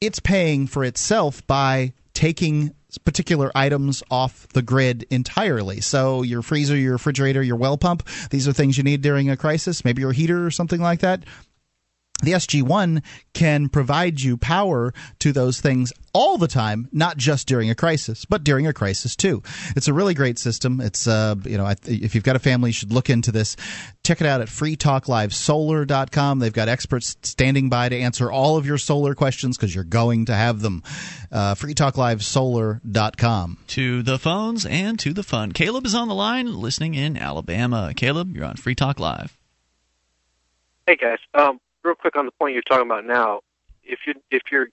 it's paying for itself by taking particular items off the grid entirely. So your freezer, your refrigerator, your well pump, these are things you need during a crisis, maybe your heater or something like that. The S G one can provide you power to those things all the time, not just during a crisis, but during a crisis too. It's a really great system. It's uh, you know, if you've got a family, you should look into this. Check it out at free talk live solar dot com. They've got experts standing by to answer all of your solar questions, because you're going to have them. Uh, free talk live solar dot com. To the phones and to the fun. Caleb is on the line, listening in Alabama. Caleb, you're on Free Talk Live. Hey guys. Um. Real quick on the point you're talking about now, if you if you're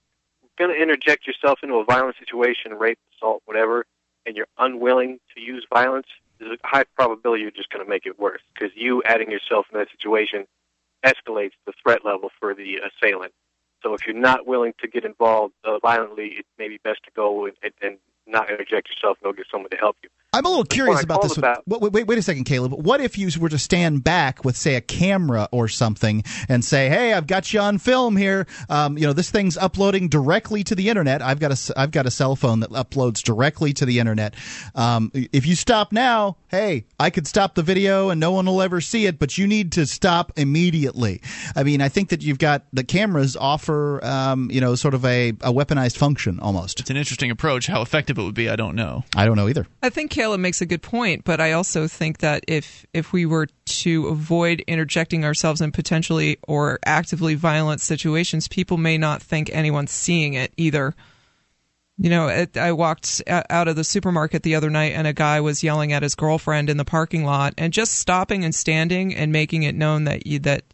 going to interject yourself into a violent situation, rape, assault, whatever, and you're unwilling to use violence, there's a high probability you're just going to make it worse, because you adding yourself in that situation escalates the threat level for the assailant. So if you're not willing to get involved uh, violently, it may be best to go and, and not interject yourself and go get someone to help you. I'm a little curious about this. About, wait, wait, wait a second, Caleb. What if you were to stand back with, say, a camera or something and say, "Hey, I've got you on film here. Um, you know, this thing's uploading directly to the internet. I've got a, I've got a cell phone that uploads directly to the internet. Um, if you stop now, hey, I could stop the video and no one will ever see it, but you need to stop immediately." I mean, I think that you've got the cameras offer, um, you know, sort of a, a weaponized function almost. It's an interesting approach. How effective it would be, I don't know. I don't know either. I think Caleb makes a good point, but I also think that if if we were to avoid interjecting ourselves in potentially or actively violent situations, people may not think anyone's seeing it either. You know, it, I walked out of the supermarket the other night, and a guy was yelling at his girlfriend in the parking lot, and just stopping and standing and making it known that you, that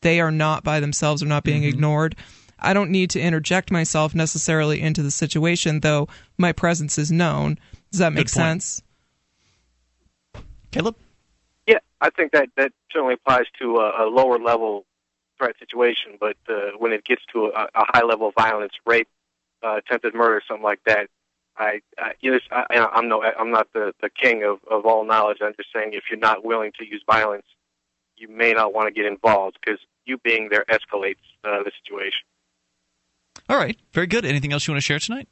they are not by themselves or not being mm-hmm. ignored. I don't need to interject myself necessarily into the situation, though my presence is known. Does that make sense? Caleb? Yeah, I think that, that certainly applies to a, a lower-level threat situation, but uh, when it gets to a, a high-level of violence, rape, uh, attempted murder, something like that, I, I, you know, I, I'm, no, I'm not the, the king of, of all knowledge. I'm just saying if you're not willing to use violence, you may not want to get involved, because you being there escalates uh, the situation. All right. Very good. Anything else you want to share tonight?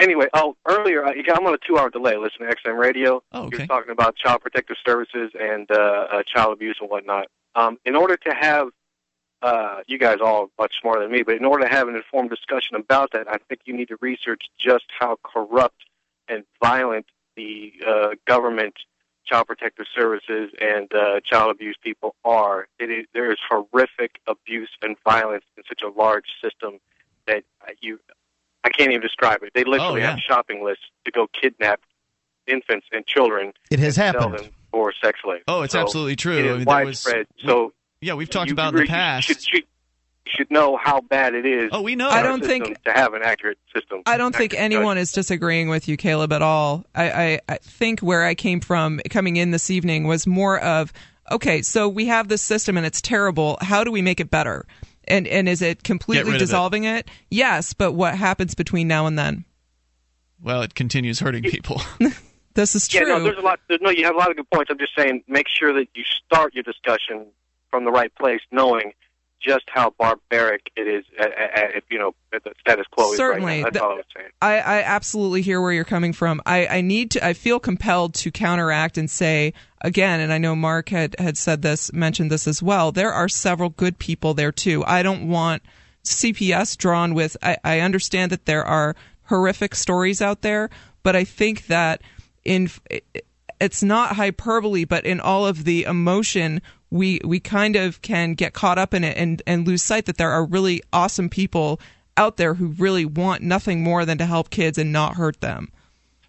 Anyway, oh, earlier, I'm on a two-hour delay listening to X M radio. Oh, okay. You're talking about child protective services and uh, uh, child abuse and whatnot. Um, in order to have, uh, you guys all are much smarter than me, but in order to have an informed discussion about that, I think you need to research just how corrupt and violent the uh, government, child protective services, and uh, child abuse people are. It is, there is horrific abuse and violence in such a large system that you... I can't even describe it. They literally oh, yeah. have shopping lists to go kidnap infants and children. It has and happened. Sell them for sex slaves. Oh, it's so absolutely true. It is I mean, widespread. Was, so we, yeah, we've talked you, about in the past. You should, you should know how bad it is. Oh, we know. I don't think to have an accurate system. I don't think anyone judgment. is disagreeing with you, Caleb, at all. I, I, I think where I came from coming in this evening was more of, okay, so we have this system and it's terrible. How do we make it better? And and is it completely dissolving it? it? Yes, but what happens between now and then? Well, it continues hurting people. This is true. Yeah, no, there's a lot, there's, no, you have a lot of good points. I'm just saying, make sure that you start your discussion from the right place, knowing just how barbaric it is. At, at, at, you know, at the status quo. Certainly, is right now. That's the, all I was saying. I, I absolutely hear where you're coming from. I, I need to. I feel compelled to counteract and say. Again, and I know Mark had, had said this, mentioned this as well, there are several good people there too. I don't want C P S drawn with, I, I understand that there are horrific stories out there, but I think that in it's not hyperbole, but in all of the emotion, we, we kind of can get caught up in it and, and lose sight that there are really awesome people out there who really want nothing more than to help kids and not hurt them.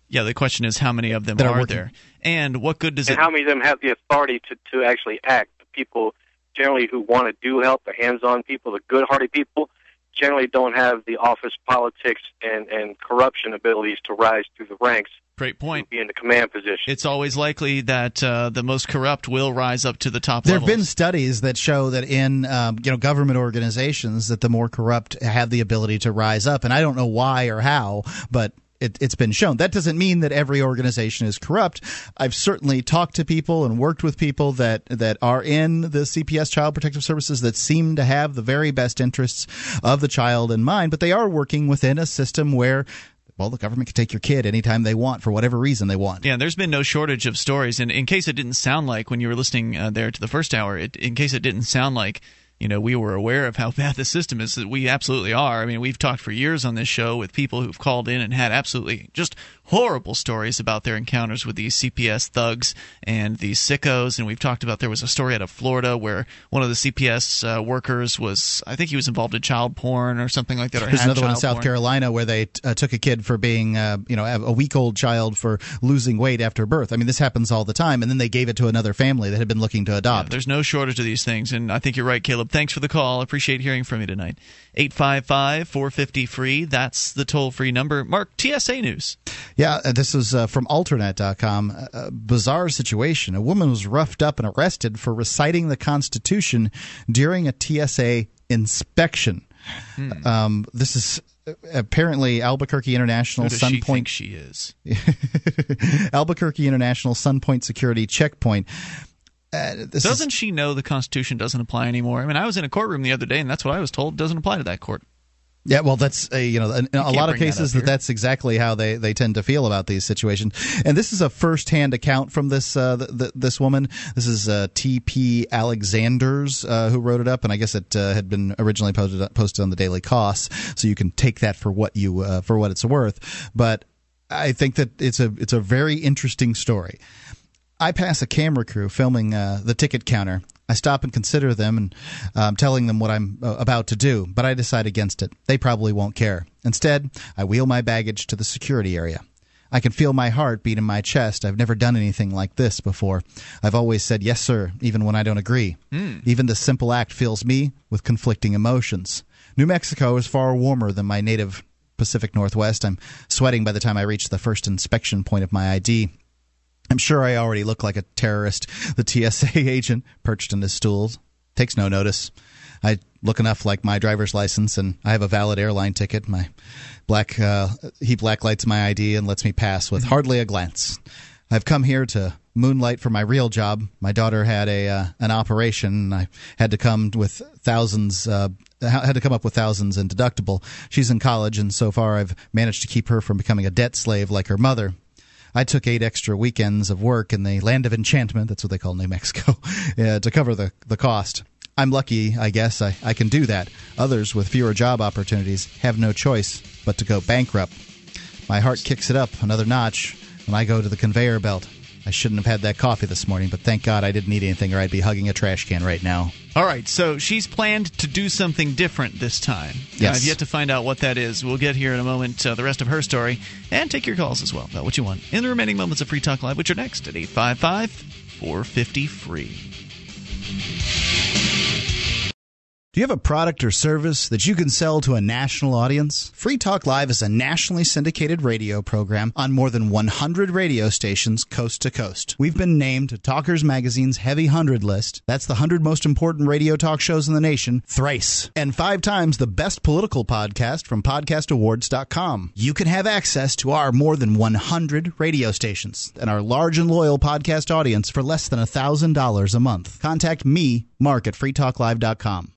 Yeah, the question is how many of them are, are there, and what good does and it? How many of them have the authority to, to actually act? The people generally who want to do help, the hands-on people, the good-hearted people, generally don't have the office politics and, and corruption abilities to rise through the ranks. Great point. Be in the command position. It's always likely that uh, the most corrupt will rise up to the top. There have been studies that show that in um, you know government organizations that the more corrupt have the ability to rise up, and I don't know why or how, but. It, it's been shown. That doesn't mean that every organization is corrupt. I've certainly talked to people and worked with people that, that are in the C P S Child Protective Services that seem to have the very best interests of the child in mind, but they are working within a system where – well, the government can take your kid anytime they want for whatever reason they want. Yeah, there's been no shortage of stories. And in case it didn't sound like when you were listening uh, there to the first hour, it, in case it didn't sound like you know, we were aware of how bad the system is. That we absolutely are. I mean, we've talked for years on this show with people who've called in and had absolutely just horrible stories about their encounters with these C P S thugs and these sickos. And we've talked about there was a story out of Florida where one of the C P S uh, workers was, I think he was involved in child porn or something like that. Or There's another one in South porn. Carolina where they t- uh, took a kid for being, uh, you know, a week-old child for losing weight after birth. I mean, this happens all the time. And then they gave it to another family that had been looking to adopt. Yeah, there's no shortage of these things. And I think you're right, Caleb. Thanks for the call. I appreciate hearing from you tonight. eight five five, four five zero, F R E E. That's the toll-free number. Mark, T S A news. Yeah, this is uh, from Alternet dot com. A bizarre situation. A woman was roughed up and arrested for reciting the Constitution during a T S A inspection. Hmm. Um, this is apparently Albuquerque International Sun she Point. She is Albuquerque International Sun Point Security Checkpoint. Uh, doesn't is, she know the Constitution doesn't apply anymore? I mean, I was in a courtroom the other day, and that's what I was told. It doesn't apply to that court. Yeah, well, that's a, you know, in a lot of cases that, that that's exactly how they, they tend to feel about these situations. And this is a firsthand account from this uh, the, the, this woman. This is uh, T P Alexanders uh, who wrote it up, and I guess it uh, had been originally posted posted on the Daily Kos, so you can take that for what you uh, for what it's worth. But I think that it's a it's a very interesting story. I pass a camera crew filming uh, the ticket counter. I stop and consider them and um, telling them what I'm uh, about to do, but I decide against it. They probably won't care. Instead, I wheel my baggage to the security area. I can feel my heart beat in my chest. I've never done anything like this before. I've always said yes, sir, even when I don't agree. Mm. Even this simple act fills me with conflicting emotions. New Mexico is far warmer than my native Pacific Northwest. I'm sweating by the time I reach the first inspection point of my I D. I'm sure I already look like a terrorist. The T S A agent, perched on his stool, takes no notice. I look enough like my driver's license, and I have a valid airline ticket. My black uh, he blacklights my I D and lets me pass with hardly a glance. I've come here to moonlight for my real job. My daughter had a uh, an operation. And I had to come with thousands. Uh, had to come up with thousands in deductible. She's in college, and so far I've managed to keep her from becoming a debt slave like her mother. I took eight extra weekends of work in the land of enchantment, that's what they call New Mexico, uh, to cover the, the cost. I'm lucky, I guess, I, I can do that. Others with fewer job opportunities have no choice but to go bankrupt. My heart kicks it up another notch when I go to the conveyor belt. I shouldn't have had that coffee this morning, but thank God I didn't eat anything or I'd be hugging a trash can right now. All right, so she's planned to do something different this time. Yes. I've yet to find out what that is. We'll get here in a moment, uh, the rest of her story, and take your calls as well about what you want in the remaining moments of Free Talk Live, which are next at eight five five, four five zero, F R E E. Do you have a product or service that you can sell to a national audience? Free Talk Live is a nationally syndicated radio program on more than one hundred radio stations coast to coast. We've been named to Talkers Magazine's Heavy one hundred list. That's the one hundred most important radio talk shows in the nation, thrice. And five times the best political podcast from podcast awards dot com. You can have access to our more than one hundred radio stations and our large and loyal podcast audience for less than one thousand dollars a month. Contact me, Mark, at free talk live dot com.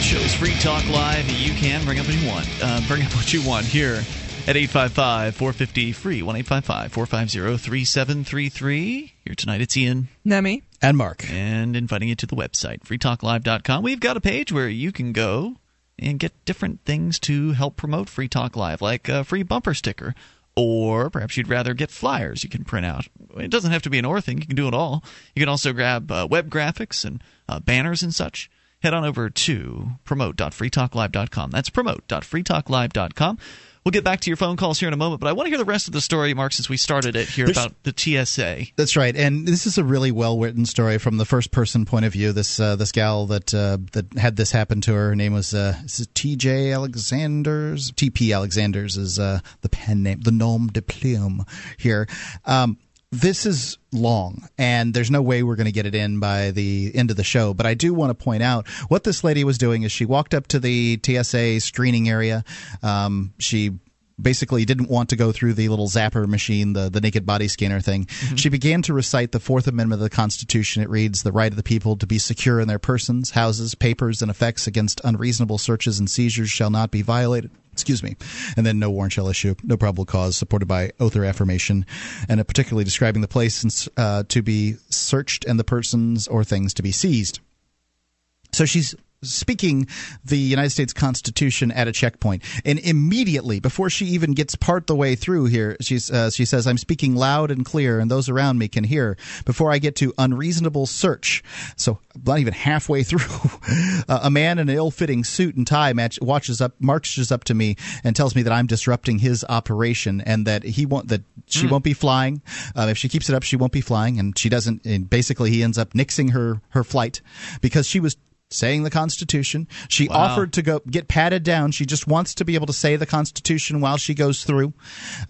Show's Free Talk Live. You can bring up what you want. Uh, bring up what you want here at eight five five, four five zero, F R E E, one eight five five, four five zero, three seven three three. Here tonight, it's Ian. Nemi. And Mark. And inviting you to the website, free talk live dot com. We've got a page where you can go and get different things to help promote Free Talk Live, like a free bumper sticker. Or perhaps you'd rather get flyers you can print out. It doesn't have to be an or thing. You can do it all. You can also grab uh, web graphics and uh, banners and such. head on over to promote dot free talk live dot com. That's promote dot free talk live dot com. We'll get back to your phone calls here in a moment, but I want to hear the rest of the story, Mark, since we started it here. There's, about the T S A. That's right, and this is a really well-written story from the first-person point of view. This uh, this gal that uh, that had this happen to her, her name was uh, T J Alexanders. T P Alexanders is uh, the pen name, the nom de plume here. Um, this is long, and there's no way we're going to get it in by the end of the show, but I do want to point out what this lady was doing is she walked up to the T S A screening area. Um, she basically didn't want to go through the little zapper machine, the, the naked body scanner thing. Mm-hmm. She began to recite the Fourth Amendment of the Constitution. It reads, "The right of the people to be secure in their persons, houses, papers, and effects against unreasonable searches and seizures shall not be violated." Excuse me. And then "no warrant shall issue, no probable cause, supported by oath or affirmation," and particularly describing the place uh, to be searched and the persons or things to be seized. So she's speaking the United States Constitution at a checkpoint, and immediately before she even gets part the way through here, she's uh, she says, "I'm speaking loud and clear, and those around me can hear. Before I get to unreasonable search," so not even halfway through, uh, "a man in an ill-fitting suit and tie match, watches up, marches up to me, and tells me that I'm disrupting his operation, and that he won't that she mm. won't be flying. Uh, if she keeps it up, she won't be flying, and she doesn't." And basically, he ends up nixing her her flight because she was saying the Constitution. She wow. offered to go get patted down. She just wants to be able to say the Constitution while she goes through.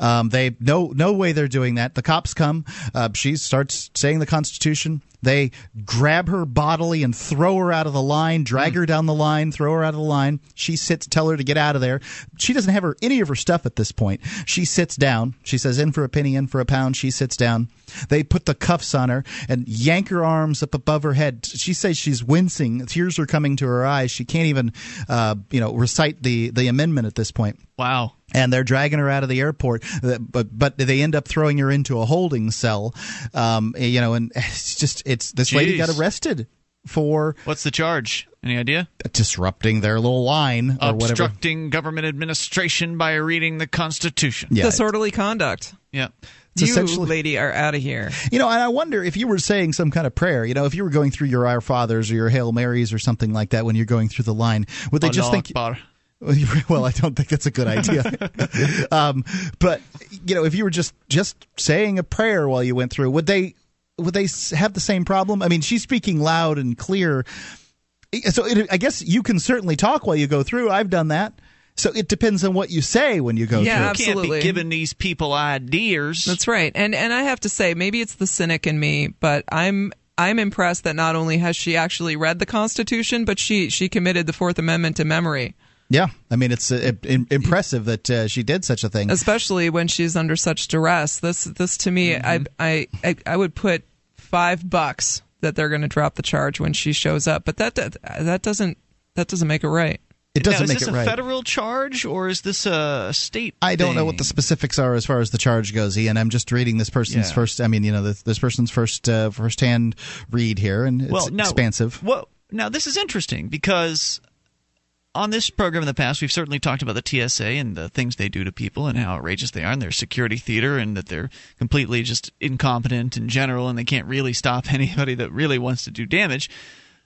Um, they no no way they're doing that. The cops come. Uh, she starts saying the Constitution. They grab her bodily and throw her out of the line, drag mm. her down the line, throw her out of the line. She sits, tell her to get out of there. She doesn't have her any of her stuff at this point. She sits down. She says, "In for a penny, in for a pound." She sits down. They put the cuffs on her and yank her arms up above her head. She says she's wincing. Tears are coming to her eyes. She can't even, uh, you know, recite the, the amendment at this point. Wow. And they're dragging her out of the airport, but but they end up throwing her into a holding cell, um, you know, and it's just it's this Jeez. Lady got arrested for what's the charge? Any idea? Disrupting their little line, or whatever. Obstructing government administration by reading the Constitution. Yeah, disorderly conduct. Yeah. You, lady, are out of here. You know, and I wonder if you were saying some kind of prayer, you know, if you were going through your Our Fathers or your Hail Marys or something like that when you're going through the line, would they just think— well, I don't think that's a good idea. um, but, you know, if you were just, just saying a prayer while you went through, would they would they have the same problem? I mean, she's speaking loud and clear. So it, I guess you can certainly talk while you go through. I've done that. So it depends on what you say when you go yeah, through. Yeah, absolutely. You can't be giving these people ideas. That's right. And and I have to say, maybe it's the cynic in me, but I'm I'm impressed that not only has she actually read the Constitution, but she, she committed the Fourth Amendment to memory. Yeah. I mean, it's uh, impressive that uh, she did such a thing. Especially when she's under such duress. This, this to me, mm-hmm. I, I, I would put five bucks that they're going to drop the charge when she shows up. But that that doesn't that doesn't make it right. It doesn't now, make it right. Is this a federal charge or is this a state I don't thing? know what the specifics are as far as the charge goes, Ian. I'm just reading this person's yeah. first. I mean, you know, this, this person's first uh, firsthand read here, and it's well, now, expansive. Well, now this is interesting because on this program in the past, we've certainly talked about the T S A and the things they do to people and how outrageous they are and their security theater and that they're completely just incompetent in general and they can't really stop anybody that really wants to do damage.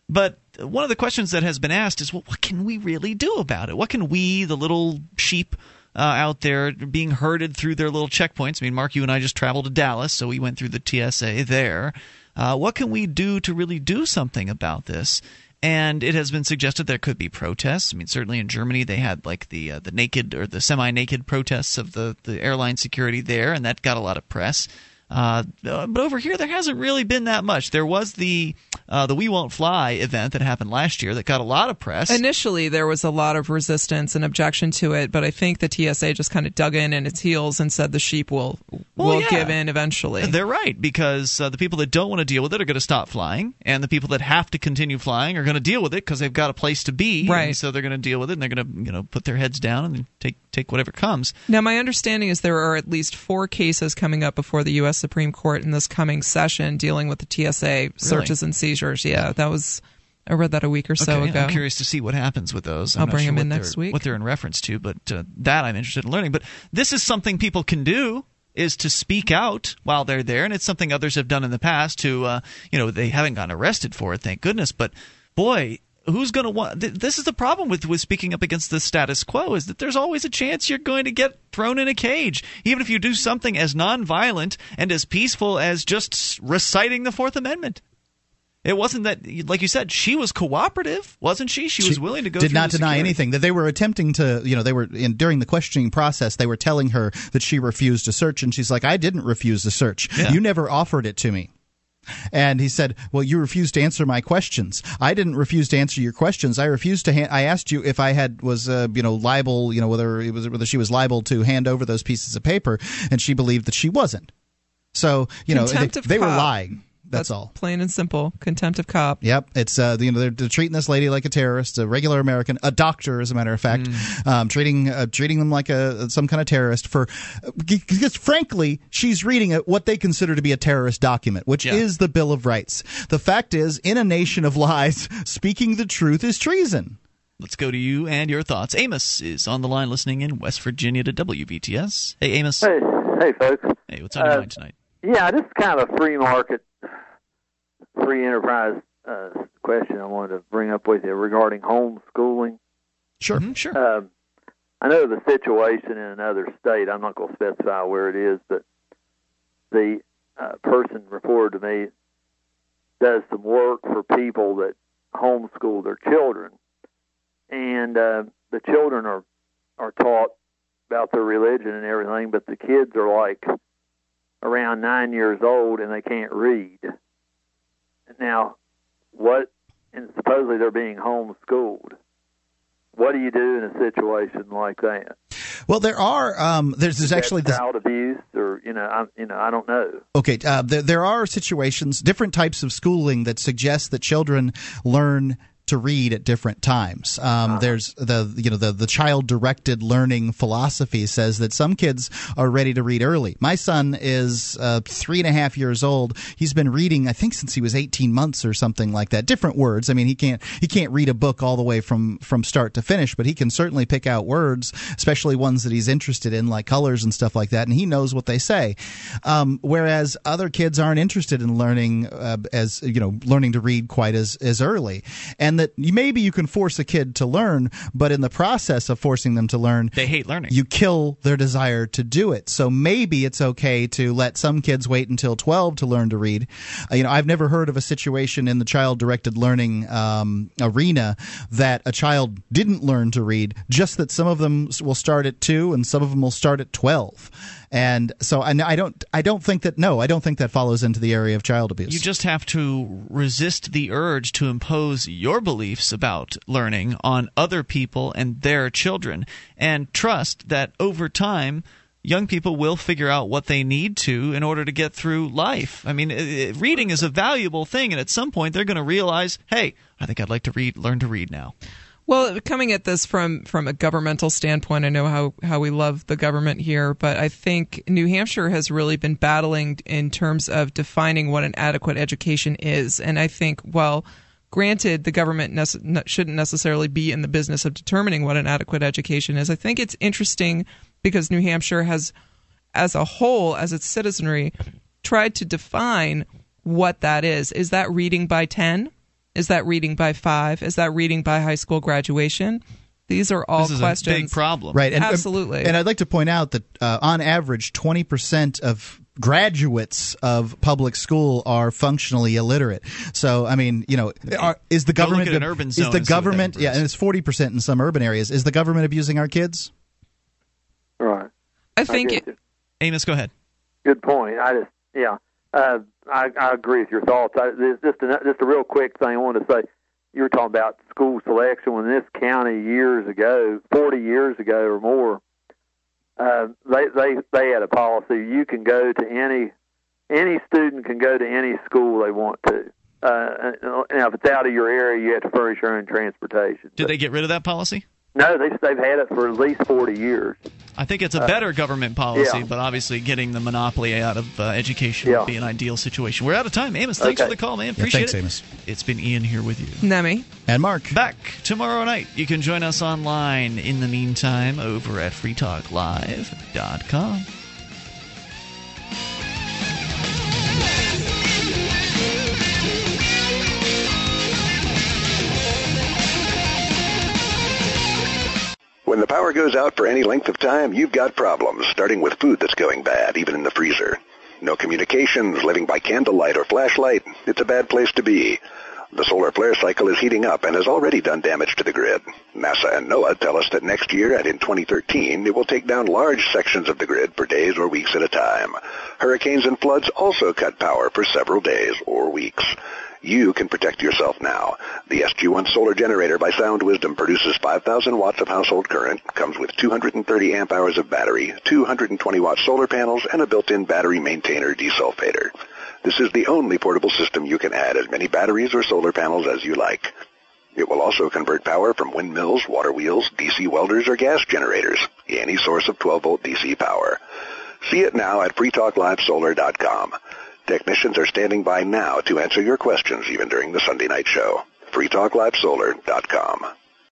But one of the questions that has been asked is, well, what can we really do about it? What can we, the little sheep uh, out there being herded through their little checkpoints? I mean, Mark, you and I just traveled to Dallas, so we went through the T S A there. Uh, what can we do to really do something about this? And it has been suggested there could be protests. I mean, certainly in Germany they had like the uh, the naked or the semi-naked protests of the, the airline security there, and that got a lot of press. Uh, but over here there hasn't really been that much. There was the uh, the We Won't Fly event that happened last year that got a lot of press. Initially there was a lot of resistance and objection to it, but I think the T S A just kind of dug in in its heels and said the sheep will, well, will yeah. give in eventually. They're right, because uh, the people that don't want to deal with it are going to stop flying, and the people that have to continue flying are going to deal with it because they've got a place to be, right. And so they're going to deal with it, and they're going to you know put their heads down and take take whatever comes. Now, my understanding is there are at least four cases coming up before the U S Supreme Court in this coming session dealing with the T S A searches really? and seizures. Yeah, that was I read that a week or so okay, ago. I'm curious to see what happens with those. I'm I'll bring sure them in next week. What they're in reference to, but uh, that I'm interested in learning. But this is something people can do, is to speak out while they're there, and it's something others have done in the past. To uh, you know, they haven't gotten arrested for it, thank goodness. But boy, who's going to want? Th- this is the problem with, with speaking up against the status quo, is that there's always a chance you're going to get thrown in a cage, even if you do something as nonviolent and as peaceful as just reciting the Fourth Amendment. It wasn't that, like you said, she was cooperative, wasn't she? She, she was willing to go through the security. Did not deny anything. That they were attempting to, you know, they were in, during the questioning process, they were telling her that she refused to search, and she's like, I didn't refuse to search. Yeah. You never offered it to me. And he said, well, you refused to answer my questions. I didn't refuse to answer your questions. I refused to. Ha- I asked you if I had was, uh, you know, liable, you know, whether it was whether she was liable to hand over those pieces of paper. And she believed that she wasn't. So, you know, they, they were lying. That's, That's all. Plain and simple. Contempt of cop. Yep. It's uh, you know, they're, they're treating this lady like a terrorist, a regular American, a doctor, as a matter of fact, mm. um, treating uh, treating them like a some kind of terrorist for because, frankly, she's reading a, what they consider to be a terrorist document, which yeah. is the Bill of Rights. The fact is, in a nation of lies, speaking the truth is treason. Let's go to you and your thoughts. Amos is on the line listening in West Virginia to W B T S. Hey, Amos. Hey, hey, folks. Hey, what's on uh, your mind tonight? Yeah, this is kind of a free market. Free enterprise uh, question I wanted to bring up with you regarding homeschooling. Sure, mm-hmm, sure. Uh, I know the situation in another state. I'm not going to specify where it is, but the uh, person reported to me does some work for people that homeschool their children, and uh, the children are are taught about their religion and everything, but the kids are like around nine years old and they can't read. Now, what, and supposedly they're being homeschooled. What do you do in a situation like that? Well, there are um, there's, there's actually this, child abuse, or you know, I, you know, I don't know. Okay, uh, there, there are situations, different types of schooling that suggest that children learn to read at different times. Um, uh-huh. There's the you know the, the child directed learning philosophy says that some kids are ready to read early. My son is uh, three and a half years old. He's been reading, I think, since he was eighteen months or something like that. Different words. I mean, he can't he can't read a book all the way from from start to finish, but he can certainly pick out words, especially ones that he's interested in, like colors and stuff like that. And he knows what they say. Um, whereas other kids aren't interested in learning uh, as you know learning to read quite as as early. And And that maybe you can force a kid to learn, but in the process of forcing them to learn, they hate learning. You kill their desire to do it. So maybe it's okay to let some kids wait until twelve to learn to read. Uh, you know, I've never heard of a situation in the child-directed learning um, arena that a child didn't learn to read. Just that some of them will start at two and some of them will start at twelve. And so I, I don't I don't think that – no, I don't think that follows into the area of child abuse. You just have to resist the urge to impose your beliefs about learning on other people and their children, and trust that over time – young people will figure out what they need to in order to get through life. I mean, it, reading is a valuable thing, and at some point they're going to realize, hey, I think I'd like to read, learn to read now. Well, coming at this from, from a governmental standpoint, I know how, how we love the government here, but I think New Hampshire has really been battling in terms of defining what an adequate education is. And I think, well, granted, the government nece- shouldn't necessarily be in the business of determining what an adequate education is. I think it's interesting because New Hampshire has, as a whole, as its citizenry, tried to define what that is. Is that reading by ten? Is that reading by five? Is that reading by high school graduation? These are all questions. This is a big problem. Right. And, absolutely. And I'd like to point out that uh, on average, twenty percent of graduates of public school are functionally illiterate. So, I mean, you know, are, is the government... Go look at an urban zone. Is the government... Yeah, and it's forty percent in some urban areas. Is the government abusing our kids? Right. I think I it, it. Amos, go ahead. Good point. I just, yeah, uh, I, I agree with your thoughts. I, just, a, just a real quick thing I wanted to say. You were talking about school selection. When this county years ago, forty years ago or more, uh, they they they had a policy. You can go to any any student can go to any school they want to. Uh, now, if it's out of your area, you have to furnish your own transportation. Did but, they get rid of that policy? No, they've, they've had it for at least forty years. I think it's a better uh, government policy, yeah. But obviously getting the monopoly out of uh, education yeah. would be an ideal situation. We're out of time. Amos, thanks okay. for the call, man. Appreciate yeah, thanks, it. Amos. It's been Ian here with you. Nemi. And Mark. Back tomorrow night. You can join us online in the meantime over at free talk live dot com. When the power goes out for any length of time, you've got problems, starting with food that's going bad, even in the freezer. No communications, living by candlelight or flashlight. It's a bad place to be. The solar flare cycle is heating up and has already done damage to the grid. NASA and NOAA tell us that next year and in twenty thirteen, it will take down large sections of the grid for days or weeks at a time. Hurricanes and floods also cut power for several days or weeks. You can protect yourself now. The S G one solar generator by Sound Wisdom produces five thousand watts of household current, comes with two hundred thirty amp hours of battery, two hundred twenty watt solar panels, and a built-in battery maintainer desulfator. This is the only portable system you can add as many batteries or solar panels as you like. It will also convert power from windmills, water wheels, D C welders, or gas generators, any source of twelve volt D C power. See it now at free talk live solar dot com. Technicians are standing by now to answer your questions even during the Sunday night show. free talk live solar dot com.